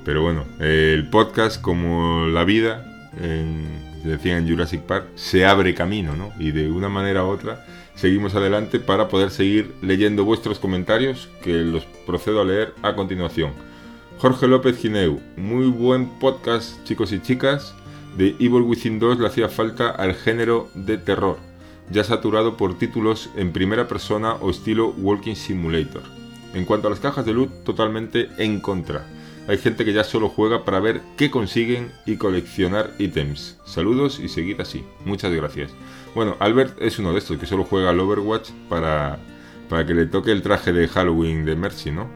Pero bueno, eh, el podcast, como la vida, se decía en Jurassic Park, se abre camino, ¿no? Y de una manera u otra seguimos adelante para poder seguir leyendo vuestros comentarios, que los procedo a leer a continuación. Jorge López Gineu, muy buen podcast, chicos y chicas. De Evil Within dos le hacía falta al género de terror, ya saturado por títulos en primera persona o estilo Walking Simulator. En cuanto a las cajas de loot, totalmente en contra. Hay gente que ya solo juega para ver qué consiguen y coleccionar ítems. Saludos y seguid así. Muchas gracias. Bueno, Albert es uno de estos que solo juega al Overwatch para, para que le toque el traje de Halloween de Mercy, ¿no?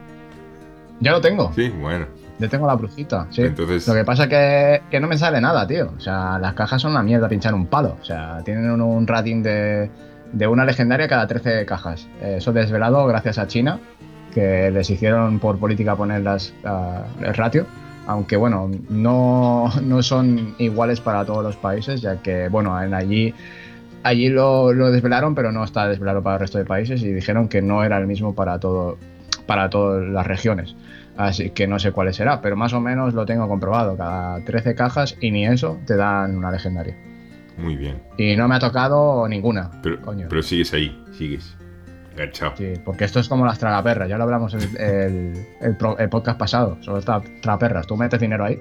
Ya lo tengo. Sí, bueno. Yo tengo la brujita, sí. Entonces... Lo que pasa es que, que no me sale nada, tío. O sea, las cajas son una mierda, pinchar un palo. O sea, tienen un, un rating de, de una legendaria cada trece cajas. Eso eh, desvelado gracias a China, que les hicieron por política poner las, uh, el ratio. Aunque, bueno, no, no son iguales para todos los países, ya que, bueno, en allí... Allí lo, lo desvelaron, pero no está desvelado para el resto de países y dijeron que no era el mismo para todo... para todas las regiones, así que no sé cuál será, pero más o menos lo tengo comprobado, cada trece cajas y ni eso te dan una legendaria. Muy bien. Y no me ha tocado ninguna. Pero, coño. Pero sigues ahí, sigues. enganchado. Sí, porque esto es como las tragaperras, ya lo hablamos en el, el, el, pro, el podcast pasado, sobre tragaperras, tú metes dinero ahí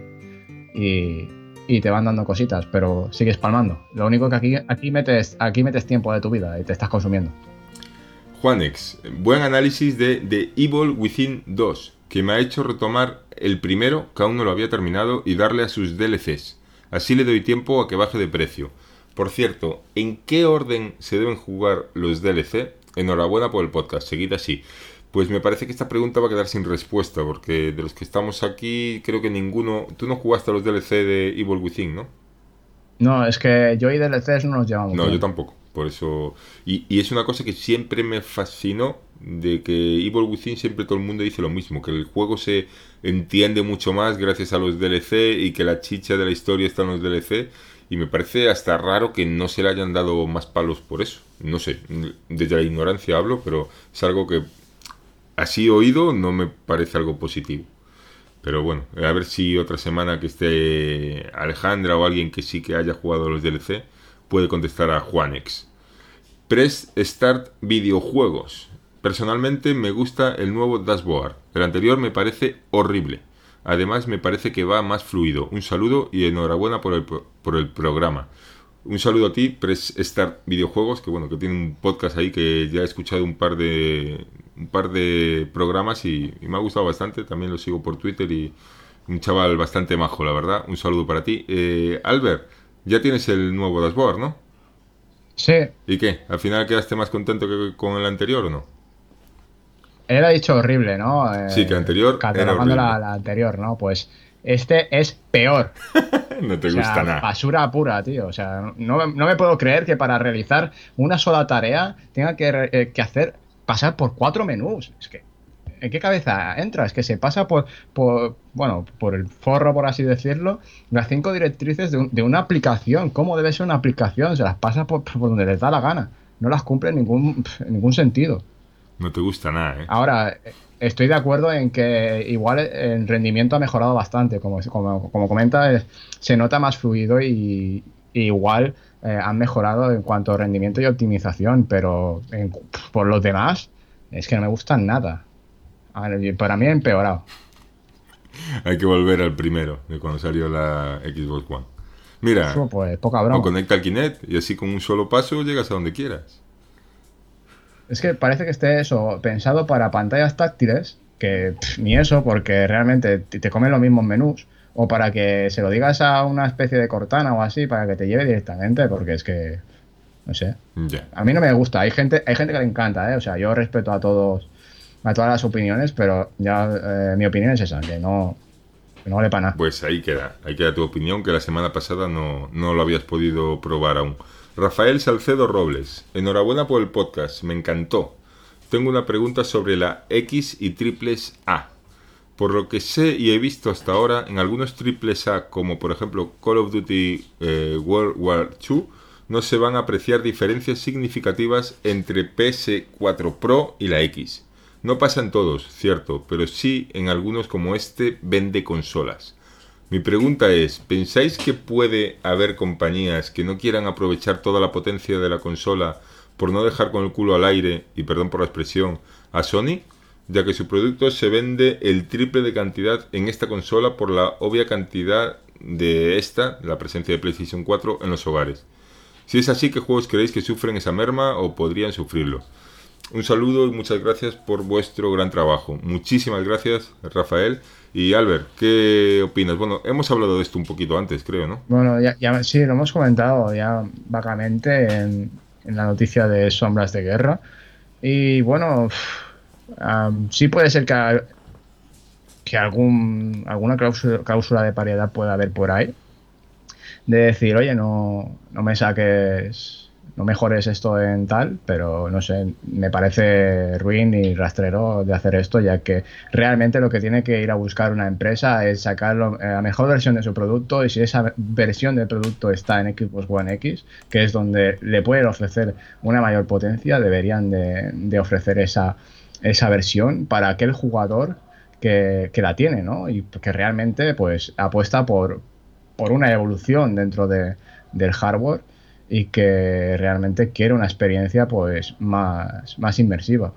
y, y te van dando cositas, pero sigues palmando. Lo único que aquí, aquí, metes, aquí metes tiempo de tu vida y te estás consumiendo. Juanex, buen análisis de The Evil Within dos, que me ha hecho retomar el primero, que aún no lo había terminado, y darle a sus D L Cs. Así le doy tiempo a que baje de precio. Por cierto, ¿en qué orden se deben jugar los D L C? Enhorabuena por el podcast, seguid así. Pues me parece que esta pregunta va a quedar sin respuesta, porque de los que estamos aquí, creo que ninguno... Tú no jugaste a los D L C de Evil Within, ¿no? No, es que yo y D L Cs no nos llevamos. No, bien. Yo tampoco, por eso... Y, y es una cosa que siempre me fascinó, de que Evil Within siempre todo el mundo dice lo mismo, que el juego se entiende mucho más gracias a los D L C y que la chicha de la historia está en los D L C... Y me parece hasta raro que no se le hayan dado más palos por eso. No sé, desde la ignorancia hablo, pero es algo que así oído no me parece algo positivo. Pero bueno, a ver si otra semana que esté Alejandra o alguien que sí que haya jugado los D L C puede contestar a Juanex. Press Start Videojuegos. Personalmente me gusta el nuevo Dashboard. El anterior me parece horrible. Además me parece que va más fluido. Un saludo y enhorabuena por el, por el programa. Un saludo a ti, Press Start Videojuegos, que bueno, que tiene un podcast ahí que ya he escuchado un par de un par de programas y, y me ha gustado bastante. También lo sigo por Twitter y un chaval bastante majo, la verdad. Un saludo para ti. Eh, Albert, ya tienes el nuevo Dashboard, ¿no? Sí. ¿Y qué? ¿Al final quedaste más contento que con el anterior o no? Él ha dicho horrible, ¿no? Eh, sí, que anterior catalogando la, la anterior, ¿no? Pues este es peor. No te o gusta sea, nada. Basura pura, tío. O sea, no, no me puedo creer que para realizar una sola tarea tenga que, eh, que hacer pasar por cuatro menús. Es que, ¿en qué cabeza entra? Es que se pasa por, por bueno, por el forro, por así decirlo, las cinco directrices de, un, de una aplicación. ¿Cómo debe ser una aplicación? Se las pasa por, por donde les da la gana. No las cumple en ningún, en ningún sentido. No te gusta nada, ¿eh? Ahora, estoy de acuerdo en que igual el rendimiento ha mejorado bastante. Como, como, como comenta, se nota más fluido y, y igual eh, han mejorado en cuanto a rendimiento y optimización. Pero en, por los demás, es que no me gustan nada. Para mí ha empeorado. Hay que volver al primero, de cuando salió la Xbox One. Mira, eso, pues, poca broma. O conecta al Kinect y así con un solo paso llegas a donde quieras. Es que parece que esté eso pensado para pantallas táctiles, que pff, ni eso, porque realmente te comen los mismos menús, o para que se lo digas a una especie de Cortana o así, para que te lleve directamente, porque es que, no sé, yeah. A mí no me gusta. Hay gente hay gente que le encanta, ¿eh? O sea, yo respeto a todos, a todas las opiniones, pero ya eh, mi opinión es esa, que no, que no vale para nada. Pues ahí queda, ahí queda tu opinión, que la semana pasada no, no lo habías podido probar aún. Rafael Salcedo Robles, enhorabuena por el podcast, me encantó. Tengo una pregunta sobre la X y triples A. Por lo que sé y he visto hasta ahora, en algunos triples A, como por ejemplo Call of Duty eh, World War dos, no se van a apreciar diferencias significativas entre P S cuatro Pro y la X. No pasan todos, cierto, pero sí en algunos como este vende consolas. Mi pregunta es, ¿pensáis que puede haber compañías que no quieran aprovechar toda la potencia de la consola por no dejar con el culo al aire, y perdón por la expresión, a Sony? Ya que su producto se vende el triple de cantidad en esta consola por la obvia cantidad de esta, la presencia de PlayStation cuatro en los hogares. Si es así, ¿qué juegos creéis que sufren esa merma o podrían sufrirlo? Un saludo y muchas gracias por vuestro gran trabajo. Muchísimas gracias, Rafael. Y Albert, ¿qué opinas? Bueno, hemos hablado de esto un poquito antes, creo, ¿no? Bueno, ya, ya sí, lo hemos comentado ya vagamente en, en la noticia de Sombras de Guerra. Y bueno, um, sí puede ser que, que algún alguna cláusula, cláusula de paridad pueda haber por ahí. De decir, oye, no, no me saques... No mejores esto en tal, pero no sé, me parece ruin y rastrero de hacer esto, ya que realmente lo que tiene que ir a buscar una empresa es sacar la mejor versión de su producto, y si esa versión del producto está en Xbox One X, que es donde le pueden ofrecer una mayor potencia, deberían de, de ofrecer esa, esa versión para aquel jugador que, que la tiene, ¿no? Y que realmente pues apuesta por, por una evolución dentro de, del hardware. y que realmente quiere una experiencia pues más, más inmersiva.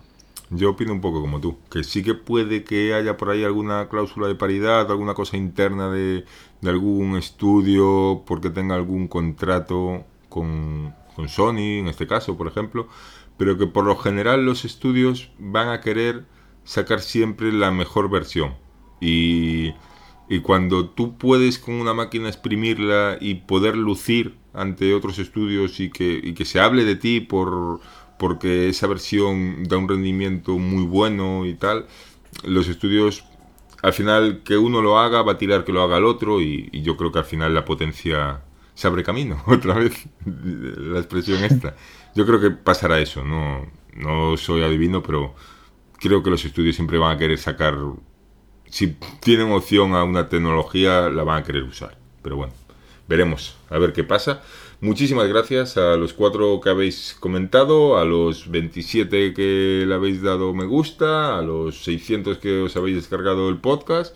Yo opino un poco como tú, que sí que puede que haya por ahí alguna cláusula de paridad, alguna cosa interna de, de algún estudio, porque tenga algún contrato con, con Sony, en este caso, por ejemplo, pero que por lo general los estudios van a querer sacar siempre la mejor versión. Y, y cuando tú puedes con una máquina exprimirla y poder lucir ante otros estudios y que, y que se hable de ti por... porque esa versión da un rendimiento muy bueno y tal, los estudios, al final, que uno lo haga, va a tirar que lo haga el otro, y, y yo creo que al final la potencia se abre camino, otra vez, la expresión esta. Yo creo que pasará eso, no, no soy adivino, pero creo que los estudios siempre van a querer sacar, si tienen opción a una tecnología, la van a querer usar, pero bueno, veremos, a ver qué pasa. Muchísimas gracias a los cuatro que habéis comentado, a los veintisiete que le habéis dado me gusta, a los seiscientos que os habéis descargado el podcast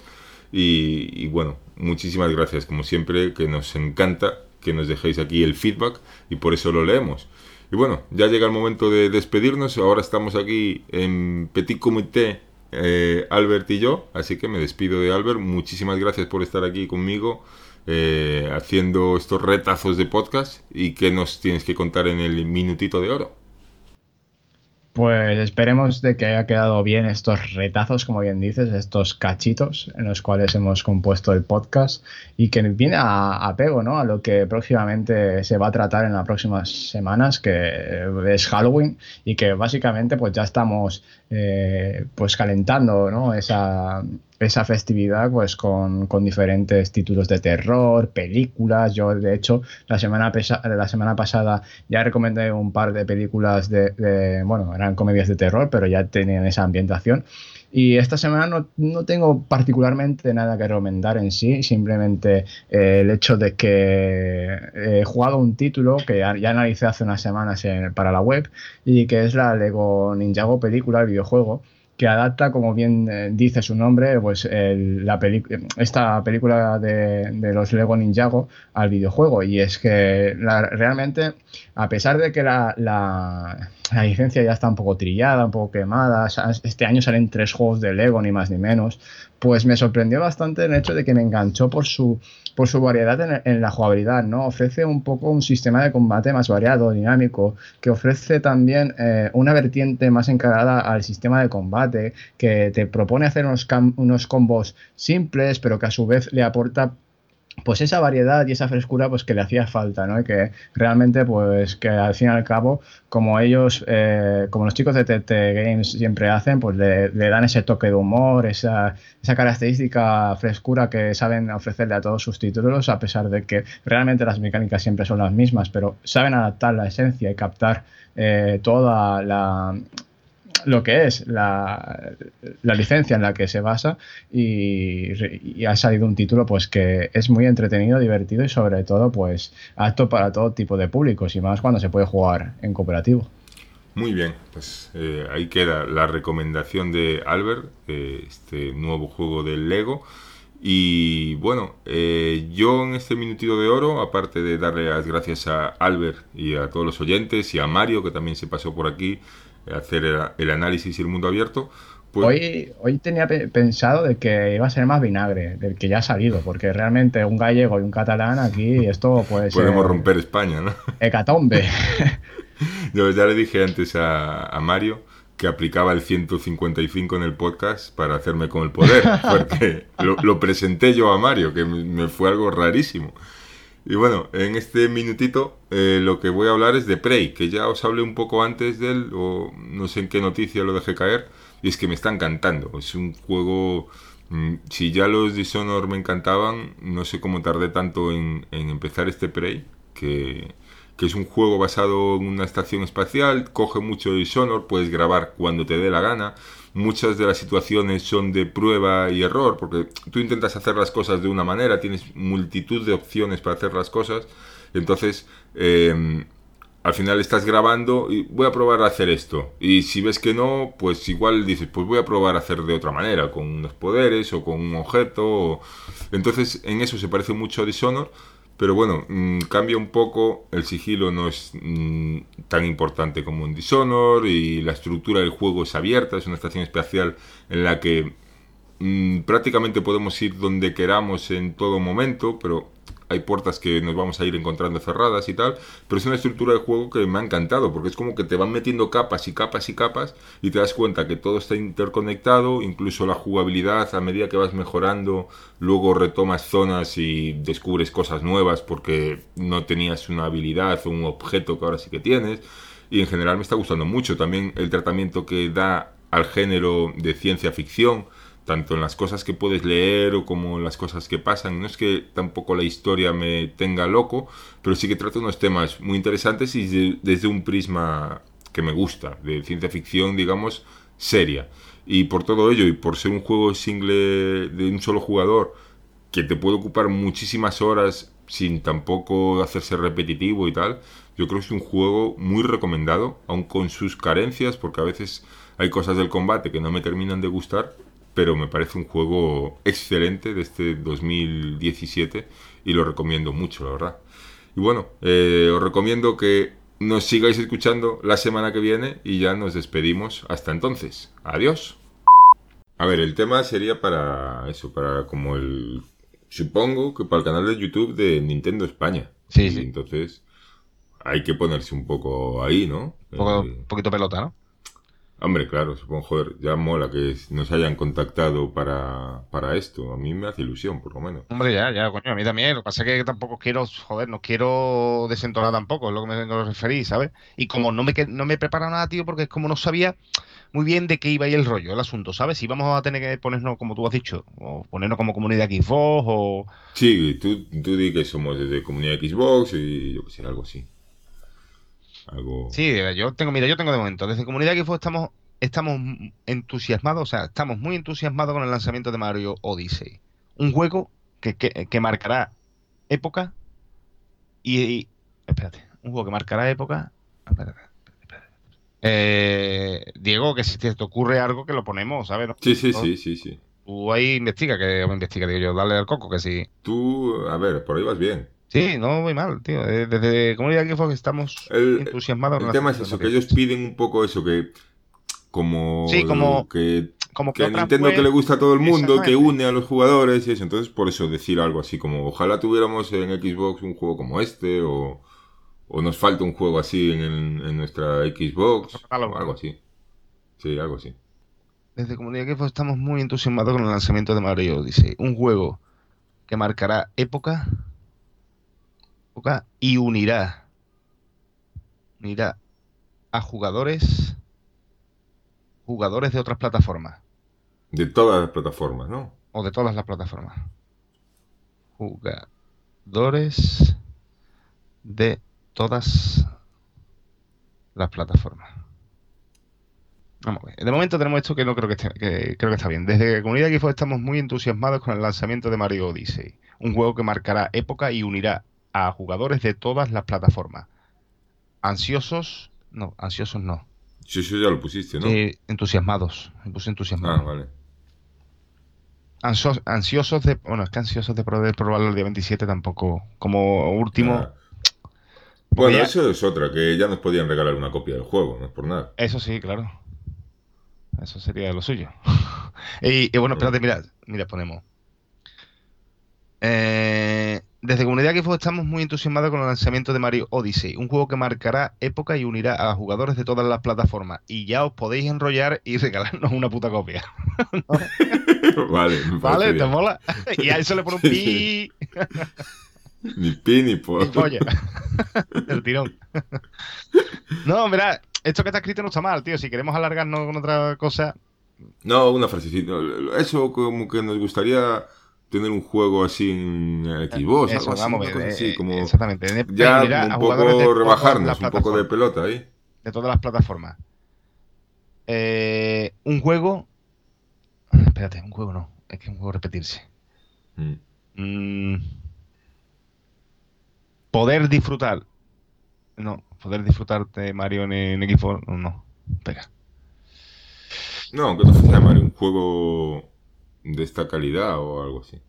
y, y bueno, muchísimas gracias como siempre, que nos encanta que nos dejéis aquí el feedback y por eso lo leemos. Y bueno, ya llega el momento de despedirnos, ahora estamos aquí en Petit Comité, eh, Albert y yo, así que me despido de Albert, muchísimas gracias por estar aquí conmigo. Eh, haciendo estos retazos de podcast. ¿Y qué nos tienes que contar en el minutito de oro? Pues esperemos de que haya quedado bien estos retazos, como bien dices, estos cachitos en los cuales hemos compuesto el podcast y que viene a, a pego, ¿no?, a lo que próximamente se va a tratar en las próximas semanas, que es Halloween y que básicamente pues ya estamos eh, pues calentando, ¿no?, esa... esa festividad pues con, con diferentes títulos de terror, películas. Yo de hecho la semana pesa- la semana pasada ya recomendé un par de películas de, de bueno, eran comedias de terror pero ya tenían esa ambientación y esta semana no, no tengo particularmente nada que recomendar en sí, simplemente eh, el hecho de que he jugado un título que ya, ya analicé hace unas semanas en, para la web y que es la Lego Ninjago película, el videojuego que adapta, como bien eh, dice su nombre, pues el, la pelic- esta película de, de los Lego Ninjago al videojuego. Y es que la, realmente, a pesar de que la, la, la licencia ya está un poco trillada, un poco quemada, o sea, este año salen tres juegos de Lego, ni más ni menos, pues me sorprendió bastante el hecho de que me enganchó por su, por su variedad en, en la jugabilidad, ¿no? Ofrece un poco un sistema de combate más variado, dinámico, que ofrece también eh, una vertiente más encarada al sistema de combate, que te propone hacer unos, cam- unos combos simples, pero que a su vez le aporta pues esa variedad y esa frescura pues que le hacía falta, ¿no? Y que realmente pues que al fin y al cabo, como ellos, eh, como los chicos de T T Games siempre hacen, pues le, le dan ese toque de humor, esa, esa característica frescura que saben ofrecerle a todos sus títulos, a pesar de que realmente las mecánicas siempre son las mismas, pero saben adaptar la esencia y captar eh, toda la... lo que es la, la licencia en la que se basa y, y ha salido un título pues que es muy entretenido, divertido y sobre todo pues apto para todo tipo de públicos y más cuando se puede jugar en cooperativo. Muy bien, pues eh, ahí queda la recomendación de Albert, eh, este nuevo juego de Lego. Y bueno, eh, yo en este minutito de oro, aparte de darle las gracias a Albert y a todos los oyentes y a Mario que también se pasó por aquí hacer el, el análisis y el mundo abierto, pues... hoy hoy tenía pe- pensado de que iba a ser más vinagre del que ya ha salido, porque realmente un gallego y un catalán aquí, esto pues podemos eh, romper España, ¿no? Hecatombe. Yo ya le dije antes a, a Mario que aplicaba el ciento cincuenta y cinco en el podcast para hacerme con el poder, porque lo, lo presenté yo a Mario, que me, me fue algo rarísimo. Y bueno, en este minutito eh, lo que voy a hablar es de Prey, que ya os hablé un poco antes de él, o no sé en qué noticia lo dejé caer, y es que me está encantando. Es un juego, mmm, si ya los Dishonored me encantaban, no sé cómo tardé tanto en, en empezar este Prey, que, que es un juego basado en una estación espacial, coge mucho Dishonored, puedes grabar cuando te dé la gana, muchas de las situaciones son de prueba y error, porque tú intentas hacer las cosas de una manera, tienes multitud de opciones para hacer las cosas, entonces eh, al final estás grabando y voy a probar a hacer esto, y si ves que no, pues igual dices, pues voy a probar a hacer de otra manera, con unos poderes o con un objeto, o... entonces en eso se parece mucho a Dishonored, Pero bueno, mmm, cambia un poco, el sigilo no es mmm, tan importante como en Dishonored, y la estructura del juego es abierta, es una estación espacial en la que mmm, prácticamente podemos ir donde queramos en todo momento, pero hay puertas que nos vamos a ir encontrando cerradas y tal, pero es una estructura de juego que me ha encantado, porque es como que te van metiendo capas y capas y capas, y te das cuenta que todo está interconectado, incluso la jugabilidad, a medida que vas mejorando, luego retomas zonas y descubres cosas nuevas, porque no tenías una habilidad o un objeto que ahora sí que tienes, y en general me está gustando mucho también el tratamiento que da al género de ciencia ficción, tanto en las cosas que puedes leer o como en las cosas que pasan. No es que tampoco la historia me tenga loco, pero sí que trata unos temas muy interesantes y de, desde un prisma que me gusta, de ciencia ficción, digamos, seria. Y por todo ello, y por ser un juego single de un solo jugador, que te puede ocupar muchísimas horas sin tampoco hacerse repetitivo y tal, yo creo que es un juego muy recomendado, aun con sus carencias, porque a veces hay cosas del combate que no me terminan de gustar, pero me parece un juego excelente de este dos mil diecisiete y lo recomiendo mucho, la verdad. Y bueno, eh, os recomiendo que nos sigáis escuchando la semana que viene y ya nos despedimos hasta entonces. Adiós. A ver, el tema sería para eso, para como el... supongo que para el canal de YouTube de Nintendo España. Sí, sí. Entonces hay que ponerse un poco ahí, ¿no? Un poco, eh, poquito pelota, ¿no? Hombre, claro, supongo, joder, ya mola que nos hayan contactado para, para esto. A mí me hace ilusión, por lo menos. Hombre, ya, ya, coño, a mí también. Lo que pasa es que tampoco quiero, joder, no quiero desentonar tampoco, es lo que me lo referí, ¿sabes? Y como no me no me he preparado nada, tío, porque es como no sabía muy bien de qué iba ahí el rollo, el asunto, ¿sabes? Si vamos a tener que ponernos, como tú has dicho, o ponernos como comunidad Xbox o... Sí, tú, tú di que somos desde comunidad Xbox y yo qué sé, algo así. Algo... Sí, yo tengo, mira, yo tengo de momento, desde Comunidad Xbox estamos, estamos entusiasmados, o sea, estamos muy entusiasmados con el lanzamiento de Mario Odyssey. Un juego que, que, que marcará época y, y... Espérate, un juego que marcará época... Espérate, espérate, espérate. Eh, Diego, que si te ocurre algo que lo ponemos, ¿sabes? Sí, sí, sí, sí, sí. Tú ahí investiga, que o investiga, digo yo, dale al coco, que sí. Tú, a ver, por ahí vas bien. Sí, no voy mal, tío. Desde Comunidad Xbox estamos el, entusiasmados. El tema es eso, que ellos piden un poco eso, que como, sí, como que, como que, que a Nintendo fue... que le gusta a todo el mundo, que une a los jugadores y eso. Entonces, por eso decir algo así como, ojalá tuviéramos en Xbox un juego como este, o, o nos falta un juego así en, en nuestra Xbox, o algo así. Sí, algo así. Desde Comunidad Xbox estamos muy entusiasmados con el lanzamiento de Mario Odyssey, un juego que marcará época... y unirá unirá a jugadores jugadores de otras plataformas, de todas las plataformas, ¿no? O de todas las plataformas, jugadores de todas las plataformas. Vamos a ver. De momento tenemos esto que no creo que, esté, que creo que está bien. Desde Comunidad Xbox estamos muy entusiasmados con el lanzamiento de Mario Odyssey, un juego que marcará época y unirá a jugadores de todas las plataformas. Ansiosos, no, ansiosos no. Sí, eso ya lo pusiste, ¿no? Eh, entusiasmados, me puse entusiasmados. Ah, vale. Ansios, ansiosos de, bueno, es que ansiosos de poder probarlo el día veintisiete tampoco, como último. Ah. Bueno, ya... eso es otra, que ya nos podían regalar una copia del juego, no es por nada. Eso sí, claro. Eso sería lo suyo. y, y bueno, espérate, mira, mira, ponemos. Eh... Desde Comunidad Xbox estamos muy entusiasmados con el lanzamiento de Mario Odyssey, un juego que marcará época y unirá a jugadores de todas las plataformas. Y ya os podéis enrollar y regalarnos una puta copia. ¿No? Vale, vale, ¿te mola? Y a eso le pone un pi. Ni pi ni po. Ni polla. El tirón. No, mira, esto que está escrito no está mal, tío. Si queremos alargarnos con otra cosa. No, una frasecita. Eso como que nos gustaría. Tener un juego así en Xbox, eso, algo así, vamos, una cosa así, como exactamente. Ya mira, un poco rebajarnos, un poco de pelota ahí. De todas las plataformas. Eh, un juego... Espérate, un juego no. Es que es un juego repetirse. Mm. Mm. Poder disfrutar. No, poder disfrutar de Mario en, en Xbox. No, espera. No, aunque no sea Mario, un juego... de esta calidad o algo así.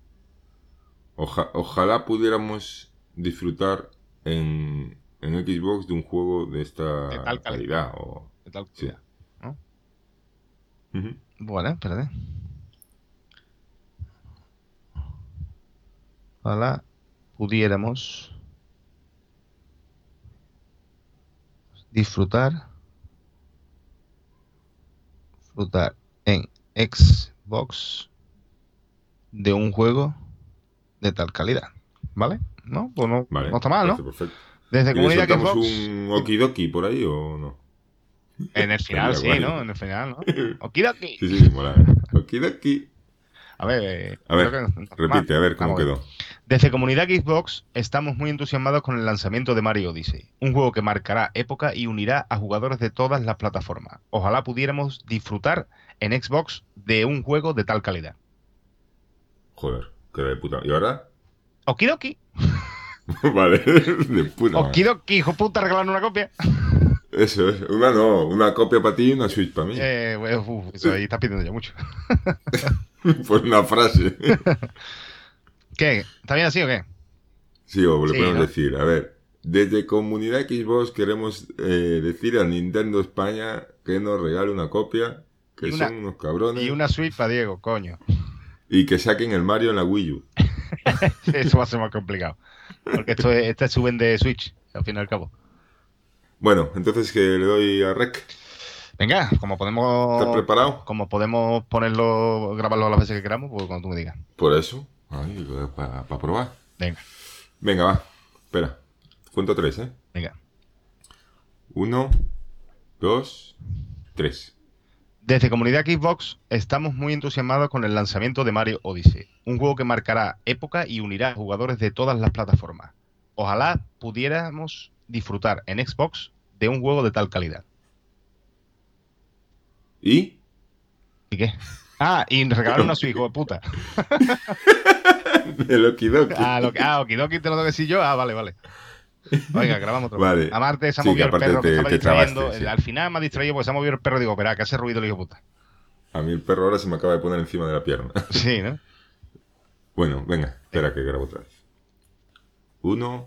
Oja, ojalá pudiéramos disfrutar en, en Xbox de un juego de esta de tal calidad. calidad o... De tal calidad. Sí. ¿No? Uh-huh. Bueno, espérate. Ojalá pudiéramos disfrutar disfrutar en Xbox de un juego de tal calidad, ¿vale? No, pues no, vale, no está mal, ¿no? Perfecto. Desde comunidad que Xbox un okidoki por ahí o no. En el final sí, ¿no? En el final, ¿no? Okidoki. Sí, sí, mola. Okidoki. A ver, a ver creo que no, repite, a ver cómo quedó. Bien. Desde Comunidad Xbox estamos muy entusiasmados con el lanzamiento de Mario Odyssey, un juego que marcará época y unirá a jugadores de todas las plataformas. Ojalá pudiéramos disfrutar en Xbox de un juego de tal calidad. Joder, qué de puta. ¿Y ahora? Okidoki. Vale, de puta. Okidoki, hijo puta, regalando una copia. Eso es, una no, una copia para ti y una Switch para mí. Eh, uf, eso ahí estás pidiendo ya mucho. Por una frase. ¿Qué? ¿Está bien así o qué? Sí, o le sí, podemos ¿no? decir, a ver, desde Comunidad Xbox queremos eh, decir a Nintendo España que nos regale una copia, que una, son unos cabrones. Y una Switch para Diego, coño. Y que saquen el Mario en la Wii U. Eso va a ser más complicado, porque esto es, este suben de Switch, al fin y al cabo. Bueno, entonces que le doy a Rec. Venga, como podemos... ¿Estás preparado? Como podemos ponerlo, grabarlo a las veces que queramos, pues cuando tú me digas. Por eso, para pa probar. Venga. Venga, va. Espera. Cuento tres, ¿eh? Venga. Uno, dos, tres. Desde Comunidad Xbox estamos muy entusiasmados con el lanzamiento de Mario Odyssey, un juego que marcará época y unirá a jugadores de todas las plataformas. Ojalá pudiéramos... disfrutar en Xbox de un juego de tal calidad. ¿Y? ¿Y qué? Ah, y regalaron a su hijo de puta. El okidoki. Ah, lo, ah, okidoki te lo tengo que decir yo. Ah, vale, vale. Oiga, grabamos otro. Vale. Aparte, esa movió sí, el perro te, que estaba distrayendo. Trabaste, sí. Al final me ha distraído porque se ha movido el perro. Digo, verá, que hace ruido el hijo de puta. A mí el perro ahora se me acaba de poner encima de la pierna. Sí, ¿no? Bueno, venga, espera que grabo otra vez. Uno,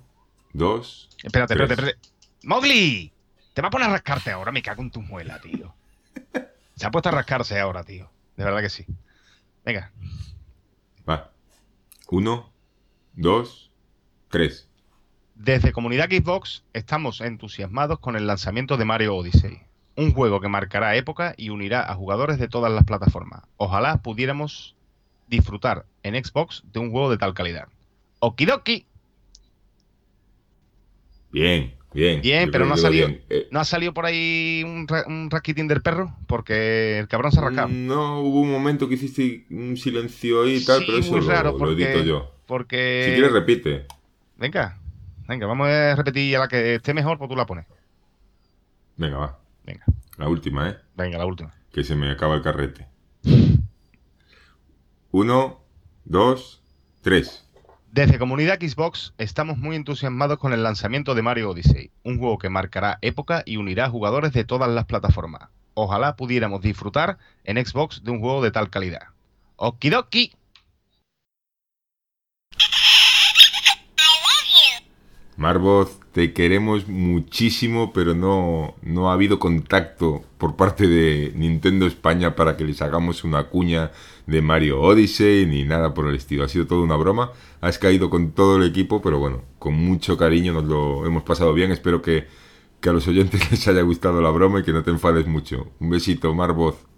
dos... Espérate, espérate, espérate. ¡Mowgli! Te va a poner a rascarte ahora. Me cago en tu muela, tío. Se ha puesto a rascarse ahora, tío. De verdad que sí. Venga. Va. Uno, dos, tres. Desde Comunidad Xbox estamos entusiasmados con el lanzamiento de Mario Odyssey. Un juego que marcará época y unirá a jugadores de todas las plataformas. Ojalá pudiéramos disfrutar en Xbox de un juego de tal calidad. ¡Okidoki! Bien, bien. Bien, pero no ha salido eh, no ha salido por ahí un, ra- un rasquitín del perro, porque el cabrón se ha rascado. No, hubo un momento que hiciste un silencio ahí y tal, sí, pero eso lo, porque, lo edito yo. Porque... Si quieres repite. Venga, venga, vamos a repetir a la que esté mejor, pues tú la pones. Venga, va. Venga. La última, ¿eh? Venga, la última. Que se me acaba el carrete. Uno, dos, tres. Desde Comunidad Xbox estamos muy entusiasmados con el lanzamiento de Mario Odyssey, un juego que marcará época y unirá a jugadores de todas las plataformas. Ojalá pudiéramos disfrutar en Xbox de un juego de tal calidad. ¡Okidoki! Marvoz, te queremos muchísimo, pero no, no ha habido contacto por parte de Nintendo España para que les hagamos una cuña de Mario Odyssey ni nada por el estilo. Ha sido toda una broma. Has caído con todo el equipo, pero bueno, con mucho cariño nos lo hemos pasado bien. Espero que, que a los oyentes les haya gustado la broma y que no te enfades mucho. Un besito, Marvoz.